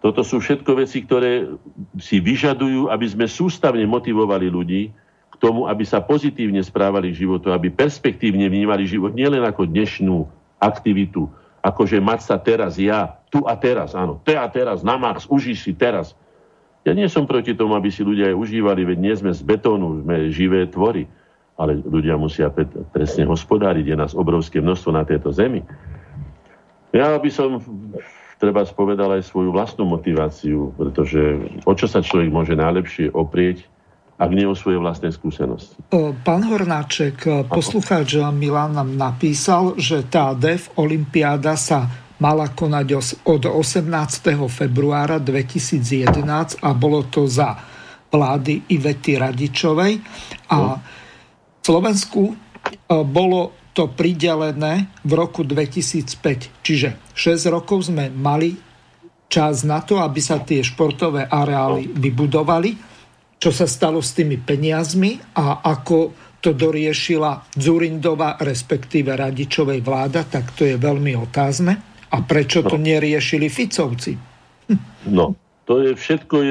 Toto sú všetko veci, ktoré si vyžadujú, aby sme sústavne motivovali ľudí k tomu, aby sa pozitívne správali k životu, aby perspektívne vnímali život nielen ako dnešnú aktivitu, akože mať sa teraz ja, tu a teraz, áno, te a teraz, na max, užij si teraz. Ja nie som proti tomu, aby si ľudia aj užívali, veď nie sme z betónu, sme živé tvory, ale ľudia musia presne hospodáriť, je nás obrovské množstvo na tejto zemi. Ja by som treba spovedal aj svoju vlastnú motiváciu, pretože o čo sa človek môže najlepšie oprieť, ak nie o svoje vlastné skúsenosti. Pán Hornáček, poslucháč Milan nám napísal, že tá DEF olympiáda sa mala konať od 18. februára 2011 a bolo to za vlády Ivety Radičovej. A Slovensku bolo to pridelené v roku 2005. Čiže 6 rokov sme mali čas na to, aby sa tie športové areály vybudovali. Čo sa stalo s tými peniazmi a ako to doriešila Dzurindova, respektíve Radičovej vláda, tak to je veľmi otázne. A prečo to neriešili Ficovci? No, to je všetko,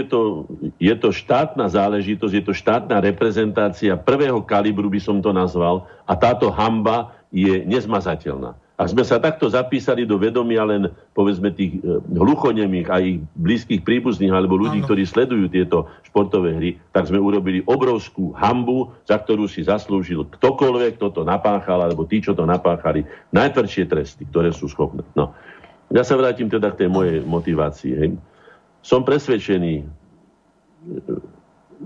je to štátna záležitosť, je to štátna reprezentácia prvého kalibru, by som to nazval, a táto hanba je nezmazateľná. Ak sme sa takto zapísali do vedomia len, povedzme, tých hluchonemých a ich blízkych príbuzných alebo ľudí, ktorí sledujú tieto športové hry, tak sme urobili obrovskú hanbu, za ktorú si zaslúžil ktokoľvek, kto to napáchal, alebo tí, čo to napáchali, najtvrdšie tresty, ktoré sú schopné. No. Ja sa vrátim teda k tej mojej motivácii. Hej. Som presvedčený,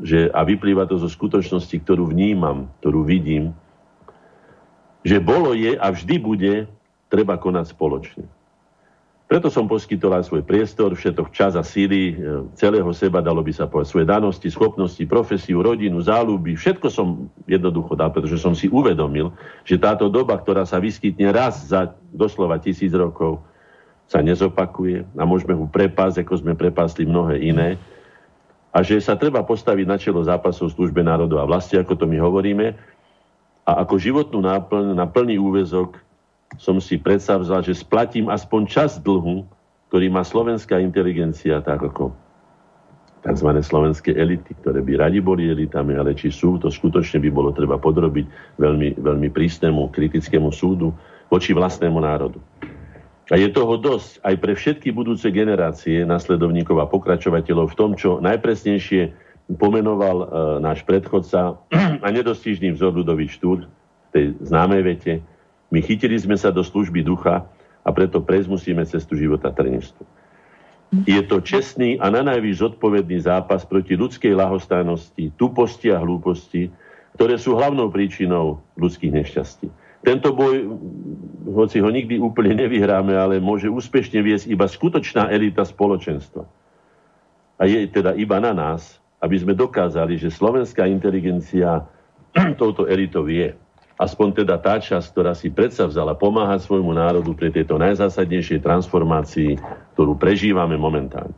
že, a vyplýva to zo skutočnosti, ktorú vnímam, ktorú vidím, že bolo, je a vždy bude treba konať spoločne. Preto som poskytol aj svoj priestor, všetok čas a síly, celého seba, dalo by sa povedať, svoje danosti, schopnosti, profesiu, rodinu, záľuby, všetko som jednoducho dal, pretože som si uvedomil, že táto doba, ktorá sa vyskytne raz za doslova 1000 rokov, sa nezopakuje a môžeme ho prepásť, ako sme prepásli mnohé iné, a že sa treba postaviť na čelo zápasov službe národu a vlasti, ako to my hovoríme, a ako životnú náplň, na plný úväzok som si predsavzal, že splatím aspoň časť dlhu, ktorý má slovenská inteligencia, tak ako tzv. Slovenské elity, ktoré by radi boli elitami, ale či sú, to skutočne by bolo treba podrobiť veľmi, veľmi prísnemu, kritickému súdu voči vlastnému národu. A je toho dosť aj pre všetky budúce generácie nasledovníkov a pokračovateľov v tom, čo najpresnejšie pomenoval náš predchodca a nedostižný vzor Ľudovít Štúr v tej známej vete: my chytili sme sa do služby ducha a preto prejsť musíme cestu života trnistú. Je to čestný a nanajvýš zodpovedný zápas proti ľudskej lahostajnosti, tuposti a hlúposti, ktoré sú hlavnou príčinou ľudských nešťastí. Tento boj, hoci ho nikdy úplne nevyhráme, ale môže úspešne viesť iba skutočná elita spoločenstva. A je teda iba na nás, aby sme dokázali, že slovenská inteligencia touto elitou je. Aspoň teda tá časť, ktorá si predsavzala pomáhať svojmu národu pri tejto najzásadnejšej transformácii, ktorú prežívame momentálne.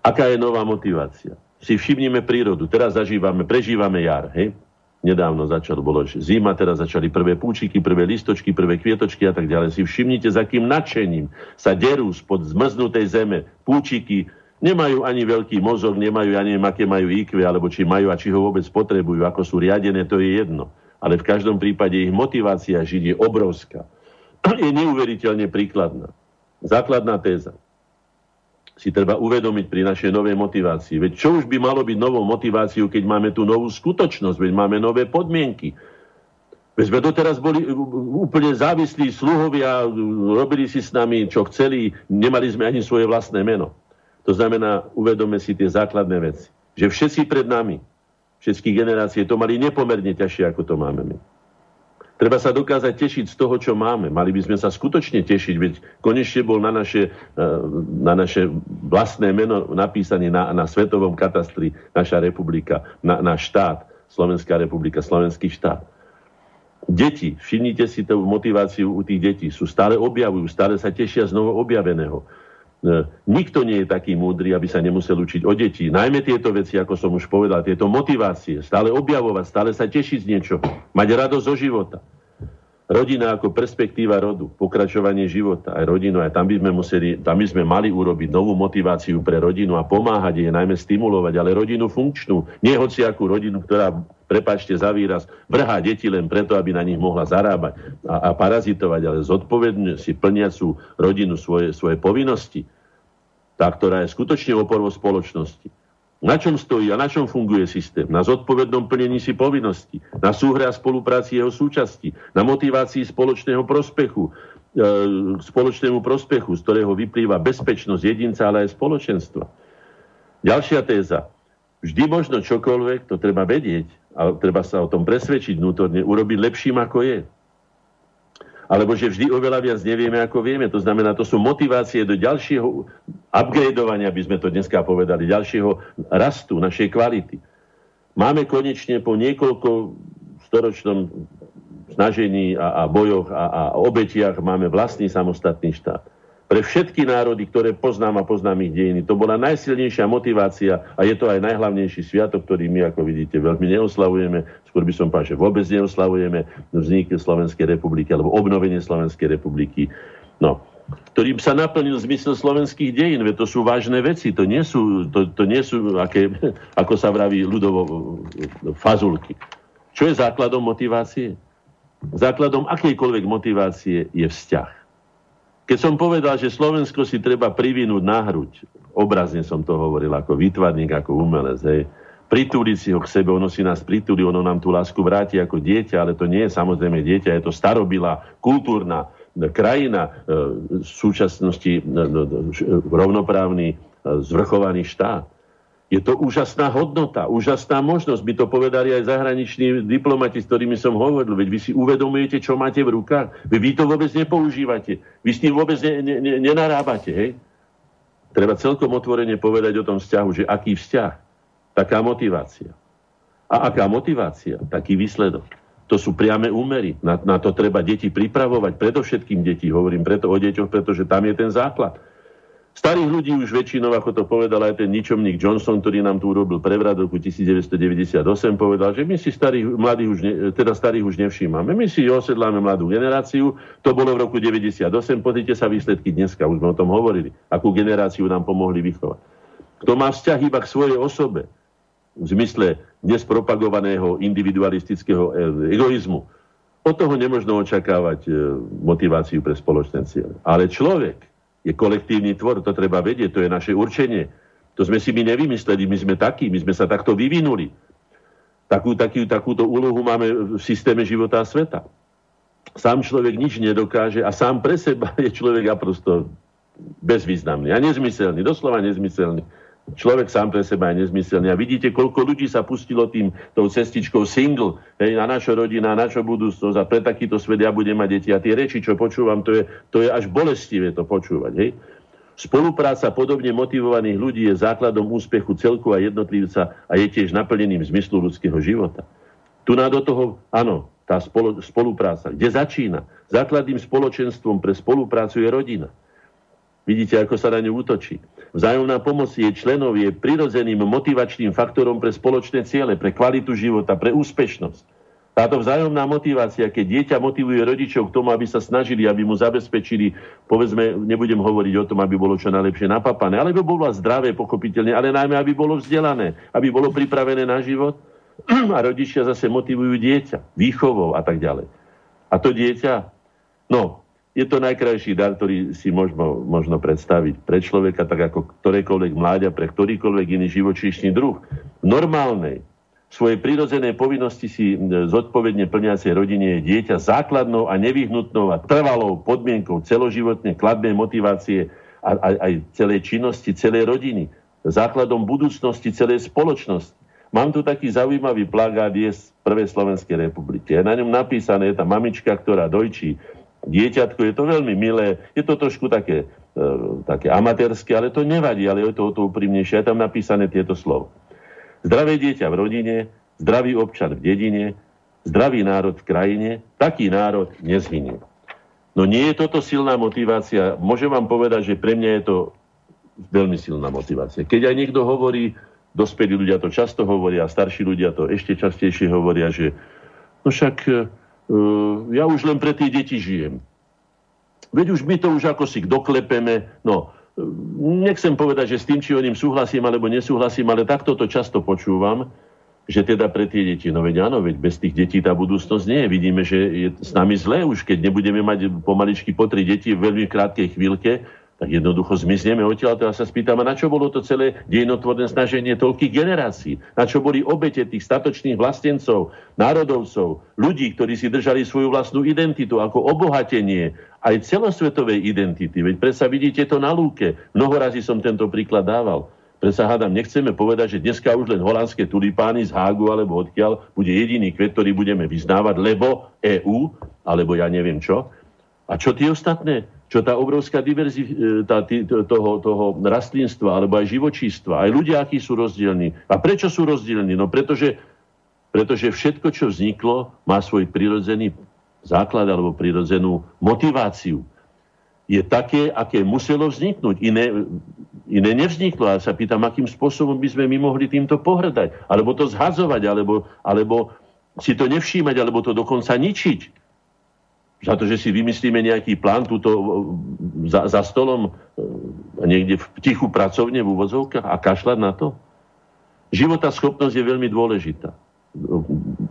Aká je nová motivácia? Si všimnime prírodu. Teraz prežívame jar. Hej? Nedávno bolo zima, teraz začali prvé púčiky, prvé listočky, prvé kvietočky a tak ďalej. Si všimnite, za akým nadšením sa derú spod zmrznutej zeme púčiky. Nemajú ani veľký mozog, nemajú, ja neviem, aké majú IQ, alebo či majú a či ho vôbec potrebujú, ako sú riadené, to je jedno. Ale v každom prípade ich motivácia žiť je obrovská. Je neuveriteľne príkladná. Základná téza si treba uvedomiť pri našej novej motivácii. Veď čo už by malo byť novou motiváciou, keď máme tú novú skutočnosť, veď máme nové podmienky. Veď sme doteraz boli úplne závislí sluhovia, robili si s nami, čo chceli, nemali sme ani svoje vlastné meno. To znamená, uvedome si tie základné veci. Že všetci pred nami, všetky generácie, to mali nepomerne ťažšie, ako to máme my. Treba sa dokázať tešiť z toho, čo máme. Mali by sme sa skutočne tešiť, veď konečne bol na naše vlastné meno napísané na svetovom katastri naša republika, náš štát, Slovenská republika, slovenský štát. Deti, všimnite si tú motiváciu u tých detí, stále sa tešia z novo objaveného. Nikto nie je taký múdry, aby sa nemusel učiť o deti. Najmä tieto veci, ako som už povedal, tieto motivácie, stále objavovať, stále sa tešiť z niečoho, mať radosť zo života. Rodina ako perspektíva rodu, pokračovanie života, aj rodinu, aj tam by sme mali urobiť novú motiváciu pre rodinu a pomáhať jej, najmä stimulovať, ale rodinu funkčnú, nie hociakú rodinu, ktorá, prepáčte za výraz, vrhá deti len preto, aby na nich mohla zarábať a parazitovať, ale zodpovedne si plniať rodinu svoje povinnosti, tá, ktorá je skutočne oporou spoločnosti. Na čom stojí a na čom funguje systém? Na zodpovednom plnení si povinnosti, na súhre a spolupráci jeho súčasti, na motivácii spoločnému prospechu, z ktorého vyplýva bezpečnosť jedinca, ale aj spoločenstva. Ďalšia téza. Vždy možno čokoľvek, to treba vedieť, ale treba sa o tom presvedčiť vnútorne, urobiť lepším, ako je. Alebo že vždy oveľa viac nevieme, ako vieme. To znamená, to sú motivácie do ďalšieho upgradeovania, by sme to dneska povedali, ďalšieho rastu našej kvality. Máme konečne po niekoľko storočnom snažení a bojoch a obetiach máme vlastný samostatný štát. pre všetky národy, ktoré poznám a poznám ich dejiny. To bola najsilnejšia motivácia a je to aj najhlavnejší sviatok, ktorý my, ako vidíte, veľmi neoslavujeme. Skôr by som povedal, že vôbec neoslavujeme vznik Slovenskej republiky alebo obnovenie Slovenskej republiky. No, ktorým sa naplnil zmysel slovenských dejín. To sú vážne veci, to nie sú aké, ako sa vraví ľudovo, fazulky. Čo je základom motivácie? Základom akejkoľvek motivácie je vzťah. Keď som povedal, že Slovensko si treba privinúť na hruď, obrazne som to hovoril ako výtvarník, ako umelec, hej, pritúliť si ho k sebe, ono si nás pritúli, ono nám tú lásku vráti ako dieťa, ale to nie je samozrejme dieťa, je to starobylá, kultúrna krajina, v súčasnosti rovnoprávny, zvrchovaný štát. Je to úžasná hodnota, úžasná možnosť. By to povedali aj zahraniční diplomati, s ktorými som hovoril. Veď vy si uvedomujete, čo máte v rukách. Vy to vôbec nepoužívate. Vy s tým vôbec nenarábate. Hej? Treba celkom otvorene povedať o tom vzťahu, že aký vzťah, taká motivácia. A aká motivácia, taký výsledok. To sú priame úmery. Na to treba deti pripravovať. Predovšetkým deti, hovorím preto o deťoch, pretože tam je ten základ. Starých ľudí už väčšinou, ako to povedal aj ten ničomník Johnson, ktorý nám tu urobil prevrat v roku 1998, povedal, že my si starých už nevšímame. My si osedláme mladú generáciu. To bolo v roku 1998. Pozrite sa výsledky dneska, už sme o tom hovorili. Akú generáciu nám pomohli vychovať. Kto má vzťah iba k svojej osobe, v zmysle dnes propagovaného individualistického egoizmu, od toho nemožno očakávať motiváciu pre spoločné ciele. Ale človek je kolektívny tvor, to treba vedieť, to je naše určenie. To sme si my nevymysleli, my sme takí, my sme sa takto vyvinuli. Takúto úlohu máme v systéme života a sveta. Sám človek nič nedokáže a sám pre seba je človek a prosto bezvýznamný a nezmyselný, doslova nezmyselný. Človek sám pre seba je nezmyselný. A vidíte, koľko ľudí sa pustilo tou cestičkou single. Hej, na našu rodinu, na našu budúcnosť a pre takýto svet ja budem mať deti. A tie reči, čo počúvam, to je až bolestivé to počúvať. Hej. Spolupráca podobne motivovaných ľudí je základom úspechu celku a jednotlivca a je tiež naplnením zmyslu ľudského života. Tu na do toho, áno, tá spolupráca, kde začína? Základným spoločenstvom pre spoluprácu je rodina. Vidíte, ako sa na ňu útočí. Vzájomná pomoc jej členov je prirodzeným motivačným faktorom pre spoločné ciele, pre kvalitu života, pre úspešnosť. Táto vzájomná motivácia, keď dieťa motivuje rodičov k tomu, aby sa snažili, aby mu zabezpečili, povedzme, nebudem hovoriť o tom, aby bolo čo najlepšie napapané, ale aby bolo zdravé, pochopiteľne, ale najmä, aby bolo vzdelané, aby bolo pripravené na život. A rodičia zase motivujú dieťa výchovou a tak ďalej. A to dieťa, je to najkrajší dar, ktorý si možno predstaviť pre človeka, tak ako ktorékoľvek mláďa, pre ktorýkoľvek iný živočíšny druh. V normálnej, svojej prirodzenej povinnosti si zodpovedne plniacej rodine je dieťa základnou a nevyhnutnou a trvalou podmienkou celoživotne kladnej motivácie a aj celej činnosti, celej rodiny. Základom budúcnosti celej spoločnosti. Mám tu taký zaujímavý plagát z prvej Slovenskej republiky. Je na ňom napísané, tá mamička, ktorá dojčí dieťatko, je to veľmi milé, je to trošku také amatérske, ale to nevadí, ale je to o to úprimnejšie. Je tam napísané tieto slovo. Zdravé dieťa v rodine, zdravý občan v dedine, zdravý národ v krajine, taký národ nezhynie. No nie je toto silná motivácia. Môžem vám povedať, že pre mňa je to veľmi silná motivácia. Keď aj niekto hovorí, dospelí ľudia to často hovoria, starší ľudia to ešte častejšie hovoria, že ja už len pre tie deti žijem. Veď už my to už ako si doklepeme. Nechcem povedať, že s tým, či oným súhlasím alebo nesúhlasím, ale takto to často počúvam, že teda pre tie deti. Veď bez tých detí tá budúcnosť nie je. Vidíme, že je s nami zlé už, keď nebudeme mať pomaličky po 3 deti v veľmi krátkej chvíľke, tak jednoducho zmizneme odtiaľ. To ja sa spýtam, a na čo bolo to celé dejinotvorné snaženie toľkých generácií? Na čo boli obete tých statočných vlastencov, národovcov, ľudí, ktorí si držali svoju vlastnú identitu ako obohatenie aj celosvetovej identity? Veď predsa vidíte to na lúke. Mnoho razy som tento príklad dával. Predsa hádam, nechceme povedať, že dneska už len holandské tulipány z Hágu alebo odkiaľ bude jediný kvet, ktorý budeme vyznávať, lebo EU, alebo ja neviem čo. A čo tie ostatné? Čo tá obrovská diverzita toho rastlinstva, alebo aj živočístva, aj ľudia, akí sú rozdielní. A prečo sú rozdielní? Pretože všetko, čo vzniklo, má svoj prirodzený základ alebo prirodzenú motiváciu. je také, aké muselo vzniknúť. Iné nevzniklo. A sa pýtam, akým spôsobom by sme my mohli týmto pohrdať. Alebo to zhadzovať, alebo si to nevšímať, alebo to dokonca ničiť. Za to, že si vymyslíme nejaký plán tuto za stolom niekde v tichu pracovne v úvodzovkách a kašľať na to. Života schopnosť je veľmi dôležitá.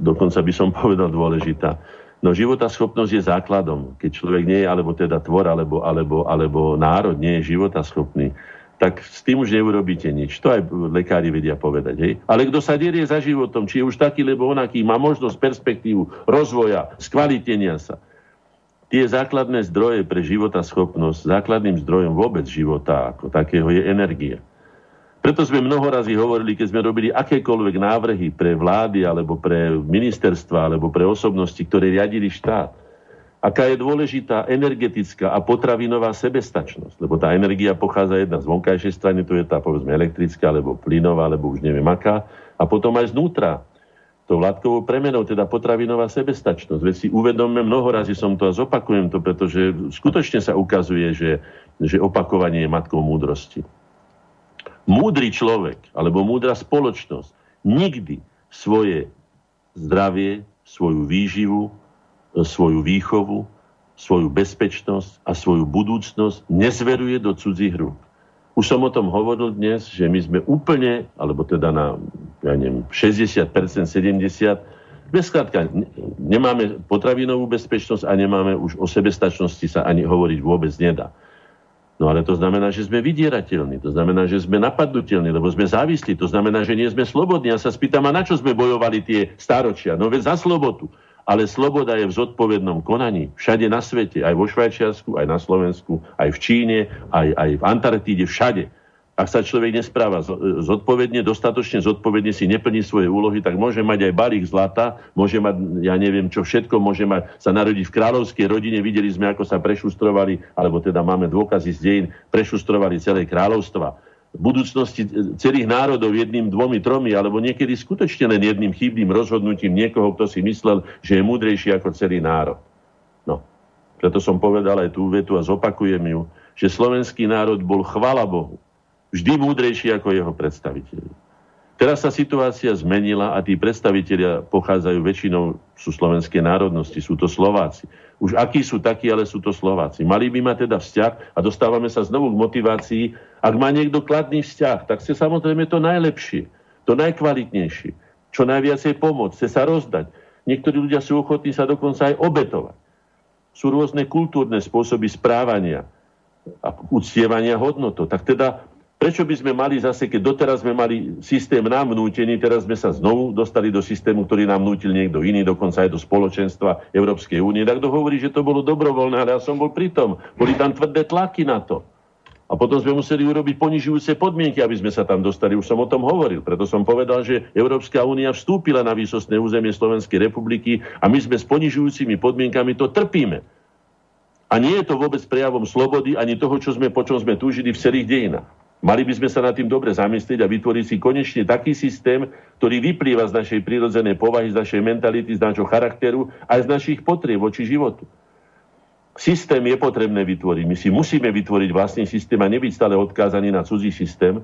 Dokonca by som povedal dôležitá. No života schopnosť je základom. Keď človek nie je, alebo teda tvor, alebo národ nie je života schopný, tak s tým už neurobíte nič. To aj lekári vedia povedať. Hej? Ale kto sa derie za životom, či je už taký, lebo onaký, má možnosť, perspektívu, rozvoja, skvalitenia sa. Tie základné zdroje pre životaschopnosť, základným zdrojom vôbec života ako takého je energia. Preto sme mnoho razy hovorili, keď sme robili akékoľvek návrhy pre vlády, alebo pre ministerstva, alebo pre osobnosti, ktoré riadili štát, aká je dôležitá energetická a potravinová sebestačnosť. Lebo tá energia pochádza jedna z vonkajšej strany, to je tá, povedzme, elektrická, alebo plynová, alebo už neviem aká. A potom aj znútra, to Vládkovou premenou, teda potravinová sebestačnosť. Veď si uvedomme, mnoho razy som to a zopakujem to, pretože skutočne sa ukazuje, že opakovanie je matkou múdrosti. Múdry človek, alebo múdra spoločnosť nikdy svoje zdravie, svoju výživu, svoju výchovu, svoju bezpečnosť a svoju budúcnosť nezveruje do cudzích rúk. Už som o tom hovoril dnes, že my sme úplne, alebo teda na 60%, 70%, bezkrátka nemáme potravinovú bezpečnosť a nemáme už o sebestačnosti sa ani hovoriť vôbec nedá. No ale to znamená, že sme vydierateľní, to znamená, že sme napadnutelní, lebo sme závislí, to znamená, že nie sme slobodní. Ja sa spýtam, a na čo sme bojovali tie stáročia? No veď za slobodu. Ale sloboda je v zodpovednom konaní. Všade na svete, aj vo Švajčiarsku, aj na Slovensku, aj v Číne, aj v Antarktíde, všade. Ak sa človek nespráva zodpovedne, dostatočne zodpovedne si neplní svoje úlohy, tak môže mať aj balík zlata, môže mať, ja neviem čo všetko, môže mať sa narodiť v kráľovskej rodine, videli sme, ako sa prešustrovali, alebo teda máme dôkazy z dejín, prešustrovali celé kráľovstva. V budúcnosti celých národov jedným, dvomi, tromi, alebo niekedy skutočne len jedným chybným rozhodnutím niekoho, kto si myslel, že je múdrejší ako celý národ. No, preto som povedal aj tú vetu a zopakujem ju, že slovenský národ bol, chvála Bohu, vždy múdrejší ako jeho predstaviteľi. Teraz sa situácia zmenila a tí predstavitelia pochádzajú väčšinou, sú slovenské národnosti, sú to Slováci. Už akí sú takí, ale sú to Slováci. Mali by mať teda vzťah a dostávame sa znovu k motivácii. Ak má niekto kladný vzťah, tak chce samozrejme to najlepšie, to najkvalitnejšie, čo najviacej pomôcť, chce sa rozdať. Niektorí ľudia sú ochotní sa dokonca aj obetovať. Sú rôzne kultúrne spôsoby správania a uctievania hodnotou. Tak teda prečo by sme mali zase, keď doteraz sme mali systém nám vnútený, teraz sme sa znovu dostali do systému, ktorý nám vnútil niekto iný, dokonca aj do spoločenstva Európskej únie. Tak kto hovorí, že to bolo dobrovoľné, ale ja som bol pri tom. Boli tam tvrdé tlaky na to. A potom sme museli urobiť ponižujúce podmienky, aby sme sa tam dostali. Už som o tom hovoril. Preto som povedal, že Európska únia vstúpila na výsostné územie Slovenskej republiky a my sme s ponižujúcimi podmienkami to trpíme. A nie je to vôbec prejavom slobody ani toho, po čom sme túžili v celých dejinách. Mali by sme sa nad tým dobre zamyslieť a vytvoriť si konečne taký systém, ktorý vyplýva z našej prirodzenej povahy, z našej mentality, z nášho charakteru aj z našich potrieb voči životu. Systém je potrebné vytvoriť. My si musíme vytvoriť vlastný systém a nebyť stále odkázaný na cudzí systém.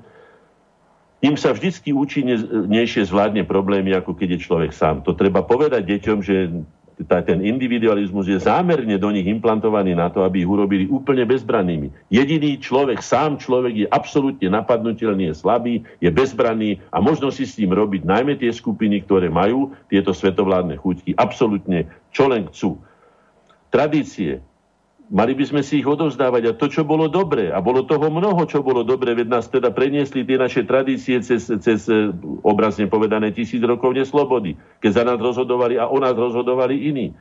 Im sa vždycky účinnejšie zvládne problémy, ako keď je človek sám. To treba povedať deťom, že ten individualizmus je zámerne do nich implantovaný na to, aby ich urobili úplne bezbrannými. Jediný človek, sám človek je absolútne napadnutelný, je slabý, je bezbranný a možno si s ním robiť najmä tie skupiny, ktoré majú tieto svetovládne chuťky absolútne čo len chcú. Tradície. Mali by sme si ich odovzdávať a to, čo bolo dobre, a bolo toho mnoho, čo bolo dobre, veď nás teda preniesli tie naše tradície cez obrazne povedané 1000 rokov neslobody, keď za nás rozhodovali a o nás rozhodovali iní.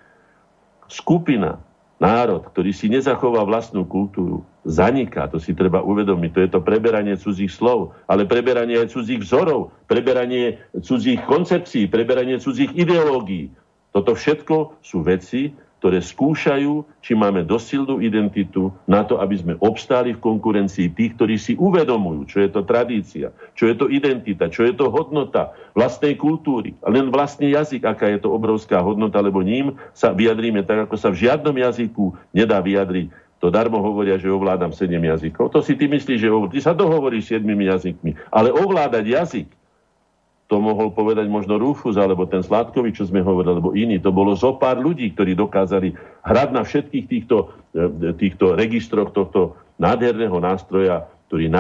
Skupina, národ, ktorý si nezachová vlastnú kultúru, zaniká, to si treba uvedomiť, to je to preberanie cudzích slov, ale preberanie aj cudzích vzorov, preberanie cudzích koncepcií, preberanie cudzích ideológií. Toto všetko sú veci, ktoré skúšajú, či máme dosilnú identitu na to, aby sme obstáli v konkurencii tých, ktorí si uvedomujú, čo je to tradícia, čo je to identita, čo je to hodnota vlastnej kultúry. Len vlastný jazyk, aká je to obrovská hodnota, lebo ním sa vyjadríme tak, ako sa v žiadnom jazyku nedá vyjadriť To darmo hovoria, že ovládam 7 jazykov. To si ty myslíš, že ty sa dohovoríš 7 jazykmi. Ale ovládať jazyk, to mohol povedať možno Rufus, alebo ten Sládkovič, čo sme hovorili, alebo iní. To bolo zo pár ľudí, ktorí dokázali hrať na všetkých týchto registroch tohto nádherného nástroja, ktorý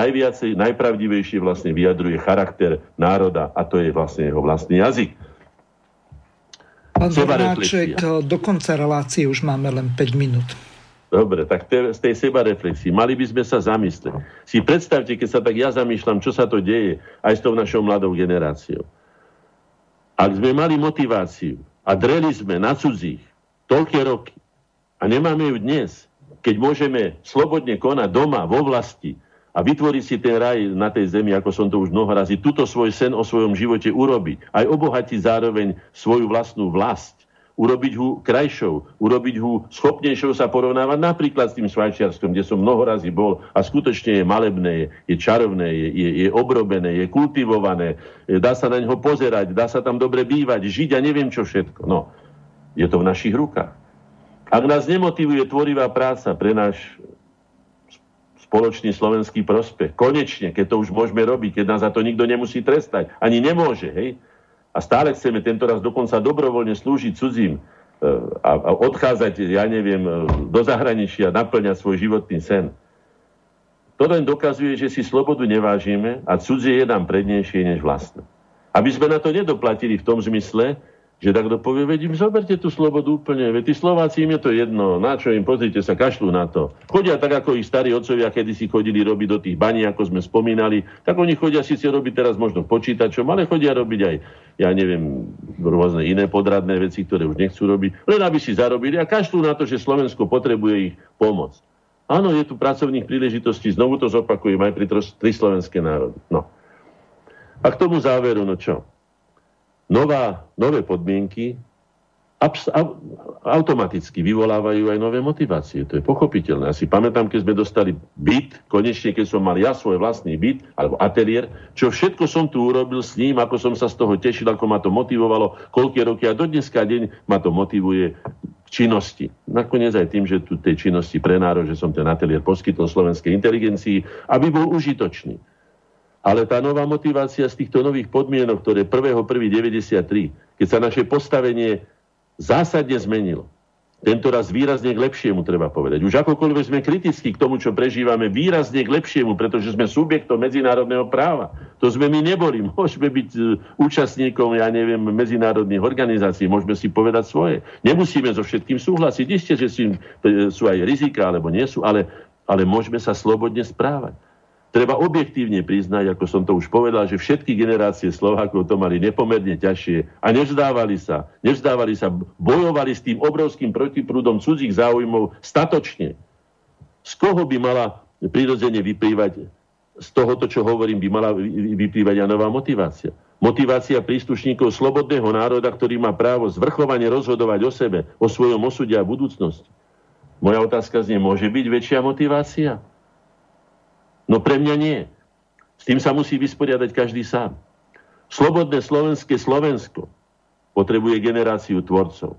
najpravdivejšie vlastne vyjadruje charakter národa, a to je vlastne jeho vlastný jazyk. Pán Hornáček, do konca relácie už máme len 5 minút. Dobre, tak z tej sebareflexie mali by sme sa zamyslieť. Si predstavte, keď sa tak ja zamýšľam, čo sa to deje aj s tou našou mladou generáciou. Ak sme mali motiváciu a dreli sme na cudzích toľké roky a nemáme ju dnes, keď môžeme slobodne konať doma, vo vlasti a vytvoriť si ten raj na tej zemi, ako som to už mnohorazí, túto svoj sen o svojom živote urobiť, aj obohatiť zároveň svoju vlastnú vlast, urobiť ho krajšou, urobiť ho schopnejšou sa porovnávať napríklad s tým Švajčiarskom, kde som mnohorazí bol a skutočne je malebné, je čarovné, je obrobené, je kultivované, dá sa na ňo pozerať, dá sa tam dobre bývať, žiť a neviem čo všetko. No, je to v našich rukách. Ak nás nemotivuje tvorivá práca pre náš spoločný slovenský prospech, konečne, keď to už môžeme robiť, keď nás za to nikto nemusí trestať, ani nemôže, hej, a stále chceme tentoraz dokonca dobrovoľne slúžiť cudzím a odchádzať, ja neviem, do zahraničia, naplňať svoj životný sen. To len dokazuje, že si slobodu nevážime a cudzie je nám prednejšie než vlastné. Aby sme na to nedoplatili v tom zmysle, že takto povie, veď im zoberte tú slobodu úplne, veď tí Slováci, im je to jedno, na čo im, pozrite sa, kašľú na to. Chodia tak, ako ich starí otcovia kedysi chodili robiť do tých baní, ako sme spomínali, tak oni chodia síce robiť teraz možno počítačom, ale chodia robiť aj, ja neviem, rôzne iné podradné veci, ktoré už nechcú robiť, len aby si zarobili a kašľú na to, že Slovensko potrebuje ich pomoc. Áno, je tu pracovných príležitostí, znovu to zopakujem, aj pri tri slovenské národy. No. A k tomu záveru, no čo? Nové podmienky automaticky vyvolávajú aj nové motivácie. To je pochopiteľné. Ja si pamätám, keď sme dostali byt, konečne keď som mal ja svoj vlastný byt, alebo ateliér, čo všetko som tu urobil s ním, ako som sa z toho tešil, ako ma to motivovalo, koľké roky a do dneska deň ma to motivuje k činnosti. Nakoniec aj tým, že tu tej činnosti pre národ, že som ten ateliér poskytol slovenskej inteligencii, aby bol užitočný. Ale tá nová motivácia z týchto nových podmienok, ktoré 1.1.93, keď sa naše postavenie zásadne zmenilo, tentoraz výrazne k lepšiemu, treba povedať. Už akokoľvek sme kritickí k tomu, čo prežívame, výrazne k lepšiemu, pretože sme subjektom medzinárodného práva. To sme my neboli. Môžeme byť účastníkom, ja neviem, medzinárodných organizácií, môžeme si povedať svoje. Nemusíme so všetkým súhlasiť. Isté, že sú aj rizika, alebo nie sú, ale môžeme sa slobodne správať. Treba objektívne priznať, ako som to už povedal, že všetky generácie Slovákov to mali nepomerne ťažšie a nevzdávali sa, bojovali s tým obrovským protiprúdom cudzích záujmov statočne. Z koho by mala prirodzene vyplývať, z tohoto, čo hovorím, by mala vyplývať aj nová motivácia? Motivácia príslušníkov slobodného národa, ktorý má právo zvrchovane rozhodovať o sebe, o svojom osude a budúcnosti. Moja otázka znie, môže byť väčšia motivácia? No pre mňa nie. S tým sa musí vysporiadať každý sám. Slobodné slovenské Slovensko potrebuje generáciu tvorcov.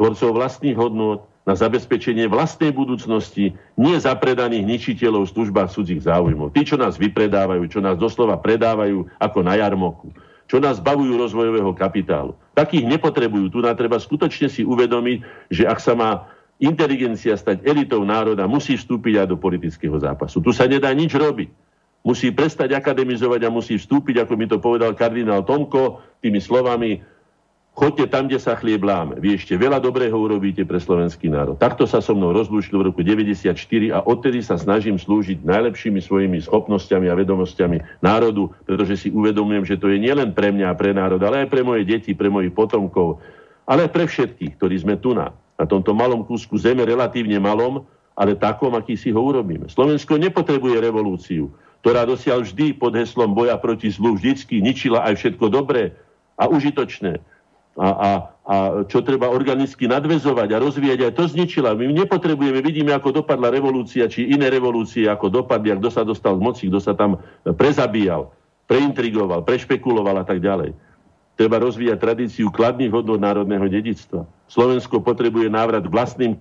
Tvorcov vlastných hodnôt na zabezpečenie vlastnej budúcnosti, nie zapredaných ničiteľov v službách cudzích záujmov. Tí, čo nás vypredávajú, čo nás doslova predávajú ako na jarmoku, čo nás zbavujú rozvojového kapitálu. Takých nepotrebujú. Tu nám treba skutočne si uvedomiť, že ak sa má inteligencia stať elitou národa, musí vstúpiť aj do politického zápasu. Tu sa nedá nič robiť. Musí prestať akademizovať a musí vstúpiť, ako mi to povedal kardinál Tomko, tými slovami, choďte tam, kde sa chlieb láme. Vy ešte veľa dobrého urobíte pre slovenský národ. Takto sa so mnou rozlúčil v roku 1994 a odtedy sa snažím slúžiť najlepšími svojimi schopnosťami a vedomosťami národu, pretože si uvedomujem, že to je nielen pre mňa a pre národ, ale aj pre moje deti, pre mojich potomkov, ale pre všetkých, ktorí sme tu na tomto malom kúsku zeme, relatívne malom, ale takom, aký si ho urobíme. Slovensko nepotrebuje revolúciu, ktorá dosiaľ vždy pod heslom boja proti zlu vždycky ničila aj všetko dobré a užitočné. A čo treba organicky nadväzovať a rozvíjať, aj to zničila. My nepotrebujeme, vidíme, ako dopadla revolúcia, či iné revolúcie, ako dopadli, a kto sa dostal z moci, kto sa tam prezabíjal, preintrigoval, prešpekuloval a tak ďalej. Treba rozvíjať tradíciu kladných hodnôt národného dedičstva. Slovensko potrebuje návrat vlastným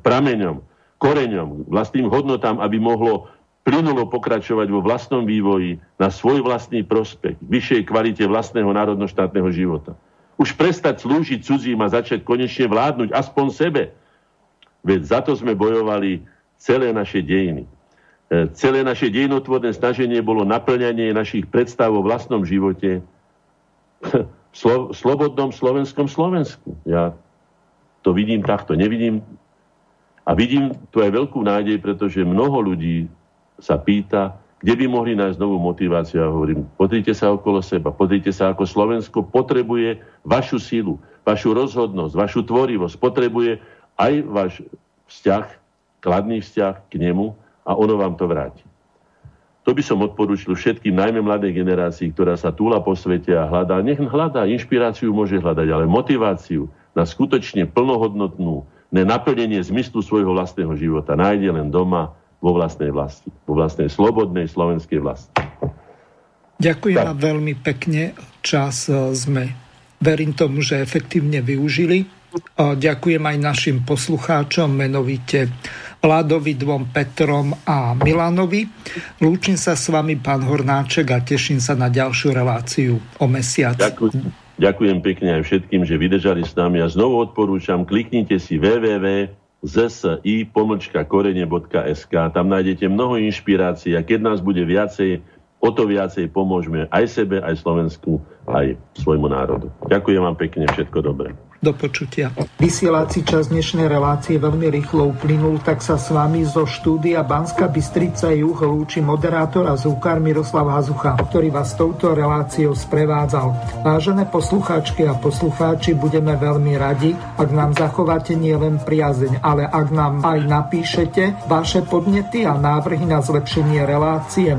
prameňom, koreňom, vlastným hodnotám, aby mohlo plynulo pokračovať vo vlastnom vývoji na svoj vlastný prospech, vyššej kvalite vlastného národno-štátneho života. Už prestať slúžiť cudzím a začať konečne vládnuť aspoň sebe. Veď za to sme bojovali celé naše dejiny. Celé naše dejinotvorné snaženie bolo naplňanie našich predstav o vlastnom živote v slobodnom slovenskom Slovensku. Ja to vidím takto, nevidím. A vidím tu aj veľkú nádej, pretože mnoho ľudí sa pýta, kde by mohli nájsť novú motiváciu. Ja hovorím, pozrite sa okolo seba, pozrite sa, ako Slovensko potrebuje vašu silu, vašu rozhodnosť, vašu tvorivosť, potrebuje aj váš vzťah, kladný vzťah k nemu a ono vám to vráti. To by som odporúčil všetkým, najmä mladej generácii, ktorá sa túla po svete a hľadá. Nech hľadá, inšpiráciu môže hľadať, ale motiváciu na skutočne plnohodnotnú, nenaplnenie zmyslu svojho vlastného života nájde len doma, vo vlastnej vlasti, vo vlastnej slobodnej slovenskej vlasti. Ďakujem vám veľmi pekne. Čas sme, verím tomu, že efektívne využili. Ďakujem aj našim poslucháčom, menovite Vladovi, dvom Petrom a Milanovi. Lúčim sa s vami, pán Hornáček, a teším sa na ďalšiu reláciu o mesiac. Ďakujem pekne aj všetkým, že vydržali s nami. Ja znovu odporúčam, kliknite si www.zsi-korene.sk. Tam nájdete mnoho inšpirácií a keď nás bude viacej, o to viacej pomôžeme aj sebe, aj Slovensku, aj svojmu národu. Ďakujem vám pekne, všetko dobré. Do počutia. Vysielací čas dnešnej relácie veľmi rýchlo uplynul, tak sa s vami zo štúdia Banská Bystrica Juh lúči moderátor a zvukár Miroslav Hazucha, ktorý vás touto reláciou sprevádzal. Vážené poslucháčky a poslucháči, budeme veľmi radi, ak nám zachováte nielen priazeň, ale ak nám aj napíšete vaše podnety a návrhy na zlepšenie relácie,